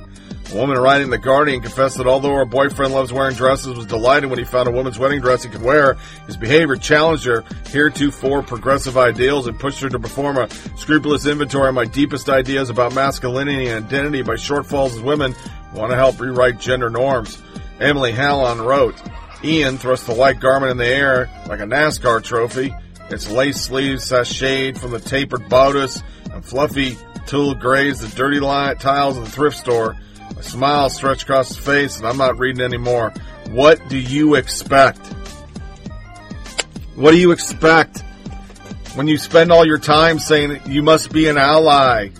A woman writing The Guardian confessed that although her boyfriend loves wearing dresses, was delighted when he found a woman's wedding dress he could wear, his behavior challenged her heretofore progressive ideals and pushed her to perform a scrupulous inventory of my deepest ideas about masculinity and identity by shortfalls as women who want to help rewrite gender norms. Emily Hallon wrote, Ian thrust the white garment in the air like a NASCAR trophy. Its lace sleeves sashayed from the tapered bodice, on fluffy tulle grays, the dirty tiles of the thrift store. A smile stretched across his face, and I'm not reading anymore. What do you expect? What do you expect when you spend all your time saying you must be an ally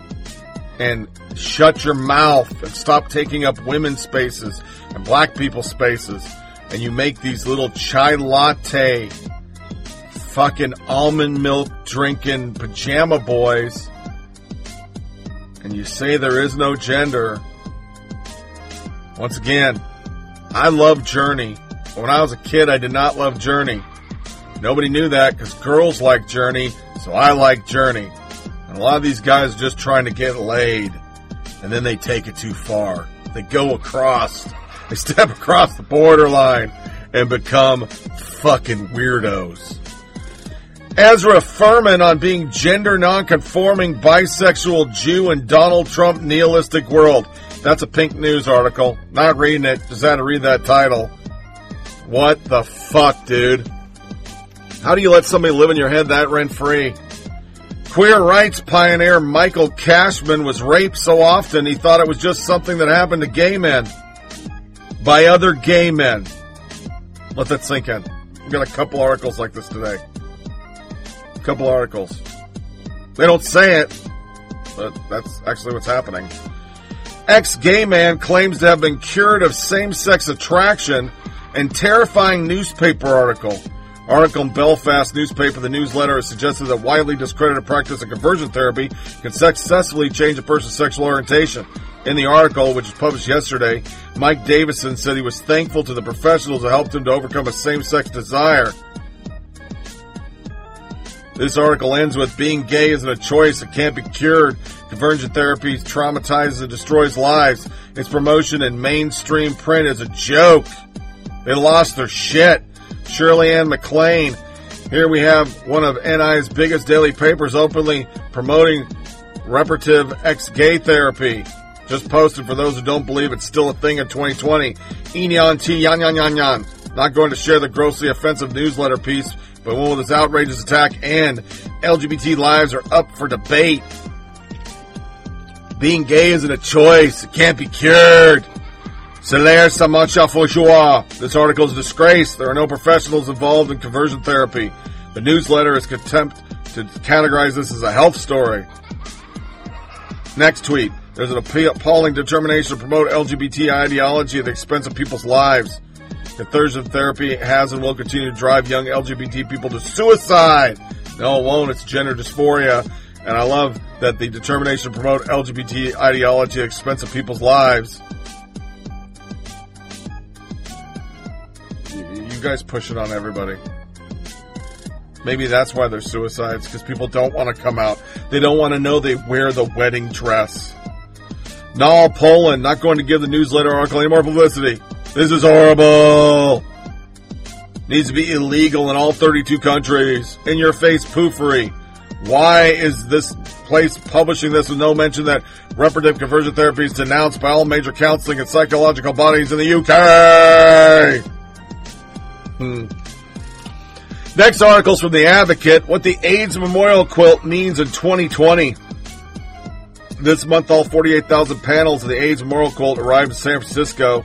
and shut your mouth and stop taking up women's spaces and black people's spaces, and you make these little chai latte fucking almond milk drinking pajama boys, and you say there is no gender? Once again, I love Journey. When I was a kid, I did not love Journey. Nobody knew that because girls like Journey, so I like Journey. And a lot of these guys are just trying to get laid, and then they take it too far. They go across, they step across the borderline and become fucking weirdos. Ezra Furman on being gender nonconforming, bisexual Jew in Donald Trump nihilistic world. That's a Pink News article. Not reading it. Just had to read that title. What the fuck, dude? How do you let somebody live in your head that rent-free? Queer rights pioneer Michael Cashman was raped so often he thought it was just something that happened to gay men. By other gay men. Let that sink in. We've got a couple articles like this today. Couple articles. They don't say it, but that's actually what's happening. Ex-gay man claims to have been cured of same-sex attraction in terrifying newspaper article. Article in Belfast newspaper, the newsletter, has suggested that widely discredited practice of conversion therapy can successfully change a person's sexual orientation. In the article, which was published yesterday, Mike Davison said he was thankful to the professionals who helped him to overcome a same-sex desire. This article ends with, being gay isn't a choice, it can't be cured. Conversion therapy traumatizes and destroys lives. Its promotion in mainstream print is a joke. They lost their shit. Shirley Ann MacLaine. Here we have one of NI's biggest daily papers openly promoting reparative ex-gay therapy. Just posted for those who don't believe it's still a thing in 2020. Enyon T. Yan Yan Yan Yan. Not going to share the grossly offensive newsletter piece, but one with this outrageous attack and LGBT lives are up for debate. Being gay isn't a choice. It can't be cured. This article is a disgrace. There are no professionals involved in conversion therapy. The newsletter is contempt to categorize this as a health story. Next tweet. There's an appalling determination to promote LGBT ideology at the expense of people's lives. Conversion therapy has and will continue to drive young LGBT people to suicide. No, it won't. It's gender dysphoria. And I love that the determination to promote LGBT ideology at the expense of people's lives. You guys push it on everybody. Maybe that's why they're suicides, because people don't want to come out. They don't want to know they wear the wedding dress. Noel Poland, not going to give the newsletter article any more publicity. This is horrible. Needs to be illegal in all 32 countries. In your face poofery. Why is this place publishing this with no mention that reparative conversion therapy is denounced by all major counseling and psychological bodies in the UK? Next article's from The Advocate. What the AIDS Memorial Quilt means in 2020. This month, all 48,000 panels of the AIDS Memorial Quilt arrived in San Francisco.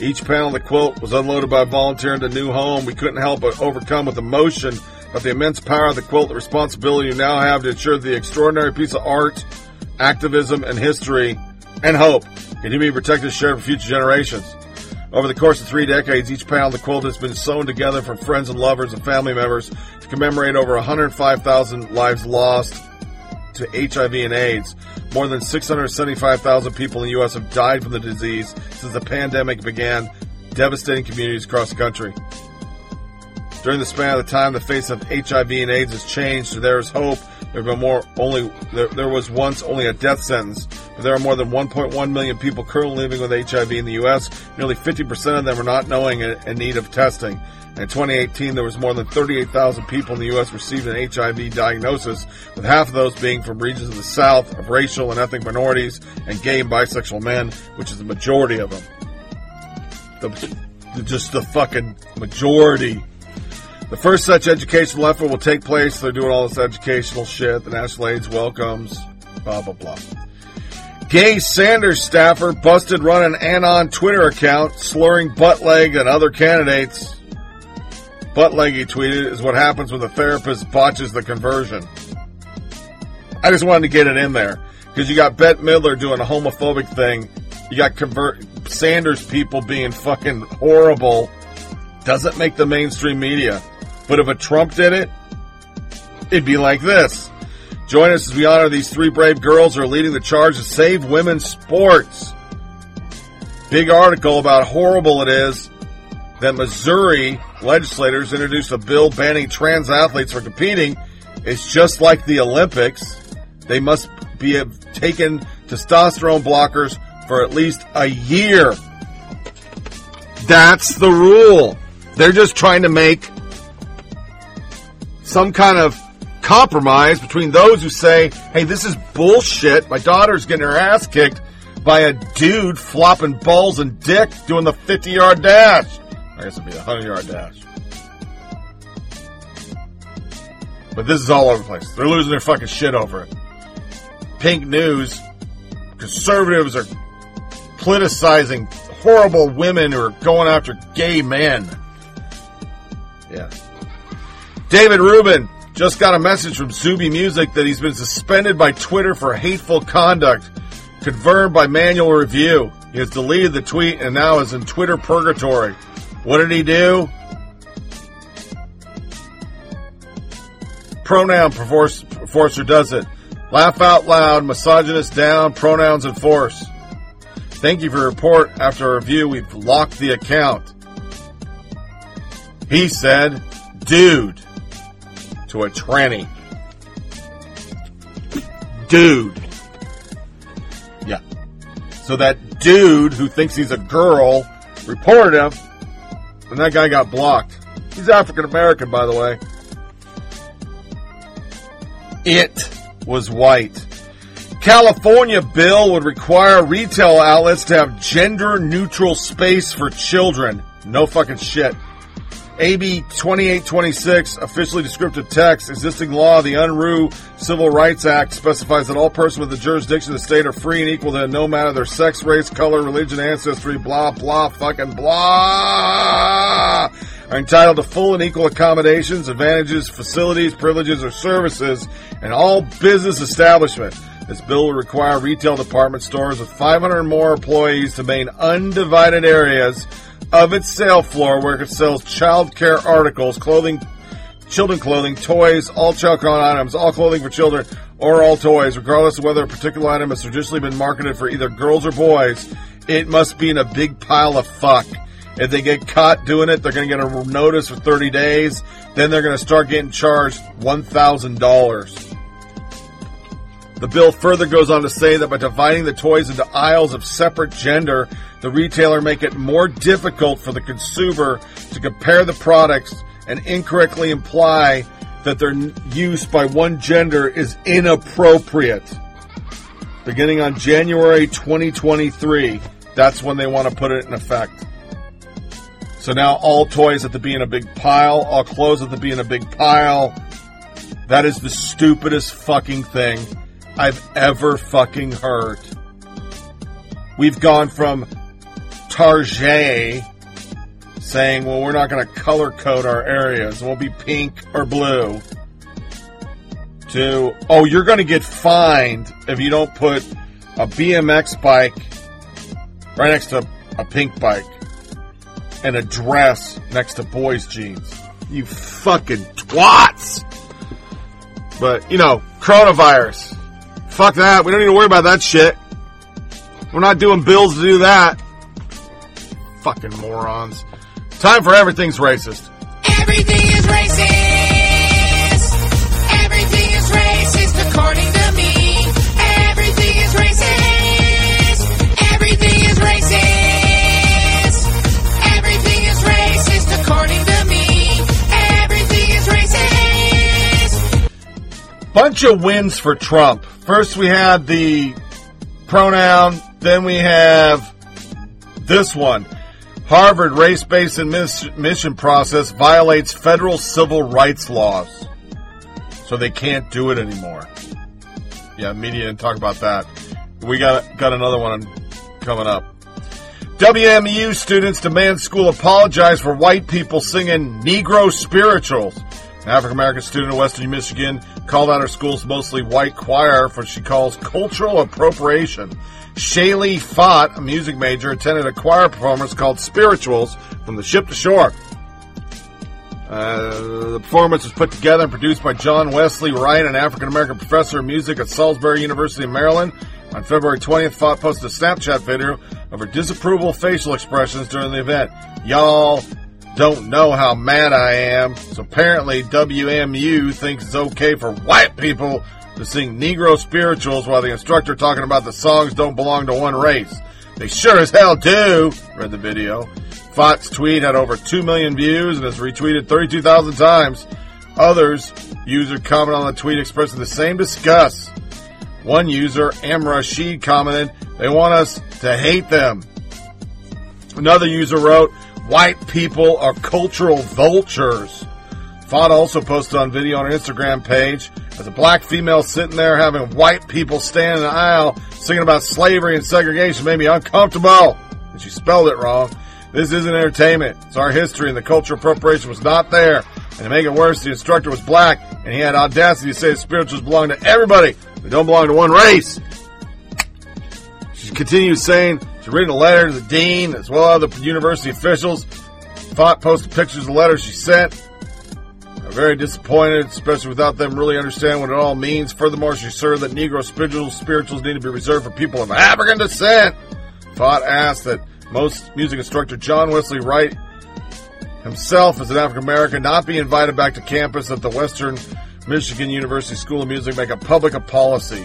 Each panel of the quilt was unloaded by a volunteer into a new home. We couldn't help but overcome with emotion about the immense power of the quilt, the responsibility you now have to ensure the extraordinary piece of art, activism, and history, and hope continue to be protected and shared for future generations. Over the course of 3 decades, each panel of the quilt has been sewn together from friends and lovers and family members to commemorate over 105,000 lives lost to HIV and AIDS. More than 675,000 people in the U.S. have died from the disease since the pandemic began, devastating communities across the country. During the span of the time, the face of HIV and AIDS has changed. There is hope. There was once only a death sentence, but there are more than 1.1 million people currently living with HIV in the U.S. Nearly 50% of them are not knowing it in need of testing. In 2018, there was more than 38,000 people in the U.S. received an HIV diagnosis, with half of those being from regions of the South, of racial and ethnic minorities, and gay and bisexual men, which is the majority of them. Just the fucking majority. The first such educational effort will take place. They're doing all this educational shit. The National AIDS welcomes, blah, blah, blah. Gay Sanders staffer busted running anon Twitter account, slurring buttleg and other candidates. Buttleg, he tweeted, is what happens when the therapist botches the conversion. I just wanted to get it in there. Because you got Bette Midler doing a homophobic thing. You got Sanders people being fucking horrible. Doesn't make the mainstream media. But if a Trump did it, it'd be like this. Join us as we honor these three brave girls who are leading the charge to save women's sports. Big article about how horrible it is that Missouri legislators introduced a bill banning trans athletes from competing. It's just like the Olympics. They must be taken testosterone blockers for at least a year. That's the rule. They're just trying to make some kind of compromise between those who say, hey, this is bullshit. My daughter's getting her ass kicked by a dude flopping balls and dick doing the 50-yard dash. I guess it'd be a 100-yard dash. But this is all over the place. They're losing their fucking shit over it. Pink News. Conservatives are politicizing horrible women who are going after gay men. Yeah. David Rubin just got a message from Zuby Music that he's been suspended by Twitter for hateful conduct. Confirmed by Manual Review. He has deleted the tweet and now is in Twitter purgatory. What did he do? Pronoun enforcer does it. Laugh out loud, misogynist down, pronouns enforced. Thank you for your report. After a review, we've locked the account. He said, dude, to a tranny. Dude. Yeah. So that dude who thinks he's a girl reported him, and that guy got blocked. He's African American, by the way. It was white. California bill would require retail outlets to have gender-neutral space for children. No fucking shit. AB 2826, officially descriptive text. Existing law, the Unruh Civil Rights Act, specifies that all persons with the jurisdiction of the state are free and equal to no matter their sex, race, color, religion, ancestry, blah, blah, fucking blah, are entitled to full and equal accommodations, advantages, facilities, privileges, or services in all business establishment. This bill would require retail department stores with 500 or more employees to maintain undivided areas of its sale floor where it sells child care articles, clothing, children clothing, toys, all child care items, all clothing for children, or all toys, regardless of whether a particular item has traditionally been marketed for either girls or boys. It must be in a big pile of fuck. If they get caught doing it, they're going to get a notice for 30 days. Then they're going to start getting charged $1,000. The bill further goes on to say that by dividing the toys into aisles of separate gender, the retailer make it more difficult for the consumer to compare the products and incorrectly imply that their use by one gender is inappropriate. Beginning on January 2023, that's when they want to put it in effect. So now all toys have to be in a big pile, all clothes have to be in a big pile. That is the stupidest fucking thing I've ever fucking heard. We've gone from Target saying, well, we're not going to color code our areas. We'll be pink or blue. To, oh, you're going to get fined if you don't put a BMX bike right next to a pink bike and a dress next to boys' jeans. You fucking twats. But, you know, coronavirus. Fuck that. We don't need to worry about that shit. We're not doing bills to do that. Fucking morons. Time for Everything's Racist. Everything is racist. Everything is racist according to me. Everything is racist. Everything is racist. Everything is racist according to me. Everything is racist. Bunch of wins for Trump. First we had the pronoun. Then we have this one. Harvard race-based admission process violates federal civil rights laws. So they can't do it anymore. Yeah, media didn't talk about that. We got another one coming up. WMU students demand school apologize for white people singing Negro spirituals. An African-American student at Western Michigan called out her school's mostly white choir for what she calls cultural appropriation. Shaylee Fott, a music major, attended a choir performance called Spirituals from the Ship to Shore. The performance was put together and produced by John Wesley Wright, an African-American professor of music at Salisbury University in Maryland. On February 20th, Fott posted a Snapchat video of her disapproval facial expressions during the event. Y'all don't know how mad I am. So apparently WMU thinks it's okay for white people to sing Negro spirituals while the instructor talking about the songs don't belong to one race. They sure as hell do, read the video. Fott's tweet had over 2 million views and is retweeted 32,000 times. Others, user commented on the tweet expressing the same disgust. One user, Amrashid, commented, they want us to hate them. Another user wrote, white people are cultural vultures. Fott also posted on video on her Instagram page, as a black female sitting there having white people stand in the aisle singing about slavery and segregation made me uncomfortable. And she spelled it wrong. This isn't entertainment. It's our history, and the cultural appropriation was not there. And to make it worse, the instructor was black, and he had audacity to say the spirituals belong to everybody. They don't belong to one race. She continues saying she's written a letter to the dean as well as other university officials. Fott posted pictures of the letter she sent. I'm very disappointed, especially without them really understanding what it all means. Furthermore, she asserted that Negro spirituals need to be reserved for people of African descent. Fott asked that most music instructor John Wesley Wright himself, as an African-American, not be invited back to campus at the Western Michigan University School of Music, make a public apology.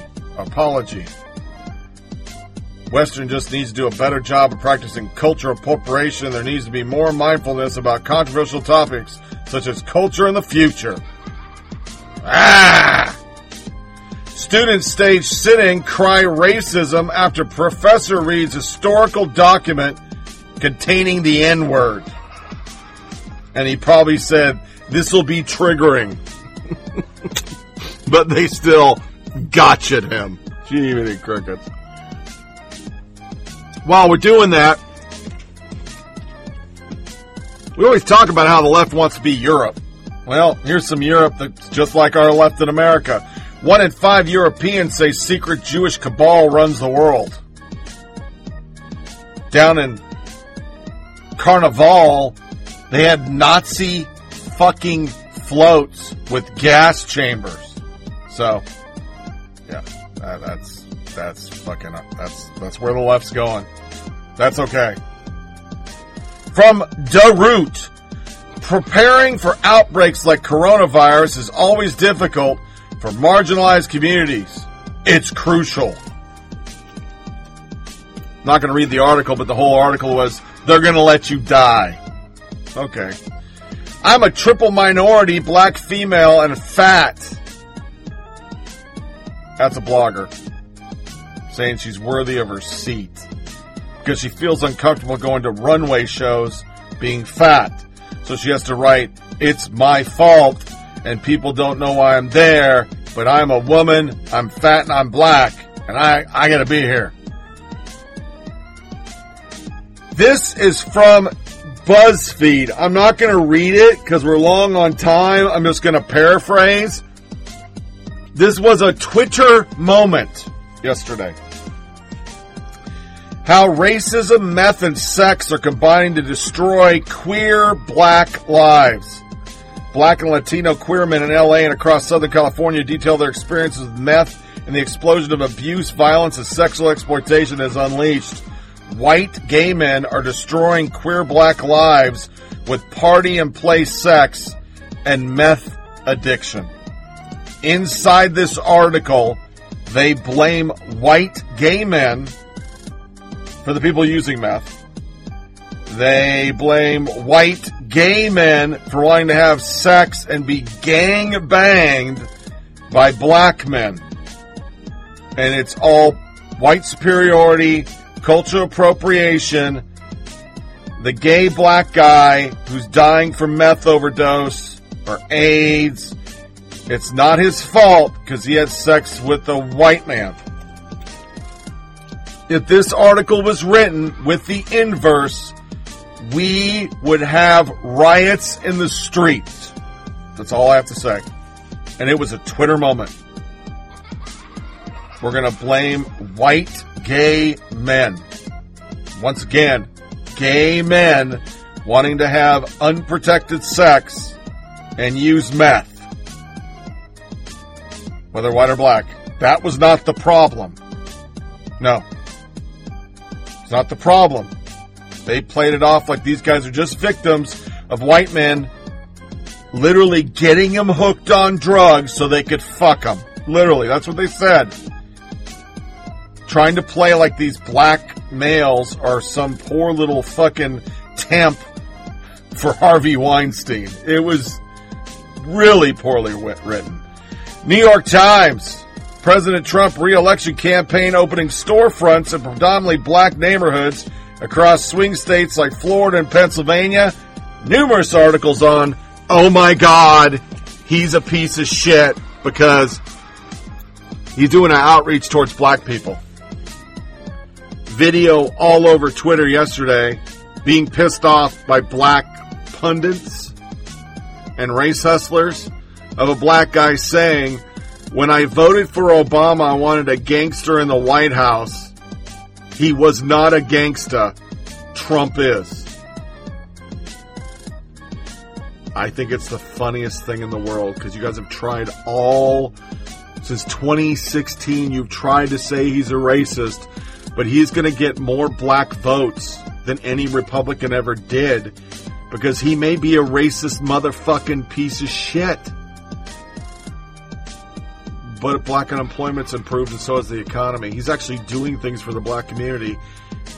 Western just needs to do a better job of practicing cultural appropriation, and there needs to be more mindfulness about controversial topics such as culture in the future. Ah! Students stage sit-in cry racism after professor reads historical document containing the N-word. And he probably said, this'll be triggering. But they still gotcha'd him. Gee, even eat crickets. While we're doing that, we always talk about how the left wants to be Europe. Well, here's some Europe that's just like our left in America. 1 in 5 Europeans say secret Jewish cabal runs the world. Down in Carnival, they had Nazi fucking floats with gas chambers. So, yeah, that's where the left's going. That's okay. From the root, preparing for outbreaks like coronavirus is always difficult for marginalized communities. It's crucial. I'm not going to read the article, but the whole article was, they're going to let you die. Okay. I'm a triple minority, black, female, and fat. That's a blogger saying she's worthy of her seat, because she feels uncomfortable going to runway shows being fat. So she has to write, it's my fault, and people don't know why I'm there, but I'm a woman, I'm fat, and I'm black, and I gotta be here. This is from BuzzFeed. I'm not gonna read it, because we're long on time. I'm just gonna paraphrase. This was a Twitter moment yesterday. How racism, meth, and sex are combining to destroy queer black lives. Black and Latino queer men in LA and across Southern California detail their experiences with meth and the explosion of abuse, violence, and sexual exploitation that is unleashed. White gay men are destroying queer black lives with party and play sex and meth addiction. Inside this article, they blame white gay men for the people using meth. They blame white gay men for wanting to have sex and be gang banged by black men. And it's all white superiority, cultural appropriation, the gay black guy who's dying from meth overdose or AIDS. It's not his fault because he had sex with a white man. If this article was written with the inverse, we would have riots in the streets. That's all I have to say. And it was a Twitter moment. We're going to blame white gay men. Once again, gay men wanting to have unprotected sex and use meth, whether white or black. That was not the problem. No. It's not the problem. They played it off like these guys are just victims of white men literally getting them hooked on drugs so they could fuck them. Literally, that's what they said. Trying to play like these black males are some poor little fucking temp for Harvey Weinstein. It was really poorly written. New York Times. President Trump re-election campaign opening storefronts in predominantly black neighborhoods across swing states like Florida and Pennsylvania. Numerous articles on, oh my God, he's a piece of shit because he's doing an outreach towards black people. Video all over Twitter yesterday being pissed off by black pundits and race hustlers of a black guy saying, when I voted for Obama, I wanted a gangster in the White House. He was not a gangster. Trump is. I think it's the funniest thing in the world because you guys have tried all, since 2016, you've tried to say he's a racist, but he's going to get more black votes than any Republican ever did because he may be a racist motherfucking piece of shit. But black unemployment's improved and so is the economy. He's actually doing things for the black community.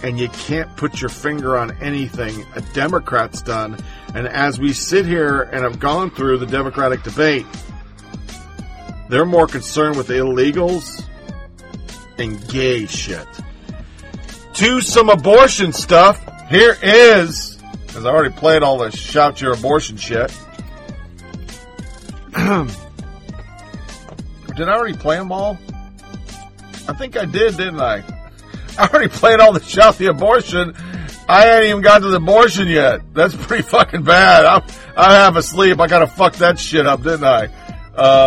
And you can't put your finger on anything a Democrat's done. And as we sit here and have gone through the Democratic debate, they're more concerned with the illegals and gay shit. To some abortion stuff, here is, because I already played all the shout your abortion shit. Did I already play them all? I think I did, didn't I? I already played all the shout the abortion. I ain't even got to the abortion yet. That's pretty fucking bad. I'm half asleep. I gotta fuck that shit up, didn't I?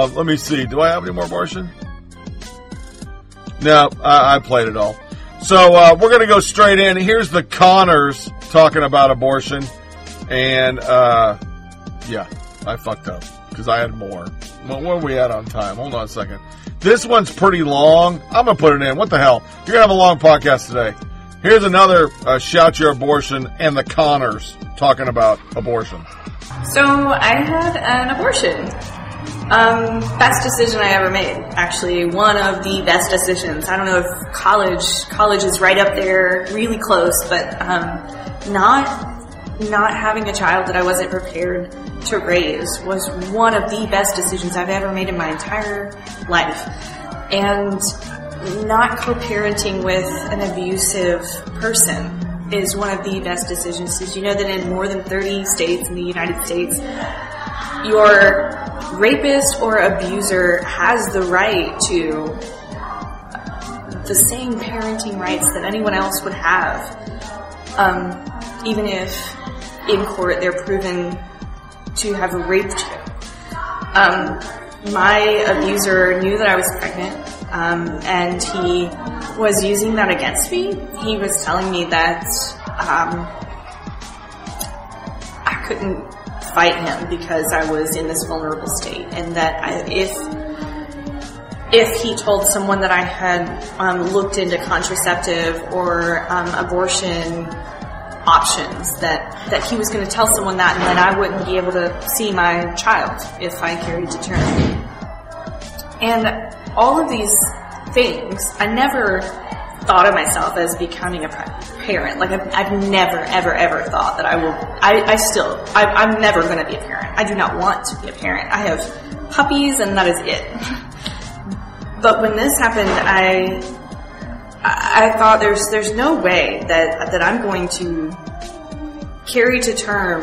Let me see. Do I have any more abortion? No, I played it all. So we're gonna go straight in. Here's the Connors talking about abortion, and yeah, I fucked up because I had more. Well, where are we at on time? Hold on a second. This one's pretty long. I'm going to put it in. What the hell? You're going to have a long podcast today. Here's another Shout Your Abortion and the Connors talking about abortion. So I had an abortion. Best decision I ever made. Actually, one of the best decisions. I don't know if college is right up there, really close, but not having a child that I wasn't prepared to raise was one of the best decisions I've ever made in my entire life. And not co-parenting with an abusive person is one of the best decisions. Did you know that in more than 30 states in the United States, your rapist or abuser has the right to the same parenting rights that anyone else would have? Even if in court they're proven to have raped you. My abuser knew that I was pregnant, and he was using that against me. He was telling me that I couldn't fight him because I was in this vulnerable state, and that if he told someone that I had looked into contraceptive or abortion options, that he was going to tell someone that, and then I wouldn't be able to see my child if I carried to term. And all of these things, I never thought of myself as becoming a parent. Like, I've never, ever thought that I will, I'm never going to be a parent. I do not want to be a parent. I have puppies, and that is it. But when this happened, I thought there's no way that I'm going to carry to term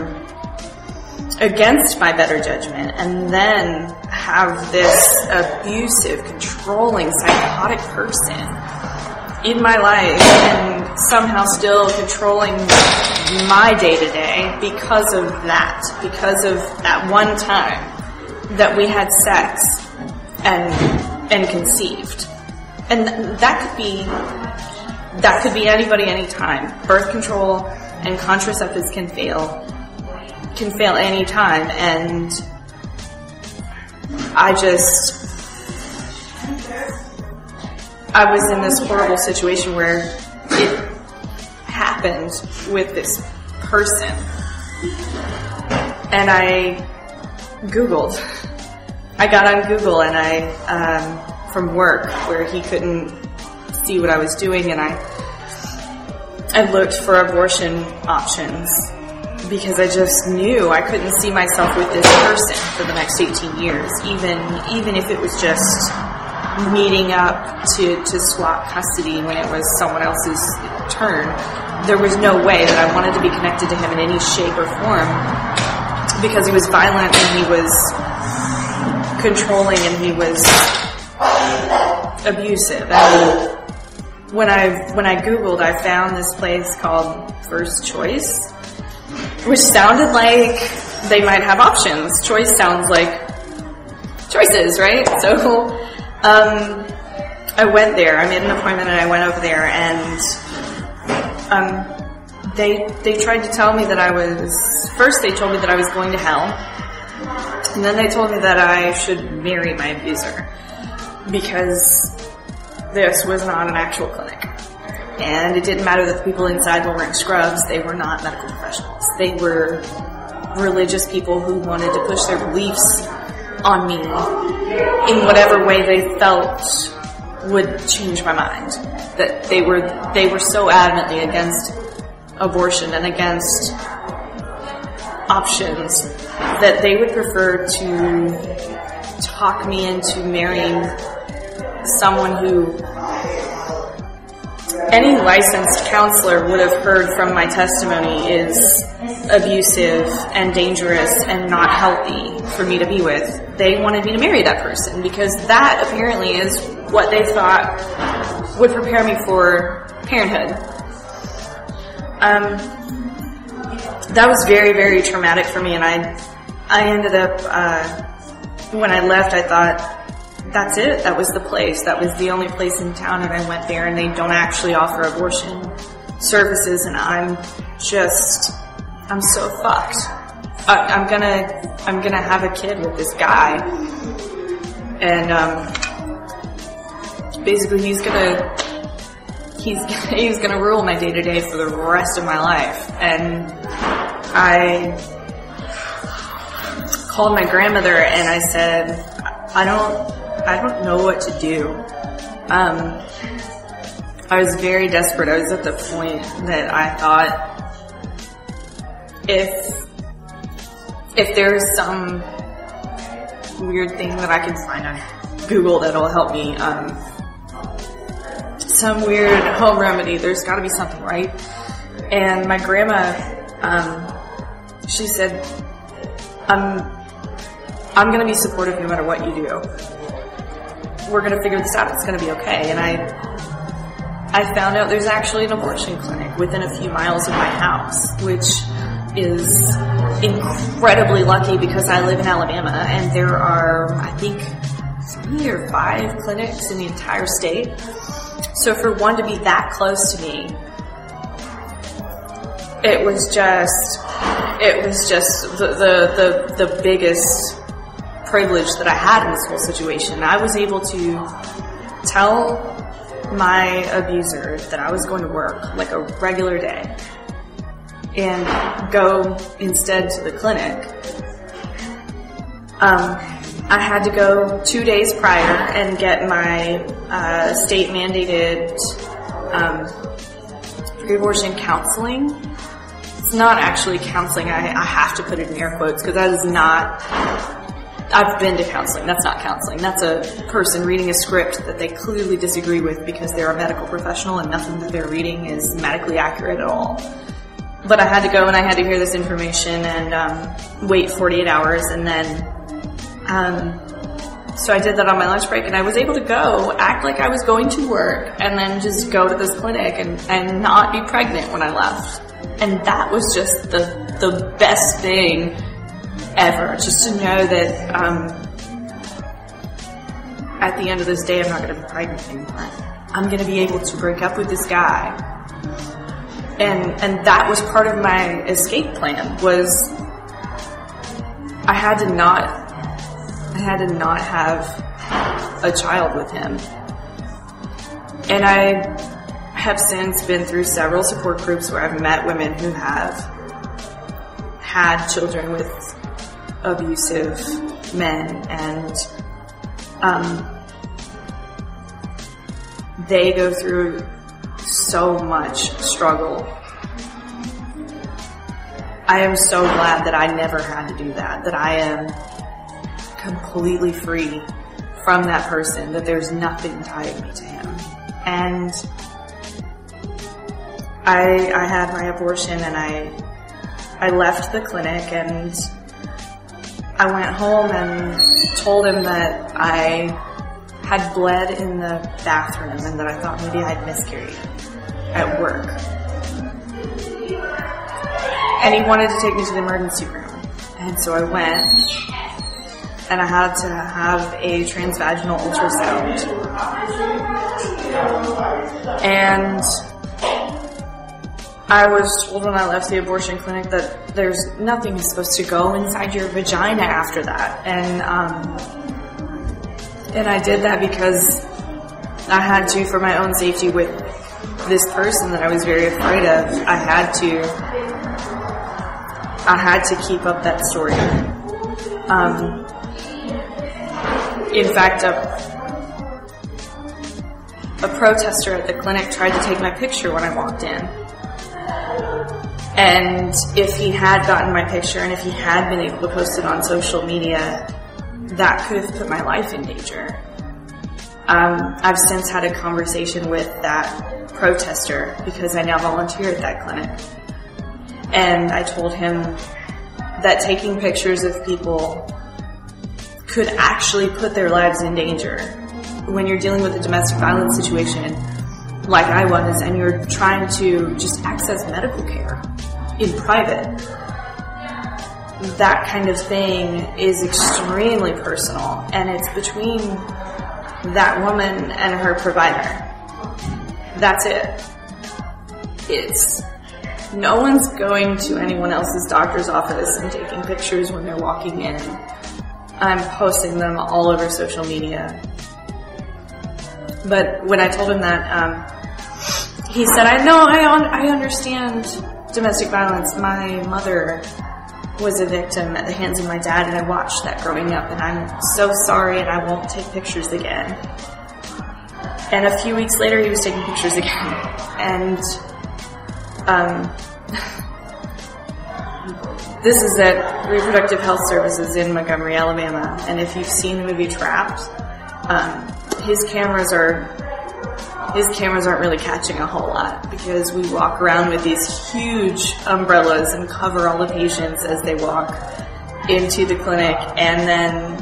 against my better judgment, and then have this abusive, controlling, psychotic person in my life and somehow still controlling my day-to-day because of that, because of that one time that we had sex and conceived. And that could be anybody, anytime. Birth control and contraceptives can fail any time, and I was in this horrible situation where it happened with this person, and I got on Google, and I from work where he couldn't see what I was doing, and I looked for abortion options, because I just knew I couldn't see myself with this person for the next 18 years, even if it was just meeting up to swap custody when it was someone else's turn. There was no way that I wanted to be connected to him in any shape or form, because he was violent and he was controlling and he was abusive. And when I Googled, I found this place called First Choice, which sounded like they might have options. Choice sounds like choices, right? So I went there. I made an appointment and I went over there, and they tried to tell me that I was... First they told me that I was going to hell, and then they told me that I should marry my abuser, because this was not an actual clinic. And it didn't matter that the people inside were wearing scrubs. They were not medical professionals. They were religious people who wanted to push their beliefs on me in whatever way they felt would change my mind. That they were so adamantly against abortion and against options that they would prefer to talk me into marrying someone who any licensed counselor would have heard from my testimony is abusive and dangerous and not healthy for me to be with. They wanted me to marry that person, because that apparently is what they thought would prepare me for parenthood. That was very, very traumatic for me, and I ended up, when I left, I thought, that's it. That was the place. That was the only place in town, and I went there, and they don't actually offer abortion services, and I'm so fucked. I'm gonna have a kid with this guy, and basically he's gonna rule my day to day for the rest of my life. And I called my grandmother, and I said, I don't know what to do. I was very desperate. I was at the point that I thought, if there's some weird thing that I can find on Google that'll help me, some weird home remedy, there's gotta be something, right? And my grandma, she said, I'm gonna be supportive no matter what you do. We're going to figure this out. It's going to be okay. And I found out there's actually an abortion clinic within a few miles of my house, which is incredibly lucky, because I live in Alabama, and there are, I think, 3 or 5 clinics in the entire state. So for one to be that close to me, it was just the biggest privilege that I had in this whole situation. I was able to tell my abuser that I was going to work like a regular day and go instead to the clinic. I had to go 2 days prior and get my state mandated pre-abortion counseling. It's not actually counseling. I have to put it in air quotes, because that is not... I've been to counseling. That's not counseling. That's a person reading a script that they clearly disagree with, because they're a medical professional and nothing that they're reading is medically accurate at all. But I had to go and I had to hear this information and wait 48 hours. And then, so I did that on my lunch break, and I was able to go act like I was going to work and then just go to this clinic and not be pregnant when I left. And that was just the best thing ever, just to know that at the end of this day, I'm not going to be pregnant anymore. I'm going to be able to break up with this guy. And that was part of my escape plan, was I had to not have a child with him. And I have since been through several support groups where I've met women who have had children with abusive men, and they go through so much struggle. I am so glad that I never had to do that, that I am completely free from that person, that there's nothing tying me to him. And I had my abortion, and I left the clinic, and I went home and told him that I had bled in the bathroom and that I thought maybe I'd miscarried at work. And he wanted to take me to the emergency room. And so I went, and I had to have a transvaginal ultrasound. And I was told when I left the abortion clinic that there's nothing supposed to go inside your vagina after that. And I did that because I had to, for my own safety with this person that I was very afraid of, I had to keep up that story. In fact, a protester at the clinic tried to take my picture when I walked in. And if he had gotten my picture, and if he had been able to post it on social media, that could have put my life in danger. I've since had a conversation with that protester, because I now volunteer at that clinic. And I told him that taking pictures of people could actually put their lives in danger. When you're dealing with a domestic violence situation, like I was, and you're trying to just access medical care in private, that kind of thing is extremely personal, and it's between that woman and her provider. That's it. It's no one's going to anyone else's doctor's office and taking pictures when they're walking in. I'm posting them all over social media. But when I told him that, he said, I understand domestic violence. My mother was a victim at the hands of my dad, and I watched that growing up, and I'm so sorry, and I won't take pictures again. And a few weeks later, he was taking pictures again. And this is at Reproductive Health Services in Montgomery, Alabama, and if you've seen the movie Trapped, his cameras aren't really catching a whole lot, because we walk around with these huge umbrellas and cover all the patients as they walk into the clinic, and then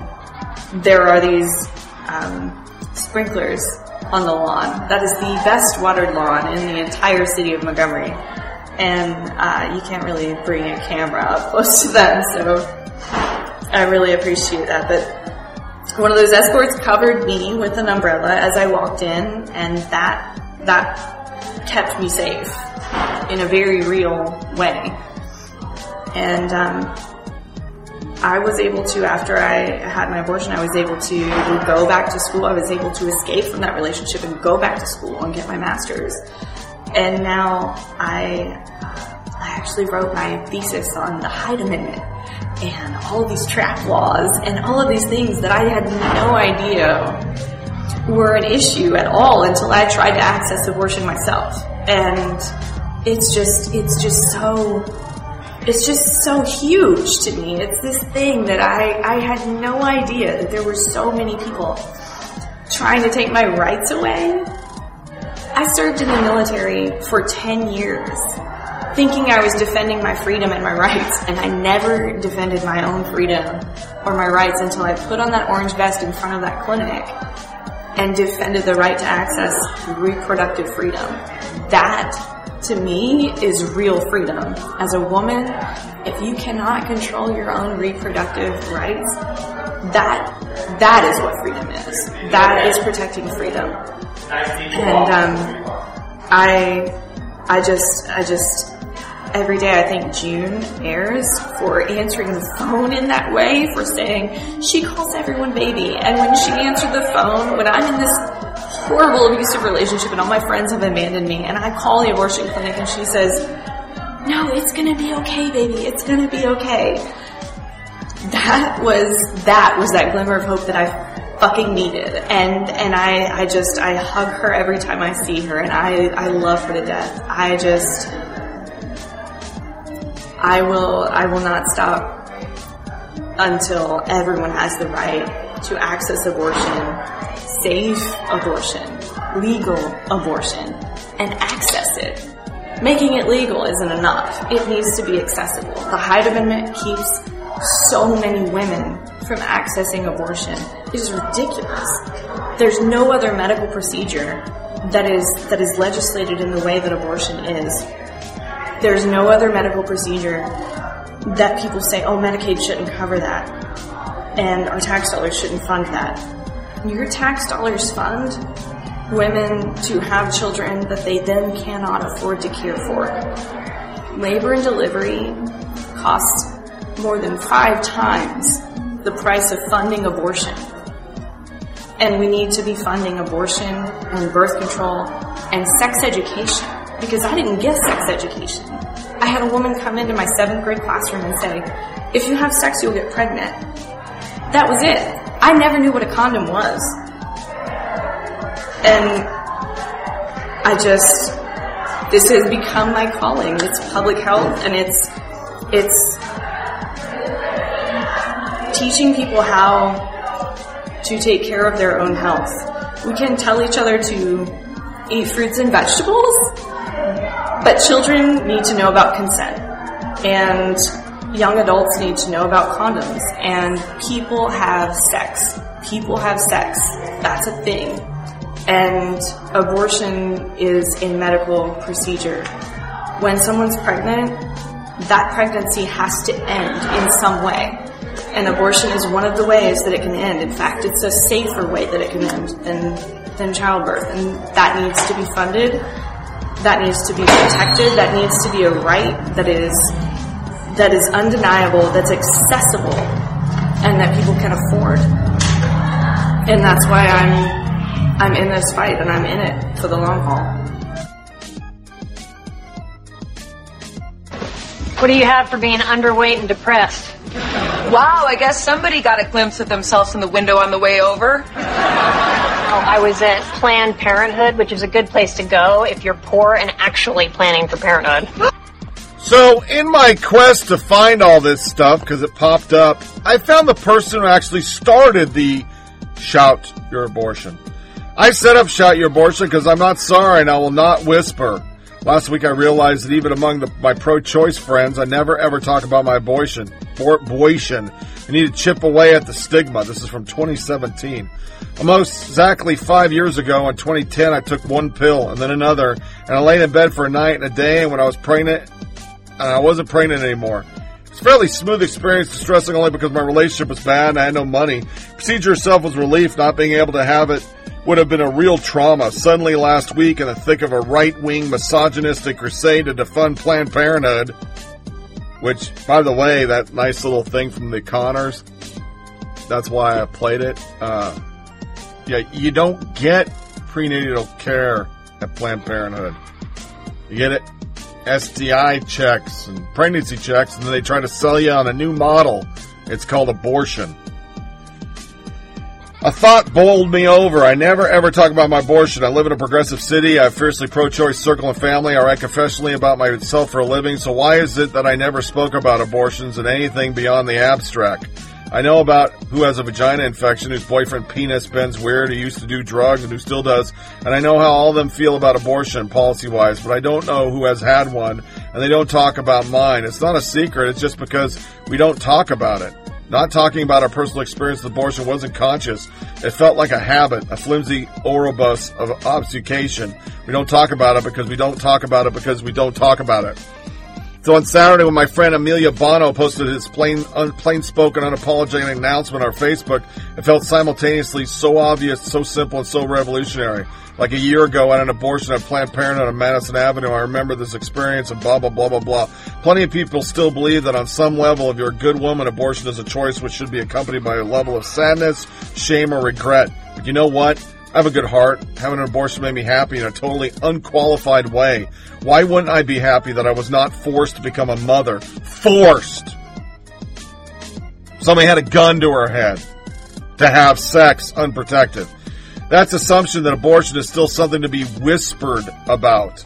there are these sprinklers on the lawn. That is the best watered lawn in the entire city of Montgomery, and you can't really bring a camera up close to them, so I really appreciate that. But one of those escorts covered me with an umbrella as I walked in, and that kept me safe in a very real way. And I was able to, after I had my abortion, I was able to go back to school. I was able to escape from that relationship and go back to school and get my master's. And now I actually wrote my thesis on the Hyde Amendment and all of these trap laws and all of these things that I had no idea were an issue at all until I tried to access abortion myself. And it's just so huge to me. It's this thing that I had no idea that there were so many people trying to take my rights away. I served in the military for 10 years. thinking I was defending my freedom and my rights, and I never defended my own freedom or my rights until I put on that orange vest in front of that clinic and defended the right to access reproductive freedom. That, to me, is real freedom. As a woman, if you cannot control your own reproductive rights, that is what freedom is. That is protecting freedom. And I just, every day I think June airs for answering the phone in that way, for saying, she calls everyone baby. And when she answered the phone, when I'm in this horrible abusive relationship and all my friends have abandoned me, and I call the abortion clinic and she says, no, it's gonna be okay, baby, it's gonna be okay. That was that glimmer of hope that I fucking needed. And I hug her every time I see her, and I love her to death. I will not stop until everyone has the right to access abortion, safe abortion, legal abortion, and access it. Making it legal isn't enough. It needs to be accessible. The Hyde Amendment keeps so many women from accessing abortion. It is ridiculous. There's no other medical procedure that is legislated in the way that abortion is. There's no other medical procedure that people say, oh, Medicaid shouldn't cover that, and our tax dollars shouldn't fund that. Your tax dollars fund women to have children that they then cannot afford to care for. Labor and delivery costs more than 5 times the price of funding abortion. And we need to be funding abortion and birth control and sex education, because I didn't get sex education. I had a woman come into my 7th grade classroom and say, if you have sex, you'll get pregnant. That was it. I never knew what a condom was. And this has become my calling. It's public health, and it's teaching people how to take care of their own health. We can tell each other to eat fruits and vegetables, but children need to know about consent, and young adults need to know about condoms, and people have sex. People have sex. That's a thing. And abortion is a medical procedure. When someone's pregnant, that pregnancy has to end in some way. And abortion is one of the ways that it can end. In fact, it's a safer way that it can end than childbirth. And that needs to be funded. That needs to be protected. That needs to be a right that is undeniable, that's accessible, and that people can afford. And that's why I'm in this fight, and I'm in it for the long haul. What do you have for being underweight and depressed? Wow, I guess somebody got a glimpse of themselves in the window on the way over. Oh, I was at Planned Parenthood, which is a good place to go if you're poor and actually planning for parenthood. So, in my quest to find all this stuff, because it popped up, I found the person who actually started the Shout Your Abortion. I set up Shout Your Abortion because I'm not sorry and I will not whisper. Last week I realized that even among my pro-choice friends, I never ever talk about my abortion. I need to chip away at the stigma. This is from 2017. Almost exactly 5 years ago in 2010, I took one pill and then another, and I laid in bed for a night and a day, and when I was pregnant, I wasn't pregnant anymore. It's a fairly smooth experience, distressing only because my relationship was bad and I had no money. The procedure itself was relief. Not being able to have it would have been a real trauma. Suddenly last week, in the thick of a right-wing misogynistic crusade to defund Planned Parenthood, which, by the way, that nice little thing from the Connors, that's why I played it. You don't get prenatal care at Planned Parenthood. You get it? STI checks and pregnancy checks, and then they try to sell you on a new model. It's called abortion. A thought bowled me over. I never ever talk about my abortion. I live in a progressive city. I have fiercely pro-choice circle and family. I write confessionally about myself for a living. So why is it that I never spoke about abortions and anything beyond the abstract? I know about who has a vagina infection, whose boyfriend penis bends weird, who used to do drugs and who still does, and I know how all of them feel about abortion policy-wise, but I don't know who has had one, and they don't talk about mine. It's not a secret, it's just because we don't talk about it. Not talking about our personal experience with abortion wasn't conscious. It felt like a habit, a flimsy Ouroboros of obfuscation. We don't talk about it because we don't talk about it because we don't talk about it. So on Saturday, when my friend Amelia Bono posted his plain-spoken, unapologetic announcement on Facebook, it felt simultaneously so obvious, so simple, and so revolutionary. Like a year ago at an abortion at Planned Parenthood on Madison Avenue, I remember this experience and blah, blah, blah, blah, blah. Plenty of people still believe that on some level, if you're a good woman, abortion is a choice which should be accompanied by a level of sadness, shame, or regret. But you know what? I have a good heart. Having an abortion made me happy in a totally unqualified way. Why wouldn't I be happy that I was not forced to become a mother? Forced! Somebody had a gun to her head to have sex unprotected. That's assumption that abortion is still something to be whispered about.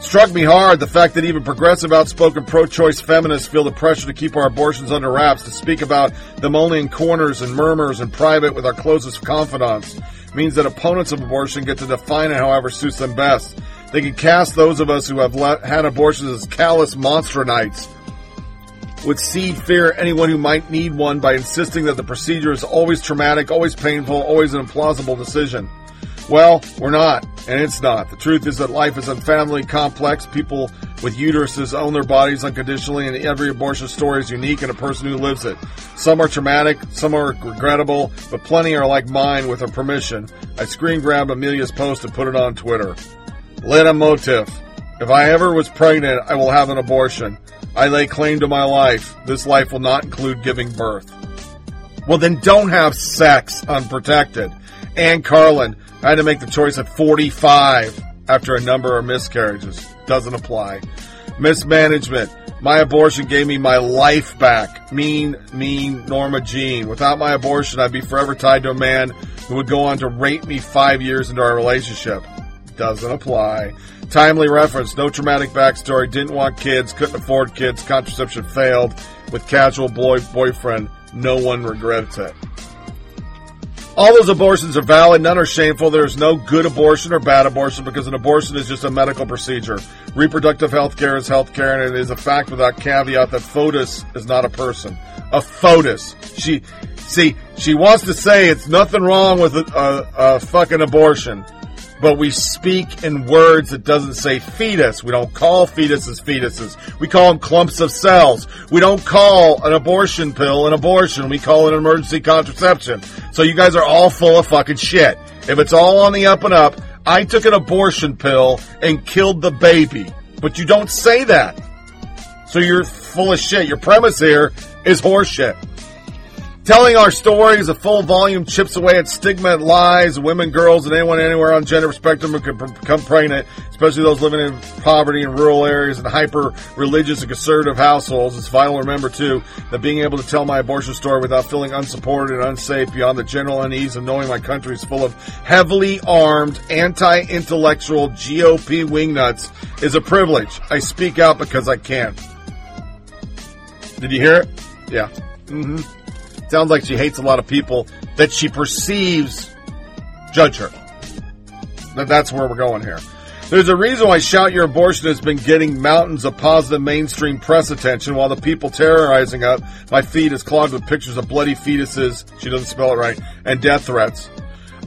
Struck me hard the fact that even progressive, outspoken, pro-choice feminists feel the pressure to keep our abortions under wraps, to speak about them only in corners and murmurs and private with our closest confidants. It means that opponents of abortion get to define it however suits them best. They can cast those of us who have had abortions as callous monstronites, would seed fear anyone who might need one by insisting that the procedure is always traumatic, always painful, always an implausible decision. Well, we're not, and it's not. The truth is that life is unfathomably complex. People with uteruses own their bodies unconditionally, and every abortion story is unique in a person who lives it. Some are traumatic, some are regrettable, but plenty are like mine with her permission. I screen-grabbed Amelia's post and put it on Twitter. Leitmotif. If I ever was pregnant, I will have an abortion. I lay claim to my life. This life will not include giving birth. Well, then don't have sex unprotected. Anne Carlin had to make the choice at 45 after a number of miscarriages. Doesn't apply. Mismanagement. My abortion gave me my life back. Mean Norma Jean. Without my abortion, I'd be forever tied to a man who would go on to rape me 5 years into our relationship. Doesn't apply. Timely reference, no traumatic backstory, didn't want kids, couldn't afford kids, contraception failed, with casual boyfriend, no one regrets it. All those abortions are valid, none are shameful, there's no good abortion or bad abortion because an abortion is just a medical procedure. Reproductive health care is health care and it is a fact without caveat that fetus is not a person. A fetus. She wants to say it's nothing wrong with a fucking abortion. But we speak in words that doesn't say fetus. We don't call fetuses fetuses. We call them clumps of cells. We don't call an abortion pill an abortion. We call it an emergency contraception. So you guys are all full of fucking shit. If it's all on the up and up, I took an abortion pill and killed the baby. But you don't say that. So you're full of shit. Your premise here is horseshit. Telling our stories a full volume chips away at stigma and lies. Women, girls, and anyone anywhere on gender spectrum who can become pregnant, especially those living in poverty in rural areas and hyper-religious and conservative households. It's vital to remember, too, that being able to tell my abortion story without feeling unsupported and unsafe beyond the general unease of knowing my country is full of heavily armed, anti-intellectual GOP wingnuts is a privilege. I speak out because I can. Did you hear it? Yeah. Mm-hmm. Sounds like she hates a lot of people that she perceives judge her. That's where we're going here. There's a reason why Shout Your Abortion has been getting mountains of positive mainstream press attention while the people terrorizing up my feed is clogged with pictures of bloody fetuses, she doesn't spell it right, and death threats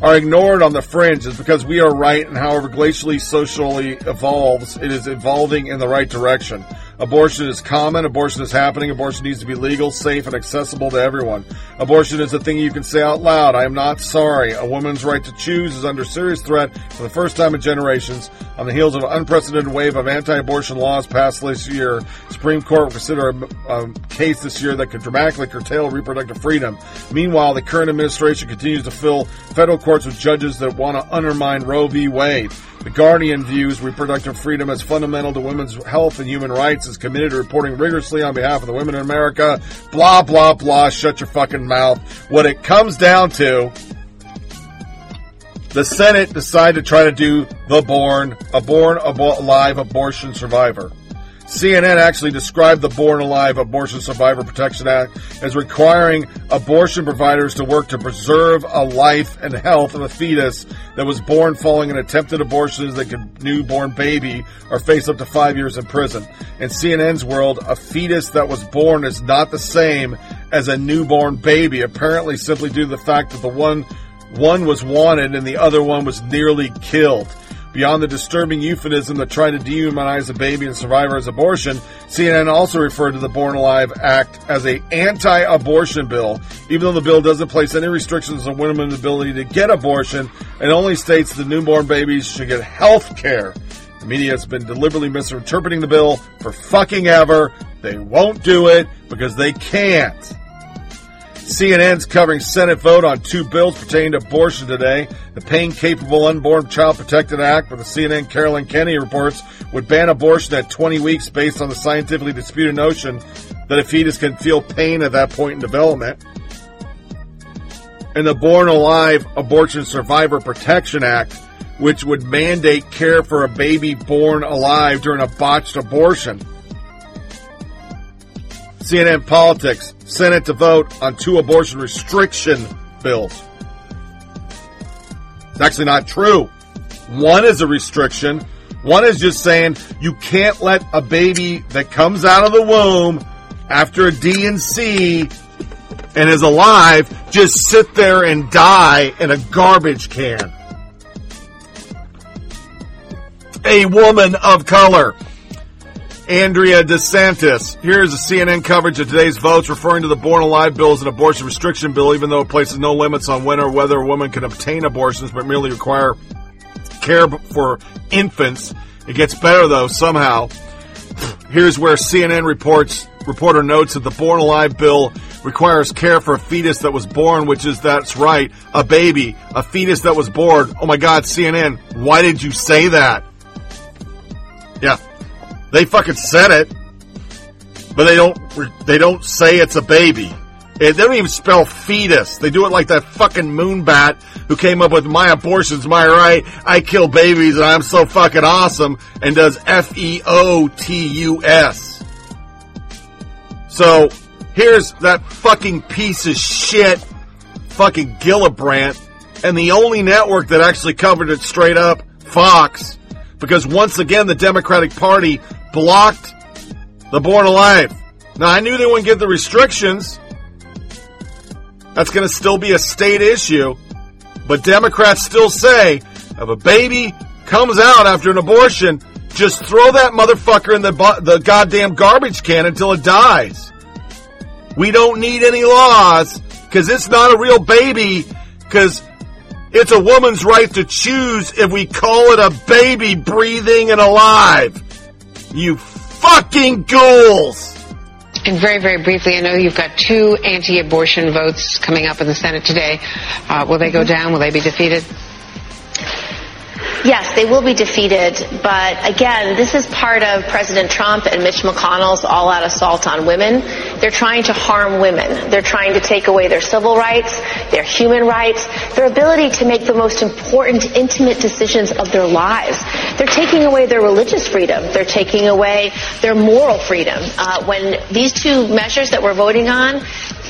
are ignored on the fringe. Is because we are right, and however glacially socially evolves, it is evolving in the right direction. Abortion is common. Abortion is happening. Abortion needs to be legal, safe, and accessible to everyone. Abortion is a thing you can say out loud. I am not sorry. A woman's right to choose is under serious threat for the first time in generations. On the heels of an unprecedented wave of anti-abortion laws passed this year, Supreme Court will consider a case this year that could dramatically curtail reproductive freedom. Meanwhile, the current administration continues to fill federal courts with judges that want to undermine Roe v. Wade. The Guardian views reproductive freedom as fundamental to women's health and human rights, is committed to reporting rigorously on behalf of the women in America. Blah, blah, blah. Shut your fucking mouth. What it comes down to, the Senate decided to try to do the born, a live abortion survivor. CNN actually described the Born Alive Abortion Survivor Protection Act as requiring abortion providers to work to preserve a life and health of a fetus that was born following an attempted abortion that could newborn baby or face up to 5 years in prison. In CNN's world, a fetus that was born is not the same as a newborn baby, apparently simply due to the fact that the one was wanted and the other one was nearly killed. Beyond the disturbing euphemism that tried to dehumanize the baby and survivor's abortion, CNN also referred to the Born Alive Act as an anti-abortion bill, even though the bill doesn't place any restrictions on women's ability to get abortion and only states the newborn babies should get health care. The media has been deliberately misinterpreting the bill for fucking ever. They won't do it because they can't. CNN's covering Senate vote on two bills pertaining to abortion today. The Pain-Capable Unborn Child Protection Act, where the CNN Carolyn Kennedy reports, would ban abortion at 20 weeks based on the scientifically disputed notion that a fetus can feel pain at that point in development. And the Born Alive Abortion Survivor Protection Act, which would mandate care for a baby born alive during a botched abortion. CNN Politics, Senate to vote on two abortion restriction bills. It's actually not true. One is a restriction. One is just saying you can't let a baby that comes out of the womb after a D&C and is alive just sit there and die in a garbage can. A woman of color, Andrea DeSantis. Here's a CNN coverage of today's votes referring to the Born Alive bill as an abortion restriction bill, even though it places no limits on when or whether a woman can obtain abortions, but merely require care for infants. It gets better, though, somehow. Here's where CNN reporter notes that the Born Alive bill requires care for a fetus that was born, which is, that's right, a baby, a fetus that was born. Oh, my God, CNN, why did you say that? Yeah. They fucking said it, but they don't say it's a baby. They don't even spell fetus. They do it like that fucking moonbat who came up with my abortion's my right, I kill babies and I'm so fucking awesome, and does FEOTUS. So here's that fucking piece of shit, fucking Gillibrand, and the only network that actually covered it straight up, Fox, because once again the Democratic Party blocked the Born Alive. Now, I knew they wouldn't get the restrictions. That's going to still be a state issue. But Democrats still say, if a baby comes out after an abortion, just throw that motherfucker in the goddamn garbage can until it dies. We don't need any laws, because it's not a real baby, because it's a woman's right to choose if we call it a baby breathing and alive. You fucking ghouls! And very, very briefly, I know you've got two anti-abortion votes coming up in the Senate today. Will they go down? Will they be defeated? Yes, they will be defeated, but again, this is part of President Trump and Mitch McConnell's all-out assault on women. They're trying to harm women. They're trying to take away their civil rights, their human rights, their ability to make the most important, intimate decisions of their lives. They're taking away their religious freedom. They're taking away their moral freedom. When these two measures that we're voting on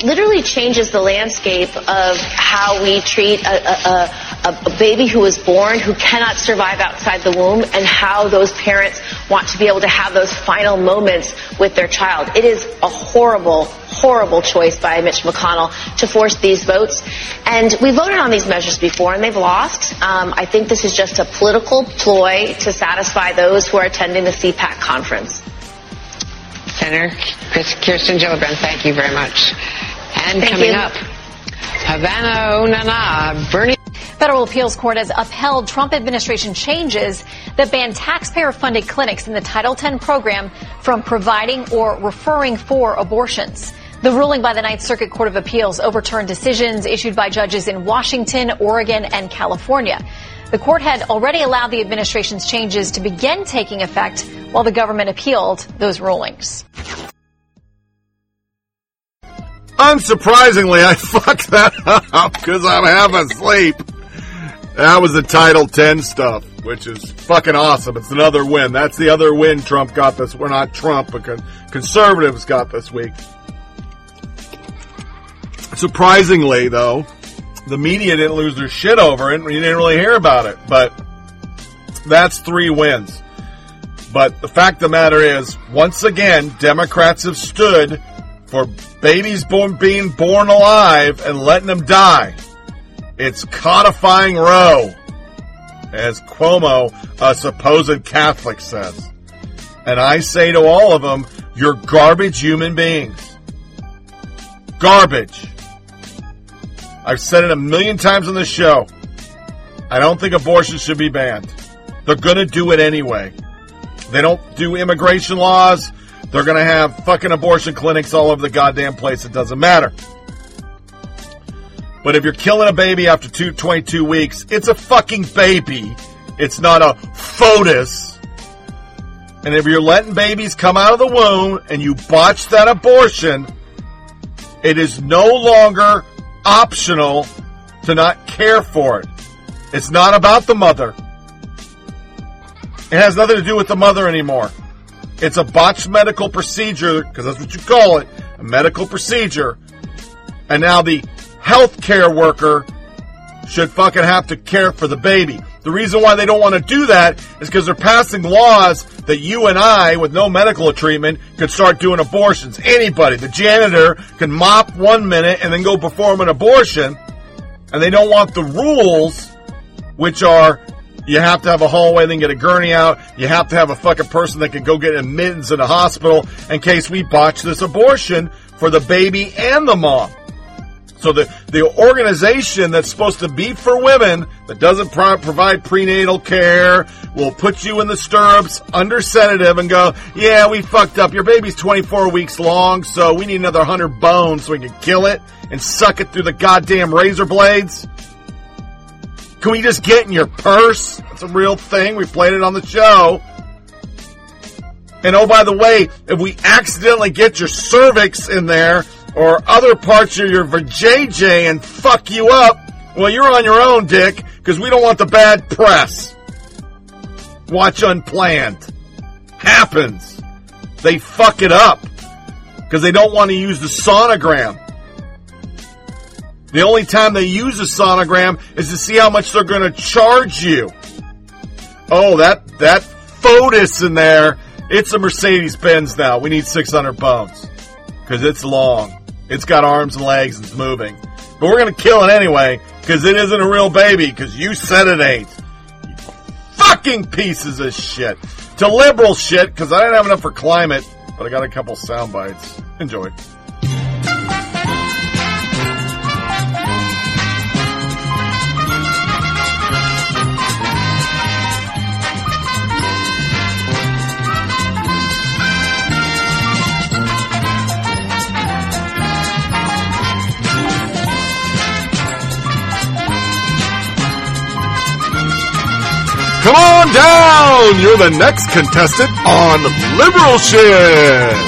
literally changes the landscape of how we treat a baby who was born, who cannot survive outside the womb, and how those parents want to be able to have those final moments with their child. It is a horrible, horrible choice by Mitch McConnell to force these votes. And we voted on these measures before, and they've lost. I think this is just a political ploy to satisfy those who are attending the CPAC conference. Senator Kirsten Gillibrand, thank you very much. And thank coming you. Up, Havana Onana, Bernie. Federal appeals court has upheld Trump administration changes that ban taxpayer-funded clinics in the Title X program from providing or referring for abortions. The ruling by the Ninth Circuit Court of Appeals overturned decisions issued by judges in Washington, Oregon, and California. The court had already allowed the administration's changes to begin taking effect while the government appealed those rulings. Unsurprisingly, I fucked that up because I'm half asleep. That was the Title 10 stuff, which is fucking awesome. It's another win. That's the other win Trump got this. We're not Trump, but conservatives got this week. Surprisingly, though, the media didn't lose their shit over it. You didn't really hear about it, but that's three wins. But the fact of the matter is, once again, Democrats have stood for babies being born alive and letting them die. It's codifying Roe, as Cuomo, a supposed Catholic, says. And I say to all of them, you're garbage human beings. Garbage. I've said it 1,000,000 times on the show. I don't think abortion should be banned. They're going to do it anyway. They don't do immigration laws. They're going to have fucking abortion clinics all over the goddamn place. It doesn't matter. But if you're killing a baby after 22 weeks, it's a fucking baby. It's not a fetus. And if you're letting babies come out of the womb and you botch that abortion, it is no longer optional to not care for it. It's not about the mother. It has nothing to do with the mother anymore. It's a botched medical procedure, because that's what you call it, a medical procedure. And now the healthcare worker should fucking have to care for the baby. The reason why they don't want to do that is because they're passing laws that you and I, with no medical treatment, could start doing abortions. Anybody, the janitor, can mop 1 minute and then go perform an abortion. And they don't want the rules, which are you have to have a hallway, then get a gurney out. You have to have a fucking person that can go get admittance in a hospital in case we botch this abortion for the baby and the mom. So the organization that's supposed to be for women that doesn't provide prenatal care will put you in the stirrups under sedative and go, yeah, we fucked up. Your baby's 24 weeks long, so we need another 100 bones so we can kill it and suck it through the goddamn razor blades. Can we just get in your purse? It's a real thing. We played it on the show. And oh, by the way, if we accidentally get your cervix in there, or other parts of your vajayjay and fuck you up, well, you're on your own, dick, because we don't want the bad press. Watch Unplanned. Happens. They fuck it up, because they don't want to use the sonogram. The only time they use the sonogram is to see how much they're going to charge you. Oh, that fetus in there, it's a Mercedes-Benz now. We need 600 pounds, because it's long. It's got arms and legs and it's moving. But we're going to kill it anyway, because it isn't a real baby, because you said it ain't. You fucking pieces of shit. To liberal shit, because I didn't have enough for climate, but I got a couple sound bites. Enjoy. Come on down! You're the next contestant on Liberal Shit!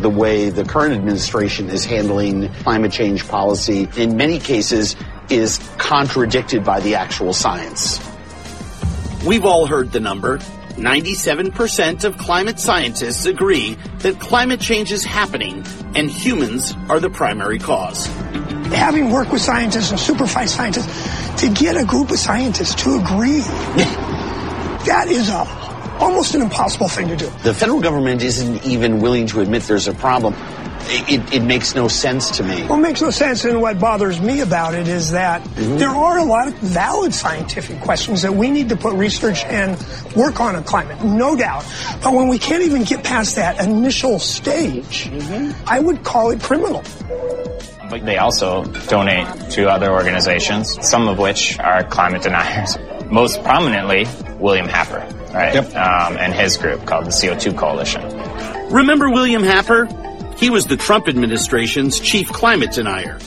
The way the current administration is handling climate change policy, in many cases, is contradicted by the actual science. We've all heard the number. 97% of climate scientists agree that climate change is happening and humans are the primary cause. Having worked with scientists and supervised scientists, to get a group of scientists to agree, that is almost an impossible thing to do. The federal government isn't even willing to admit there's a problem. It makes no sense to me. Well, it makes no sense, and what bothers me about it is that there are a lot of valid scientific questions that we need to put research and work on climate, no doubt. But when we can't even get past that initial stage, I would call it criminal. But they also donate to other organizations, some of which are climate deniers. Most prominently, William Happer, right? Yep. And his group called the CO2 Coalition. Remember William Happer? He was the Trump administration's chief climate denier.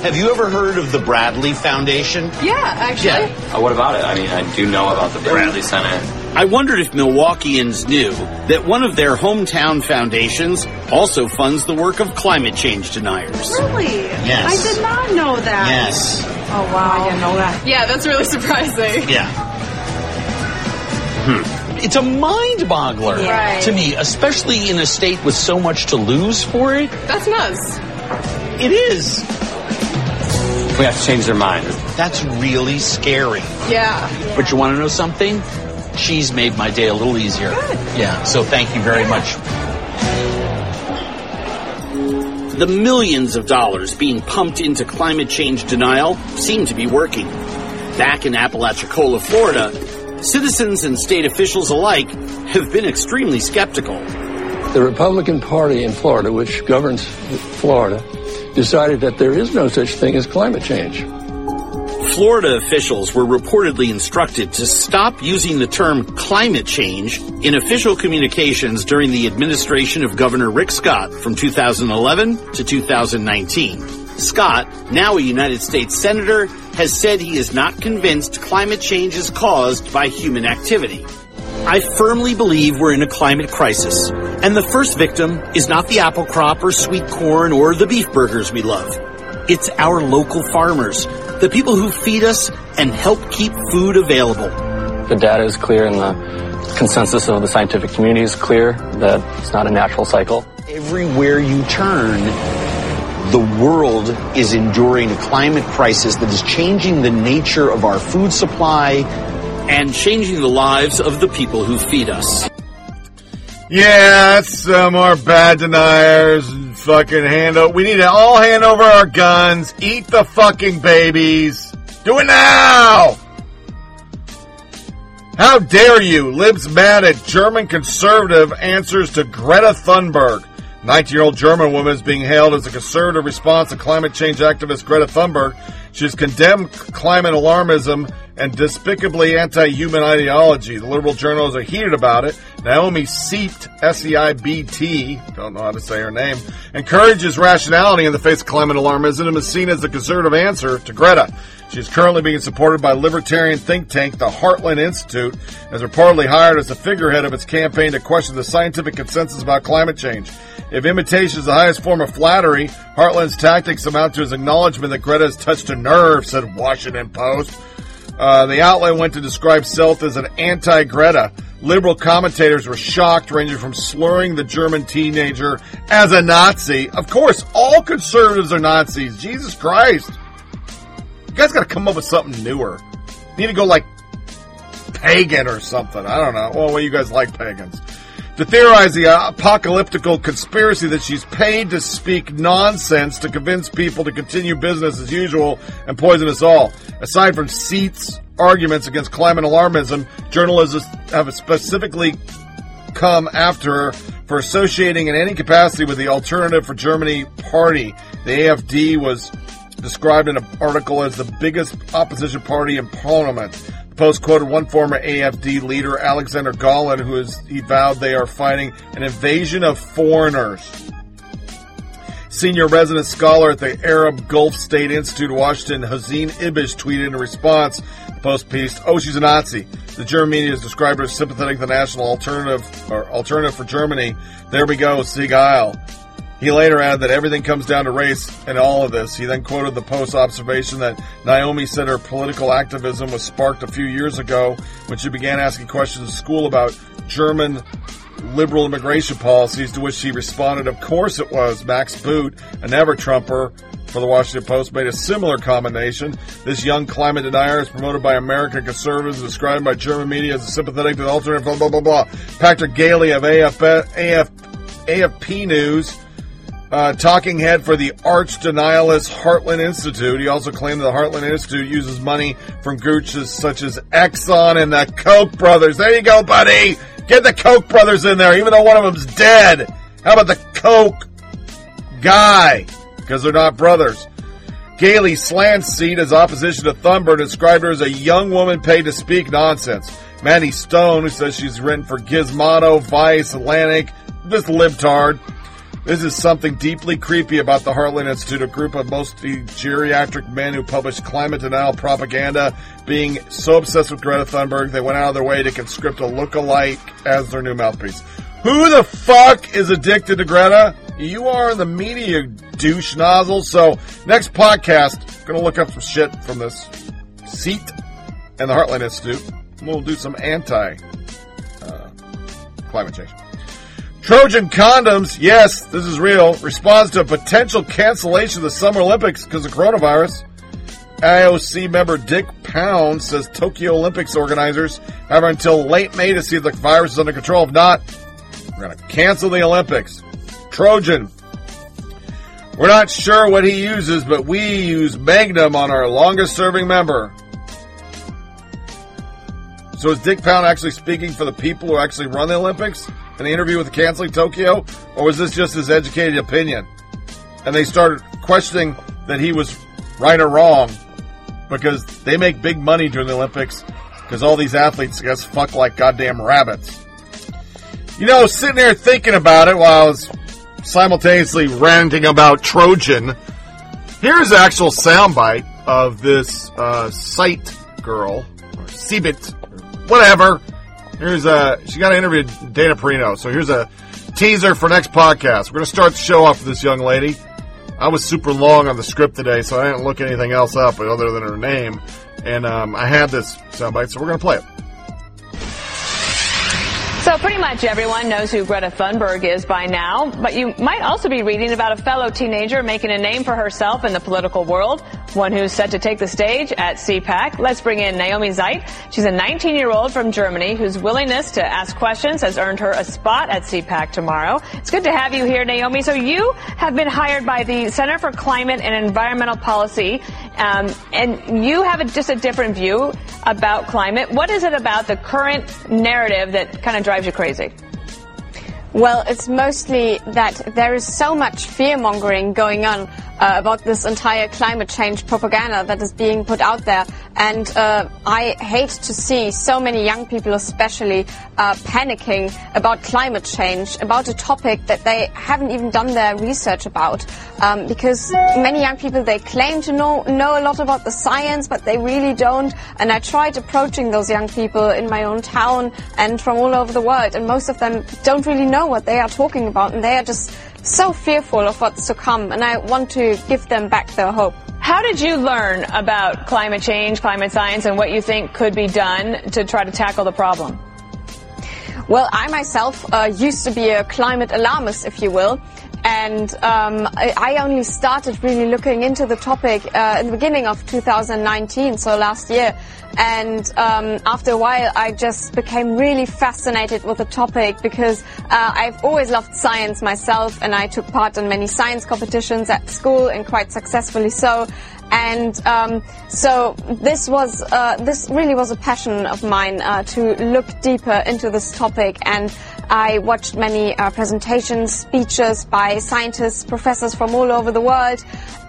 Have you ever heard of the Bradley Foundation? Yeah, actually. Yeah. What about it? I mean, I do know about the Bradley Center. I wondered if Milwaukeeans knew that one of their hometown foundations also funds the work of climate change deniers. Really? Yes. I did not know that. Yes. Oh, wow. I didn't know that. Yeah, that's really surprising. Yeah. It's a mind-boggler to me, especially in a state with so much to lose for it. That's nuts. It is. We have to change their mind. That's really scary. Yeah. But you want to know something? She's made my day a little easier. Good. Yeah, so thank you very much. The millions of dollars being pumped into climate change denial seem to be working. Back in Apalachicola, Florida, citizens and state officials alike have been extremely skeptical. The Republican Party in Florida, which governs Florida, decided that there is no such thing as climate change. Florida officials were reportedly instructed to stop using the term climate change in official communications during the administration of Governor Rick Scott from 2011 to 2019. Scott, now a United States Senator, has said he is not convinced climate change is caused by human activity. I firmly believe we're in a climate crisis, and the first victim is not the apple crop or sweet corn or the beef burgers we love. It's our local farmers, the people who feed us and help keep food available. The data is clear and the consensus of the scientific community is clear that it's not a natural cycle. Everywhere you turn, the world is enduring a climate crisis that is changing the nature of our food supply and changing the lives of the people who feed us. Yeah, that's some more bad deniers and fucking hand over. We need to all hand over our guns, eat the fucking babies. Do it now! How dare you? Libs mad at German conservative answers to Greta Thunberg. 19-year-old German woman is being hailed as a conservative response to climate change activist Greta Thunberg. She's condemned climate alarmism and despicably anti-human ideology. The liberal journals are heated about it. Naomi Seibt, S-E-I-B-T, don't know how to say her name, encourages rationality in the face of climate alarmism and is seen as the conservative answer to Greta. She's currently being supported by libertarian think tank, the Heartland Institute, and is reportedly hired as the figurehead of its campaign to question the scientific consensus about climate change. If imitation is the highest form of flattery, Heartland's tactics amount to his acknowledgement that Greta has touched a nerve, said Washington Post. The outlet went to describe Self as an anti-Greta. Liberal commentators were shocked, ranging from slurring the German teenager as a Nazi. Of course, all conservatives are Nazis. Jesus Christ. You guys gotta come up with something newer. You need to go like pagan or something. I don't know. Well, you guys like pagans. To theorize the apocalyptical conspiracy that she's paid to speak nonsense to convince people to continue business as usual and poison us all. Aside from Seitz's arguments against climate alarmism, journalists have specifically come after her for associating in any capacity with the Alternative for Germany party. The AfD was described in an article as the biggest opposition party in parliament. Post quoted one former AfD leader, Alexander Galland, he vowed they are fighting an invasion of foreigners. Senior resident scholar at the Arab Gulf State Institute, Washington, Hazine Ibish, tweeted in response, the Post piece, "Oh, she's a Nazi." The German media has described her as sympathetic to the National Alternative or Alternative for Germany. There we go, Sieg Heil. He later added that everything comes down to race in all of this. He then quoted the Post's observation that Naomi said her political activism was sparked a few years ago when she began asking questions in school about German liberal immigration policies, to which she responded, "Of course it was." Max Boot, a never-Trumper for the Washington Post, made a similar commendation. This young climate denier is promoted by American conservatives, described by German media as a sympathetic to the alternative, blah, blah, blah, blah. Patrick Gailey of AFP News, talking head for the arch-denialist Heartland Institute. He also claimed that the Heartland Institute uses money from groups such as Exxon and the Koch brothers. There you go, buddy. Get the Koch brothers in there, even though one of them's dead. How about the Koch guy? Because they're not brothers. Gailey slants Seidt as opposition to Thunberg, described her as a young woman paid to speak nonsense. Mandy Stone, who says she's written for Gizmodo, Vice, Atlantic, this libtard, This is something deeply creepy about the Heartland Institute, a group of mostly geriatric men who publish climate denial propaganda, being so obsessed with Greta Thunberg, they went out of their way to conscript a lookalike as their new mouthpiece. Who the fuck is addicted to Greta? You are the media douche nozzle. So next podcast, going to look up some shit from this seat and the Heartland Institute. We'll do some anti-climate change. Trojan condoms, yes, this is real, responds to a potential cancellation of the Summer Olympics because of coronavirus. IOC member Dick Pound says Tokyo Olympics organizers have until late May to see if the virus is under control. If not, we're going to cancel the Olympics. Trojan. We're not sure what he uses, but we use Magnum on our longest-serving member. So is Dick Pound actually speaking for the people who actually run the Olympics? In the interview with Canceling Tokyo? Or was this just his educated opinion? And they started questioning that he was right or wrong because they make big money during the Olympics because all these athletes, I guess, fuck like goddamn rabbits. You know, sitting there thinking about it while I was simultaneously ranting about Trojan, here's the actual soundbite of this site girl, or Cebit, or whatever. Here's she got an interview with Dana Perino, so here's a teaser for next podcast. We're going to start the show off with this young lady. I was super long on the script today, so I didn't look anything else up other than her name. And I had this soundbite, so we're going to play it. So pretty much everyone knows who Greta Thunberg is by now, but you might also be reading about a fellow teenager making a name for herself in the political world, one who's set to take the stage at CPAC. Let's bring in Naomi Zeit. She's a 19-year-old from Germany whose willingness to ask questions has earned her a spot at CPAC tomorrow. It's good to have you here, Naomi. So you have been hired by the Center for Climate and Environmental Policy, and you have just a different view about climate. What is it about the current narrative that kind of drives you crazy? Well, it's mostly that there is so much fear-mongering going on about this entire climate change propaganda that is being put out there. And I hate to see so many young people especially panicking about climate change, about a topic that they haven't even done their research about. Because many young people, they claim to know a lot about the science, but they really don't. And I tried approaching those young people in my own town and from all over the world, and most of them don't really know what they are talking about, and they are just so fearful of what's to come, and I want to give them back their hope. How did you learn about climate change, climate science, and what you think could be done to try to tackle the problem? Well, I myself used to be a climate alarmist, if you will. And I only started really looking into the topic in the beginning of 2019, so last year. And after a while, I just became really fascinated with the topic because I've always loved science myself, and I took part in many science competitions at school, and quite successfully so. And so this really was a passion of mine to look deeper into this topic. And I watched many presentations, speeches by scientists, professors from all over the world.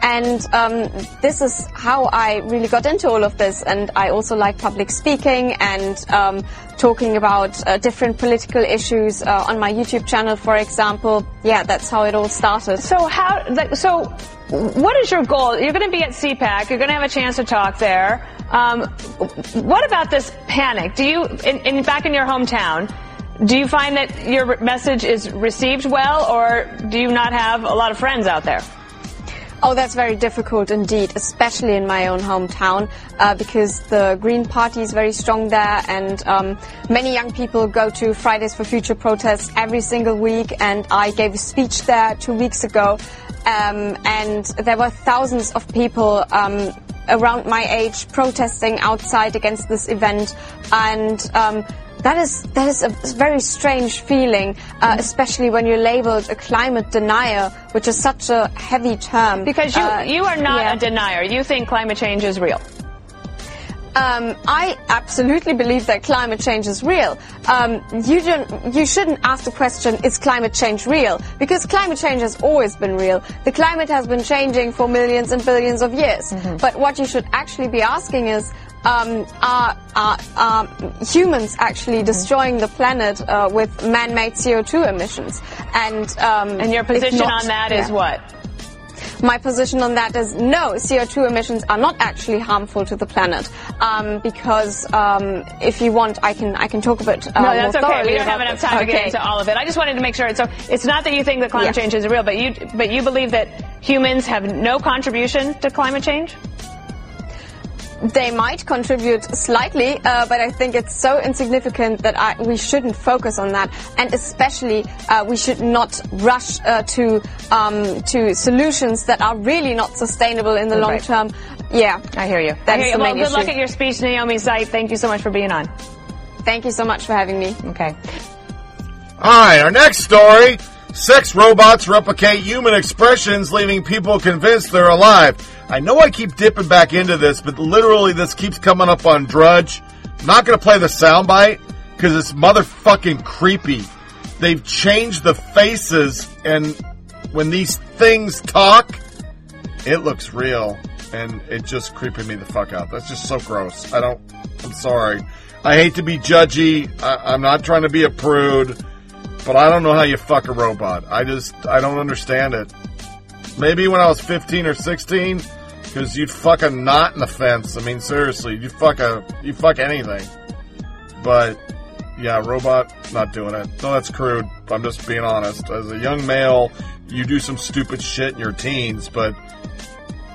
And this is how I really got into all of this. And I also like public speaking and talking about different political issues on my YouTube channel, for example. Yeah, that's how it all started. So what is your goal? You're going to be at CPAC. You're going to have a chance to talk there. What about this panic? Do you, back in your hometown, do you find that your message is received well, or do you not have a lot of friends out there? Oh, that's very difficult indeed, especially in my own hometown, because the Green Party is very strong there, and many young people go to Fridays for Future protests every single week, and I gave a speech there 2 weeks ago, and there were thousands of people around my age protesting outside against this event, and that is a very strange feeling, especially when you're labeled a climate denier, which is such a heavy term. Because you are not a denier. You think climate change is real. I absolutely believe that climate change is real. You shouldn't ask the question, is climate change real? Because climate change has always been real. The climate has been changing for millions and billions of years. Mm-hmm. But what you should actually be asking is, are humans actually destroying the planet with man-made CO2 emissions? And your position on that is what? My position on that is no, CO2 emissions are not actually harmful to the planet, because if you want, I can talk a bit. No, that's okay. We don't have enough time to get into all of it. I just wanted to make sure. So it's not that you think that climate change is real, but you believe that humans have no contribution to climate change? They might contribute slightly, but I think it's so insignificant that we shouldn't focus on that. And especially, we should not rush to solutions that are really not sustainable in the long term. Yeah, I hear you. That's the main issue. Well, good luck at your speech, Naomi Zeit. Thank you so much for being on. Thank you so much for having me. Okay. All right, our next story. Sex robots replicate human expressions, leaving people convinced they're alive. I know I keep dipping back into this, but literally this keeps coming up on Drudge. I'm not going to play the soundbite because it's motherfucking creepy. They've changed the faces, and when these things talk, it looks real, and it just creeping me the fuck out. That's just so gross. I'm sorry. I hate to be judgy. I'm not trying to be a prude. But I don't know how you fuck a robot. I don't understand it. Maybe when I was 15 or 16, because you'd fuck a knot in the fence. I mean, seriously, you'd fuck anything. But, yeah, robot, not doing it. No, that's crude. I'm just being honest. As a young male, you do some stupid shit in your teens, but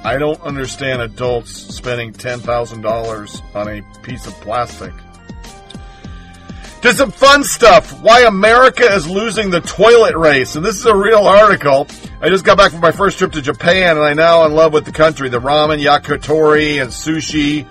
I don't understand adults spending $10,000 on a piece of plastic. To some fun stuff, why America is losing the toilet race. And this is a real article. I just got back from my first trip to Japan, and I'm now in love with the country. The ramen, yakitori, and sushi.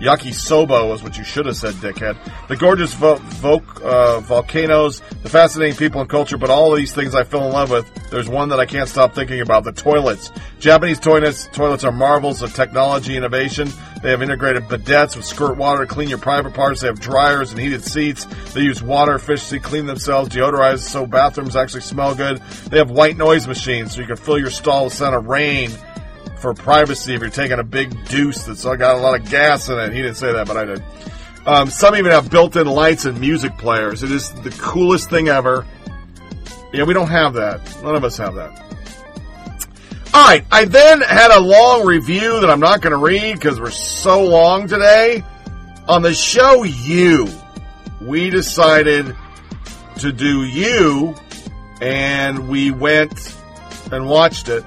Yakisoba is what you should have said, dickhead. The gorgeous volcanoes, the fascinating people and culture, but all these things I fell in love with. There's one that I can't stop thinking about, the toilets. Japanese toilets are marvels of technology innovation. They have integrated bidets with squirt water to clean your private parts. They have dryers and heated seats. They use water efficiency, clean themselves, deodorize, so bathrooms actually smell good. They have white noise machines so you can fill your stall with sound of rain for privacy if you're taking a big deuce that's got a lot of gas in it. He didn't say that, but I did. Some even have built-in lights and music players. It is the coolest thing ever. Yeah, we don't have that. None of us have that. All right, I then had a long review that I'm not going to read because we're so long today. On the show You, we decided to do You, and we went and watched it.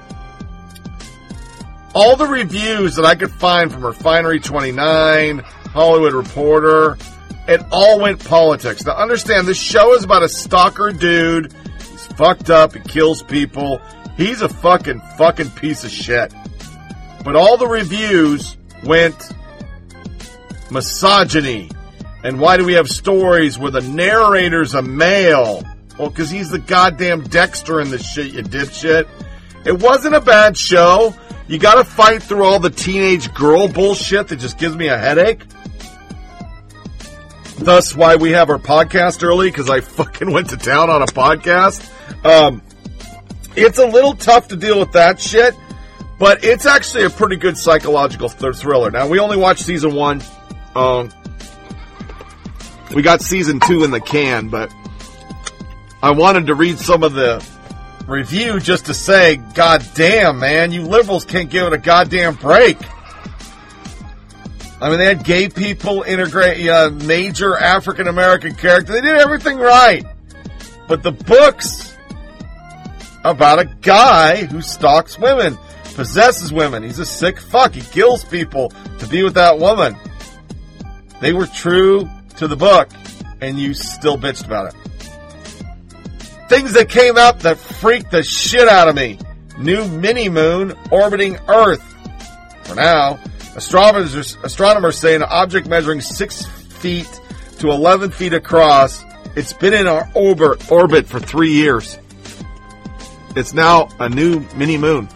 All the reviews that I could find from Refinery29, Hollywood Reporter, it all went politics. Now understand, this show is about a stalker dude. He's fucked up, he kills people. He's a fucking piece of shit. But all the reviews went misogyny. And why do we have stories where the narrator's a male? Well, because he's the goddamn Dexter in this shit, you dipshit. It wasn't a bad show. You gotta fight through all the teenage girl bullshit that just gives me a headache. Thus why we have our podcast early, because I fucking went to town on a podcast. It's a little tough to deal with that shit, but it's actually a pretty good psychological thriller. Now, we only watched season 1. We got season 2 in the can, but I wanted to read some of the review just to say, God damn, man, you liberals can't give it a goddamn break. I mean, they had gay people integrate major African-American character. They did everything right. But the book's about a guy who stalks women, possesses women. He's a sick fuck. He kills people to be with that woman. They were true to the book, and you still bitched about it. Things that came up that freaked the shit out of me. New mini-moon orbiting Earth. For now, astronomers say an object measuring 6 feet to 11 feet across, it's been in our orbit for 3 years. It's now a new mini-moon.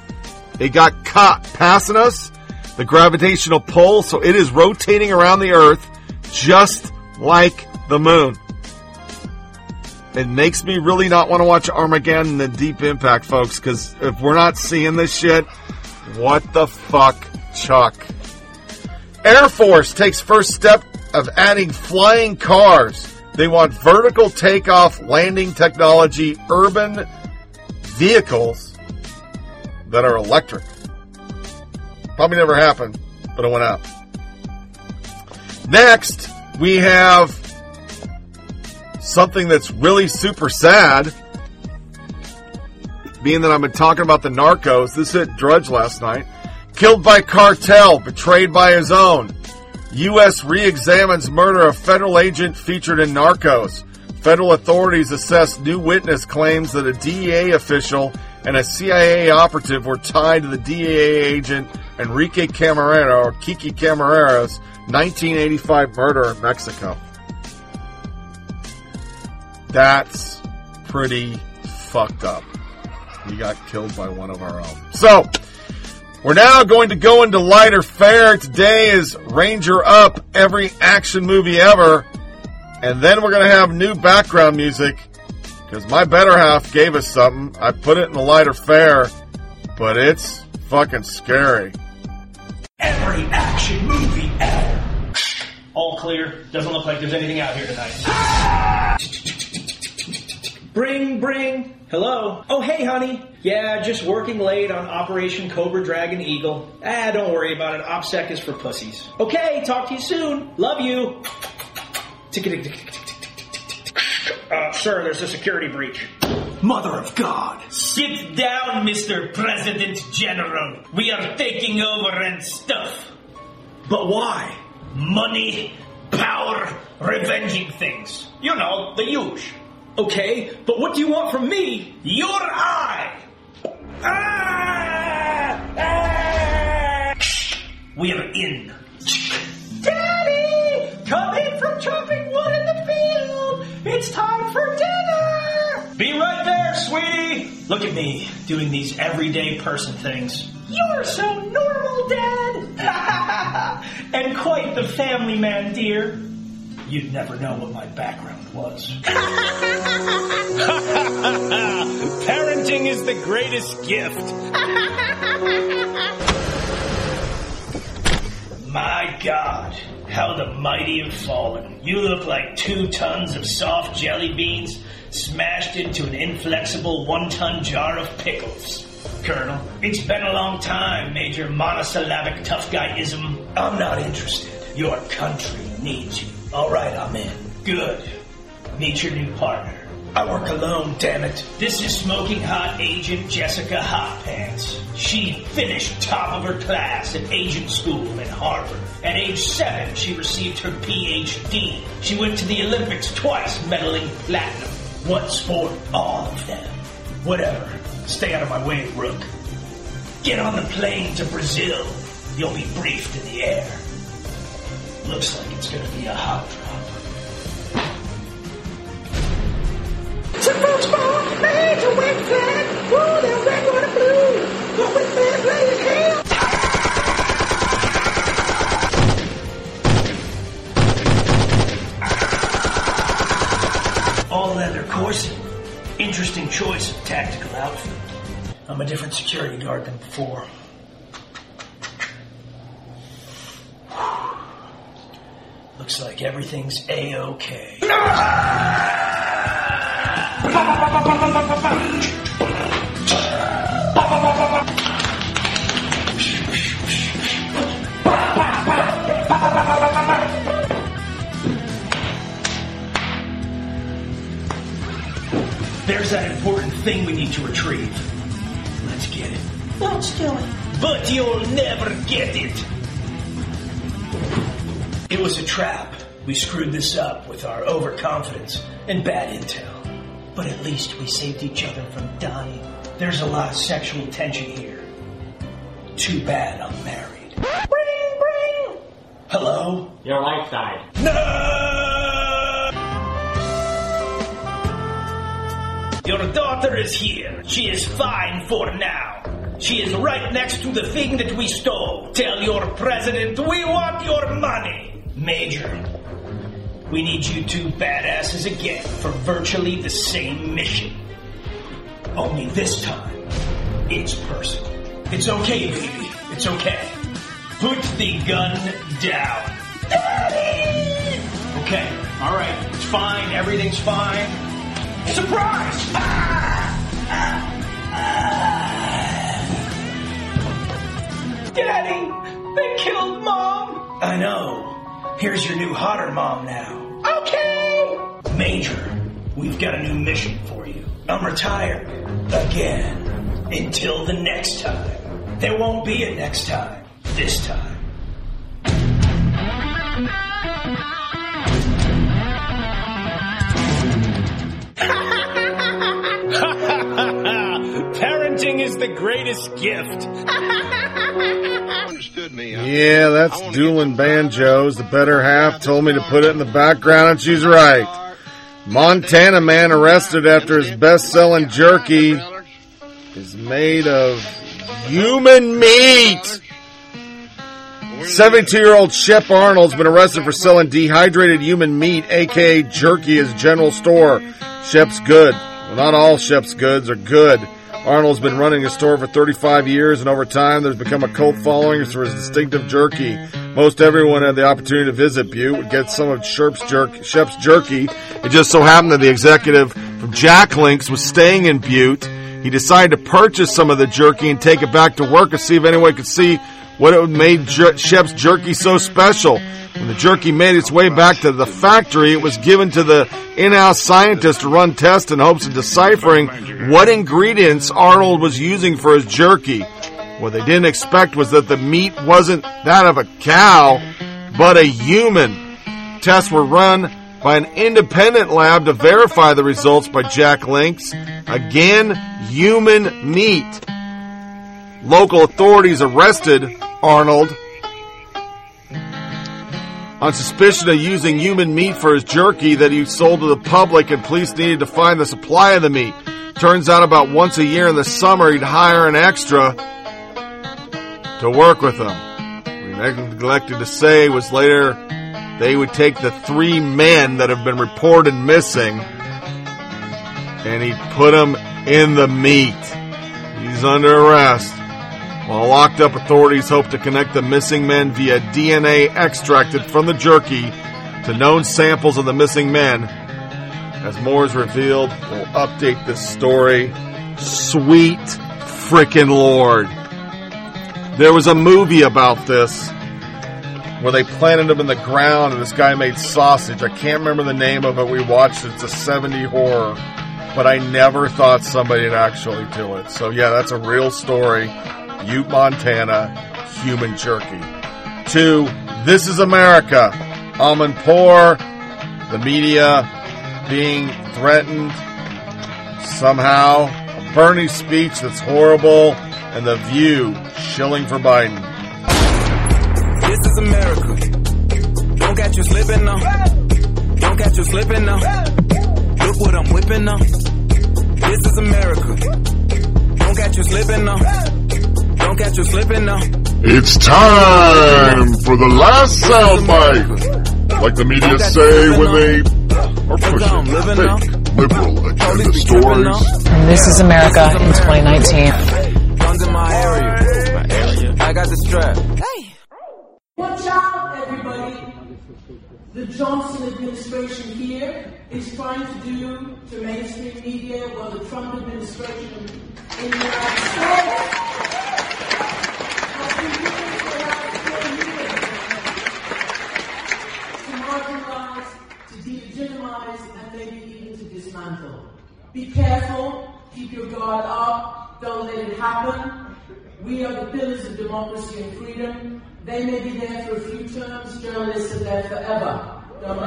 It got caught passing us. the gravitational pull, so it is rotating around the Earth just like the moon. It makes me really not want to watch Armageddon and Deep Impact, folks, because if we're not seeing this shit, what the fuck, Chuck? Air Force takes first step of adding flying cars. They want vertical takeoff, landing technology, urban vehicles that are electric. Probably never happened, but it went up. Next, we have something that's really super sad. Being that I've been talking about the narcos, this hit Drudge last night. Killed by cartel, betrayed by his own. U.S. re-examines murder of federal agent featured in Narcos. Federal authorities assess new witness claims that a DEA official and a CIA operative were tied to the DEA agent Enrique Camarena, or Kiki Camarera's 1985 murder in Mexico. That's pretty fucked up. He got killed by one of our own. So, we're now going to go into lighter fare. Today is Ranger Up, every action movie ever. And then we're going to have new background music, because my better half gave us something. I put it in the lighter fare, but it's fucking scary. Every action movie ever. All clear. Doesn't look like there's anything out here tonight. Ah! Bring. Hello? Oh, hey, honey. Yeah, just working late on Operation Cobra Dragon Eagle. Ah, don't worry about it. OPSEC is for pussies. Okay, talk to you soon. Love you. Sir, there's a security breach. Mother of God. Sit down, Mr. President General. We are taking over and stuff. But why? Money, power, revenging things. You know, the huge. Okay, but what do you want from me? Your eye! Ah! Ah! We're in. Daddy! Come in from chopping wood in the field! It's time for dinner! Be right there, sweetie! Look at me, doing these everyday person things. You're so normal, Dad! And quite the family man, dear. You'd never know what my background was. Parenting is the greatest gift. My God, how the mighty have fallen. You look like 2 tons of soft jelly beans smashed into an inflexible 1-ton jar of pickles. Colonel, it's been a long time, Major monosyllabic tough guy-ism. I'm not interested. Your country needs you. All right, I'm in. Good. Meet your new partner. I work alone, damn it. This is Smoking Hot Agent Jessica Hotpants. She finished top of her class at agent school at Harvard. At age 7, she received her Ph.D. She went to the Olympics twice, medaling platinum. One sport, all of them. Whatever. Stay out of my way, Rook. Get on the plane to Brazil. You'll be briefed in the air. Looks like it's gonna be a hot drop. SpongeBob, there's a wet flag. Whoa, there's red, white, and blue. The wet flag laid hands. All leather corset. Interesting choice of tactical outfit. I'm a different security guard than before. Looks like everything's A-OK. There's that important thing we need to retrieve. Let's get it. Let's do it. But you'll never get it. It was a trap. We screwed this up with our overconfidence and bad intel. But at least we saved each other from dying. There's a lot of sexual tension here. Too bad I'm married. Bring! Hello? Your wife died. No! Your daughter is here. She is fine for now. She is right next to the thing that we stole. Tell your president we want your money. Major, we need you two badasses again for virtually the same mission. Only this time, it's personal. It's okay, baby. It's okay. Put the gun down. Okay, all right. It's fine. Everything's fine. Surprise! Daddy, they killed Mom. I know. Here's your new hotter mom now. Okay. Major, we've got a new mission for you. I'm retired. Again. Until the next time. There won't be a next time. This time. Parenting is the greatest gift. Yeah, that's dueling banjos. The better half told me to put it in the background, and she's right. Montana man arrested after his best-selling jerky is made of human meat. 72-year-old Shep Arnold's been arrested for selling dehydrated human meat, a.k.a. jerky, as general store. Shep's good. Well, not all Shep's goods are good. Arnold's been running his store for 35 years, and over time there's become a cult following for his distinctive jerky. Most everyone had the opportunity to visit Butte would get some of Shep's jerky. It just so happened that the executive from Jack Link's was staying in Butte. He decided to purchase some of the jerky and take it back to work and see if anyone could see what made Shep's jerky so special. When the jerky made its way back to the factory, it was given to the in-house scientist to run tests in hopes of deciphering what ingredients Arnold was using for his jerky. What they didn't expect was that the meat wasn't that of a cow, but a human. Tests were run by an independent lab to verify the results by Jack Link's. Again, human meat. Local authorities arrested Arnold on suspicion of using human meat for his jerky that he sold to the public, and police needed to find the supply of the meat. Turns out about once a year in the summer, he'd hire an extra to work with him. What he neglected to say was later they would take the three men that have been reported missing and he'd put them in the meat. He's under arrest. While locked up, authorities hope to connect the missing men via DNA extracted from the jerky to known samples of the missing men. As more is revealed, we'll update this story. Sweet frickin' Lord. There was a movie about this where they planted him in the ground and this guy made sausage. I can't remember the name of it. We watched it. It's a 70s horror. But I never thought somebody would actually do it. So yeah, that's a real story. Ute, Montana, human jerky. To This Is America. Almond Poor, the media being threatened somehow. A Bernie speech that's horrible. And The View shilling for Biden. This is America. Don't catch you slipping now. Don't catch you slipping now. Look what I'm whipping now. This is America. Don't catch you slipping now. Don't catch you slipping now. It's time for the last soundbite. Like the media say when they are pushing fake liberal agenda stories. And this is America in 2019. Guns in my area. I got the strap. Hey. Watch out, everybody. The Johnson administration here is trying to do to mainstream media what the Trump administration in the United States has been doing for the last 4 years, to marginalize, to delegitimize, and maybe even to dismantle. Be careful. Keep your guard up. Don't let it happen. We are the pillars of democracy and freedom. They may be there for a few terms, journalists are there forever.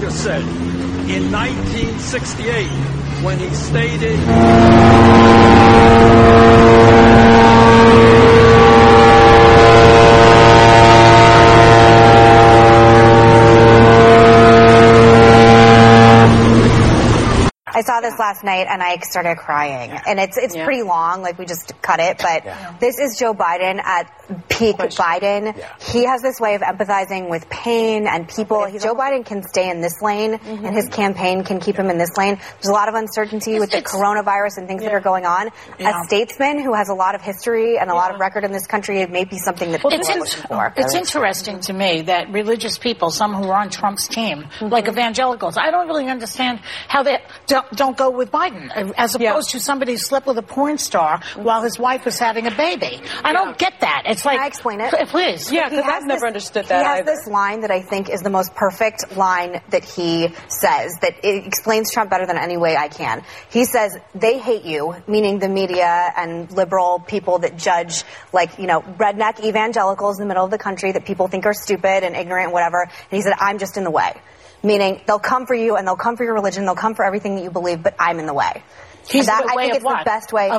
He said in 1968 when he stated I saw this last night and I started crying. Yeah. And it's pretty long, like we just cut it, but this is Joe Biden at peak Biden. Yeah. He has this way of empathizing with pain and people. Joe Biden can stay in this lane and his campaign can keep him in this lane. There's a lot of uncertainty with the coronavirus and things that are going on. A statesman who has a lot of history and a lot of record in this country, it may be something that people are looking for. It's interesting to me that religious people, some who are on Trump's team, like evangelicals, I don't really understand how they don't go with Biden, as opposed to somebody who slept with a porn star while his wife was having a baby. I don't get that. It's like... Can I explain it? Please. Yeah, because I've never understood that. He has this line that I think is the most perfect line that he says, that it explains Trump better than any way I can. He says, they hate you, meaning the media and liberal people that judge, like, you know, redneck evangelicals in the middle of the country that people think are stupid and ignorant and whatever. And he said, I'm just in the way. Meaning, they'll come for you, and they'll come for your religion, they'll come for everything that you believe, but I'm in the way. He's that, the way I think it's what? The best way.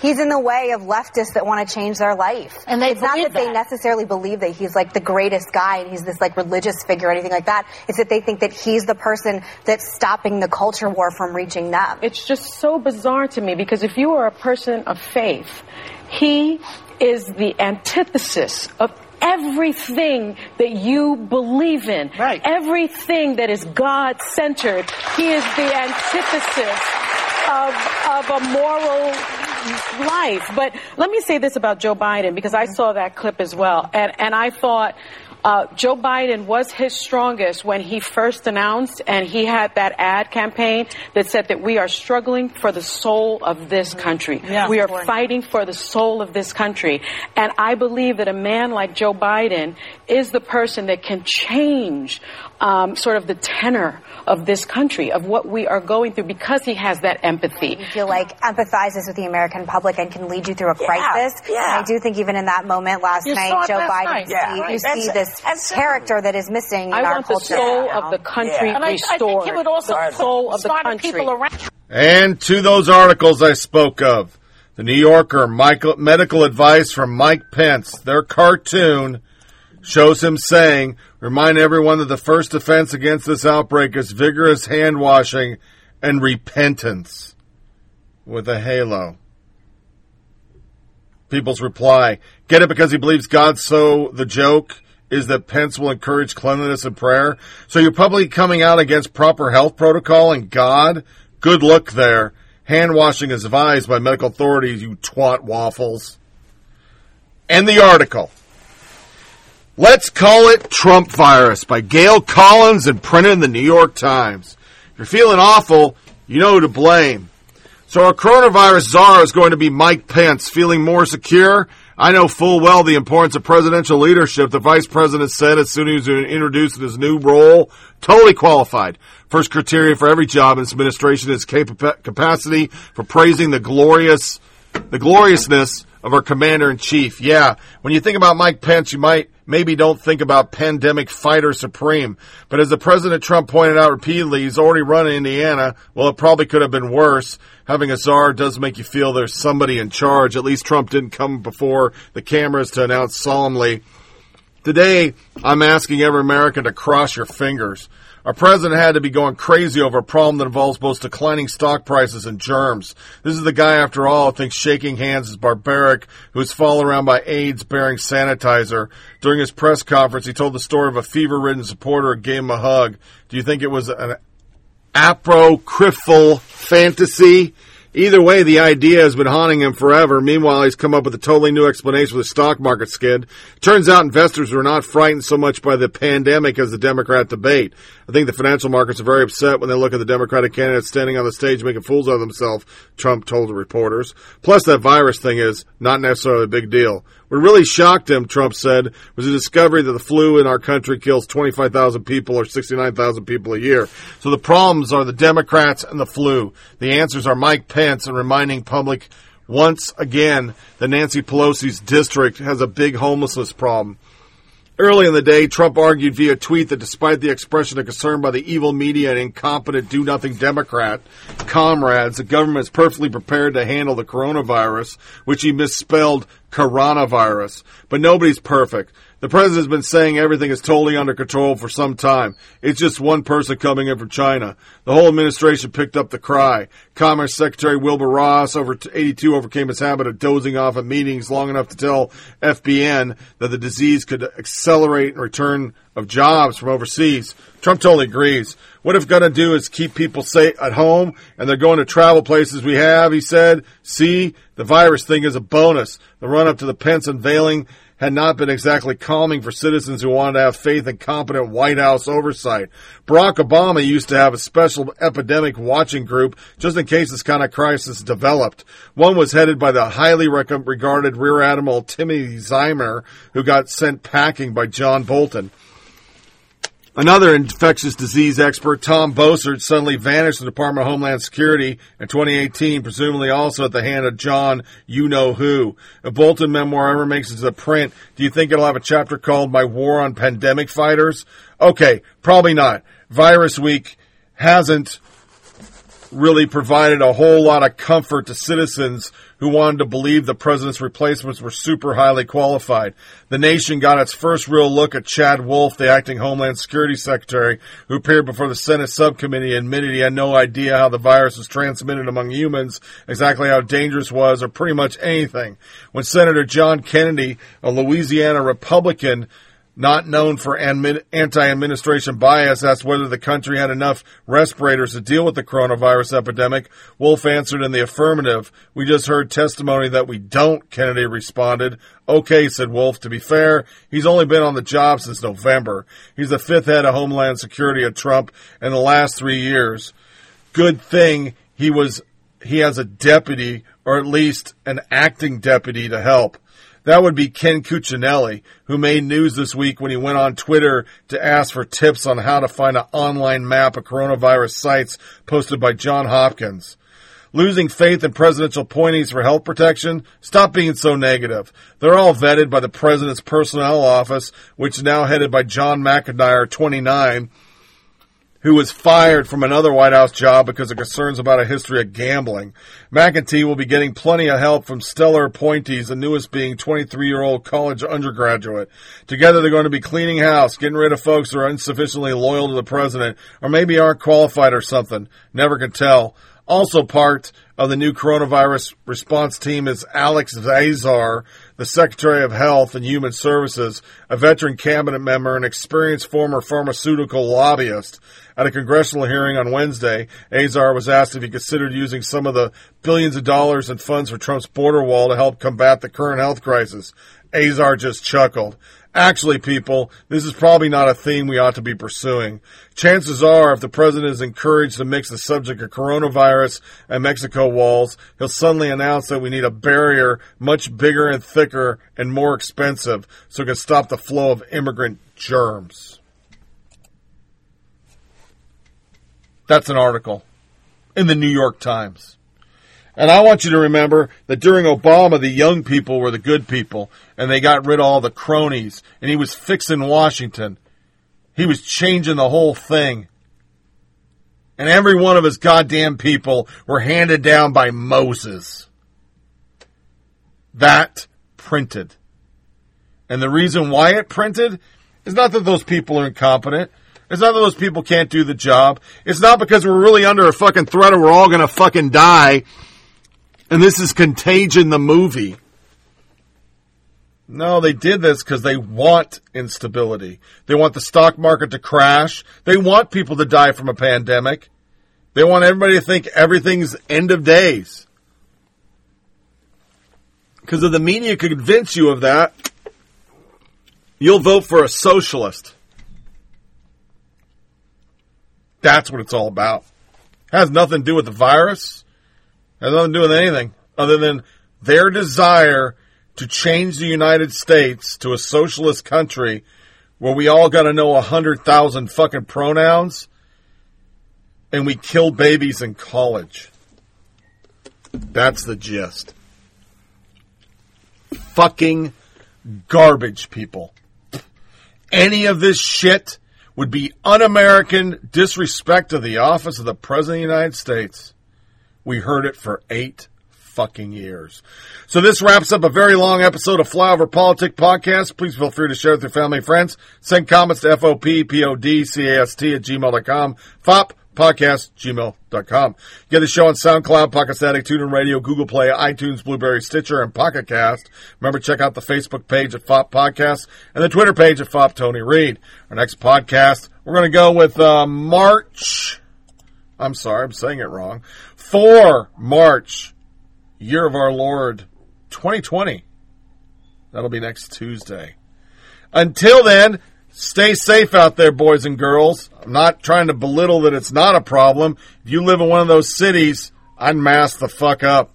He's in the way of leftists that want to change their life. And it's not that they necessarily believe that he's like the greatest guy and he's this like religious figure or anything like that. It's that they think that he's the person that's stopping the culture war from reaching them. It's just so bizarre to me because if you are a person of faith, he is the antithesis of everything that you believe in, right. Everything that is God-centered. He is the antithesis of a moral life. But let me say this about Joe Biden, because I saw that clip as well. And I thought Joe Biden was his strongest when he first announced, and he had that ad campaign that said that we are struggling for the soul of this country. Yeah. We are fighting for the soul of this country. And I believe that a man like Joe Biden is the person that can change sort of the tenor of this country, of what we are going through, because he has that empathy. You feel like empathizes with the American public and can lead you through a crisis. Yeah, yeah. And I do think even in that moment last night, Joe Biden, you see this character that is missing in our culture. I want the soul of the country restored. And I think he would also the soul of the country. People around. And to those articles I spoke of, the New Yorker, medical advice from Mike Pence, their cartoon shows him saying, remind everyone that the first defense against this outbreak is vigorous hand-washing and repentance with a halo. People's reply, get it because he believes God, so the joke is that Pence will encourage cleanliness and prayer. So you're probably coming out against proper health protocol and God? Good luck there. Hand-washing is advised by medical authorities, you twat waffles. End the article. Let's Call It Trump Virus by Gail Collins and printed in the New York Times. If you're feeling awful, you know who to blame. So our coronavirus czar is going to be Mike Pence. Feeling more secure? I know full well the importance of presidential leadership. The vice president said as soon as he was introduced in his new role, totally qualified. First criteria for every job in this administration is capacity for praising the gloriousness of our commander-in-chief. Yeah, when you think about Mike Pence, you might... Maybe don't think about pandemic fighter supreme. But as the President Trump pointed out repeatedly, he's already run in Indiana. Well, it probably could have been worse. Having a czar does make you feel there's somebody in charge. At least Trump didn't come before the cameras to announce solemnly. Today, I'm asking every American to cross your fingers. Our president had to be going crazy over a problem that involves both declining stock prices and germs. This is the guy, after all, who thinks shaking hands is barbaric, who is followed around by aides bearing sanitizer. During his press conference, he told the story of a fever-ridden supporter who gave him a hug. Do you think it was an apocryphal fantasy? Either way, the idea has been haunting him forever. Meanwhile, he's come up with a totally new explanation for the stock market skid. Turns out investors were not frightened so much by the pandemic as the Democrat debate. I think the financial markets are very upset when they look at the Democratic candidate standing on the stage making fools out of themselves, Trump told the reporters. Plus, that virus thing is not necessarily a big deal. What really shocked him, Trump said, was the discovery that the flu in our country kills 25,000 people or 69,000 people a year. So the problems are the Democrats and the flu. The answers are Mike Pence. And reminding public once again that Nancy Pelosi's district has a big homelessness problem. Early in the day, Trump argued via tweet that despite the expression of concern by the evil media and incompetent do-nothing Democrat comrades, the government is perfectly prepared to handle the coronavirus, which he misspelled coronavirus. But nobody's perfect. The president's been saying everything is totally under control for some time. It's just one person coming in from China. The whole administration picked up the cry. Commerce Secretary Wilbur Ross, over 82, overcame his habit of dozing off at meetings long enough to tell FBN that the disease could accelerate and return of jobs from overseas. Trump totally agrees. What it's going to do is keep people safe at home, and they're going to travel places we have, he said. See, the virus thing is a bonus. The run-up to the Pence unveiling had not been exactly calming for citizens who wanted to have faith in competent White House oversight. Barack Obama used to have a special epidemic watching group just in case this kind of crisis developed. One was headed by the highly regarded Rear Admiral Timothy Zimmer, who got sent packing by John Bolton. Another infectious disease expert, Tom Bossert, suddenly vanished in the Department of Homeland Security in 2018, presumably also at the hand of John You-Know-Who. If Bolton memoir ever makes it to the print, do you think it'll have a chapter called My War on Pandemic Fighters? Okay, probably not. Virus Week hasn't really provided a whole lot of comfort to citizens who wanted to believe the president's replacements were super highly qualified. The Nation got its first real look at Chad Wolf, the acting Homeland Security Secretary, who appeared before the Senate subcommittee and admitted he had no idea how the virus was transmitted among humans, exactly how dangerous it was, or pretty much anything. When Senator John Kennedy, a Louisiana Republican, not known for anti-administration bias, asked whether the country had enough respirators to deal with the coronavirus epidemic. Wolf answered in the affirmative. We just heard testimony that we don't, Kennedy responded. Okay, said Wolf. To be fair, he's only been on the job since November. He's the fifth head of Homeland Security of Trump in the last 3 years. Good thing he has a deputy, or at least an acting deputy, to help. That would be Ken Cuccinelli, who made news this week when he went on Twitter to ask for tips on how to find an online map of coronavirus sites posted by Johns Hopkins. Losing faith in presidential appointees for health protection? Stop being so negative. They're all vetted by the president's personnel office, which is now headed by John McIntyre, 29, who was fired from another White House job because of concerns about a history of gambling. McEntee will be getting plenty of help from stellar appointees, the newest being 23-year-old college undergraduate. Together they're going to be cleaning house, getting rid of folks who are insufficiently loyal to the president, or maybe aren't qualified or something. Never can tell. Also part of the new coronavirus response team is Alex Azar, the Secretary of Health and Human Services, a veteran cabinet member and experienced former pharmaceutical lobbyist. At a congressional hearing on Wednesday, Azar was asked if he considered using some of the billions of dollars in funds for Trump's border wall to help combat the current health crisis. Azar just chuckled. Actually, people, this is probably not a theme we ought to be pursuing. Chances are, if the president is encouraged to mix the subject of coronavirus and Mexico walls, he'll suddenly announce that we need a barrier much bigger and thicker and more expensive so it can stop the flow of immigrant germs. That's an article in the New York Times. And I want you to remember that during Obama, the young people were the good people, and they got rid of all the cronies, and he was fixing Washington. He was changing the whole thing. And every one of his goddamn people were handed down by Moses. That printed. And the reason why it printed is not that those people are incompetent. It's not that those people can't do the job. It's not because we're really under a fucking threat or we're all going to fucking die. And this is Contagion the movie. No, they did this because they want instability. They want the stock market to crash. They want people to die from a pandemic. They want everybody to think everything's end of days. Because if the media could convince you of that, you'll vote for a socialist. That's what it's all about. It has nothing to do with the virus. Has nothing to do with anything other than their desire to change the United States to a socialist country where we all got to know 100,000 fucking pronouns and we kill babies in college. That's the gist. Fucking garbage, people. Any of this shit would be un-American disrespect to the office of the President of the United States. We heard it for 8 fucking years. So this wraps up a very long episode of Flyover Politics Podcast. Please feel free to share with your family and friends. Send comments to FOPPODCAST@gmail.com. FOPPodcast@gmail.com. Get the show on SoundCloud, Pocket Static, TuneIn Radio, Google Play, iTunes, Blueberry, Stitcher, and Pocket Cast. Remember, check out the Facebook page at FOP Podcast and the Twitter page at FOP Tony Reid. Our next podcast, we're going to go with March. I'm sorry, I'm saying it wrong. 4 March, Year of Our Lord, 2020. That'll be next Tuesday. Until then, stay safe out there, boys and girls. I'm not trying to belittle that it's not a problem. If you live in one of those cities, I'd mask the fuck up.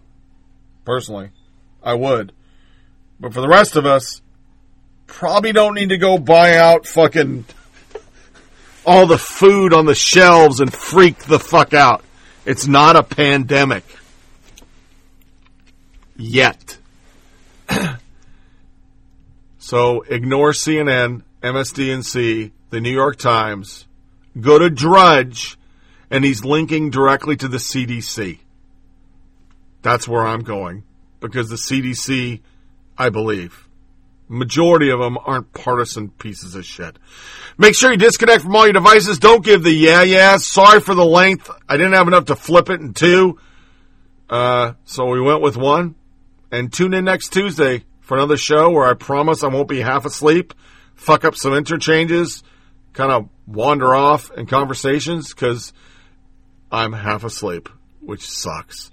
Personally, I would. But for the rest of us, probably don't need to go buy out fucking all the food on the shelves and freak the fuck out. It's not a pandemic. Yet. So ignore CNN, MSDNC, the New York Times, go to Drudge, and he's linking directly to the CDC. That's where I'm going, because the CDC, I believe, majority of them aren't partisan pieces of shit. Make sure you disconnect from all your devices. Don't give the yeah. Sorry for the length. I didn't have enough to flip it in 2. So we went with 1. And tune in next Tuesday for another show where I promise I won't be half asleep, fuck up some interchanges, kind of wander off in conversations because I'm half asleep, which sucks.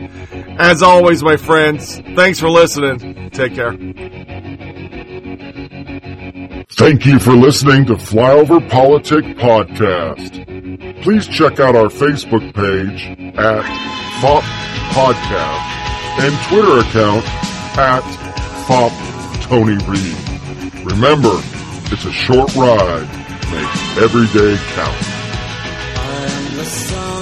As always, my friends, thanks for listening. Take care. Thank you for listening to Flyover Politics Podcast. Please check out our Facebook page at FOP Podcast and Twitter account at FOP Tony Reid. Remember, it's a short ride. Makes every day count.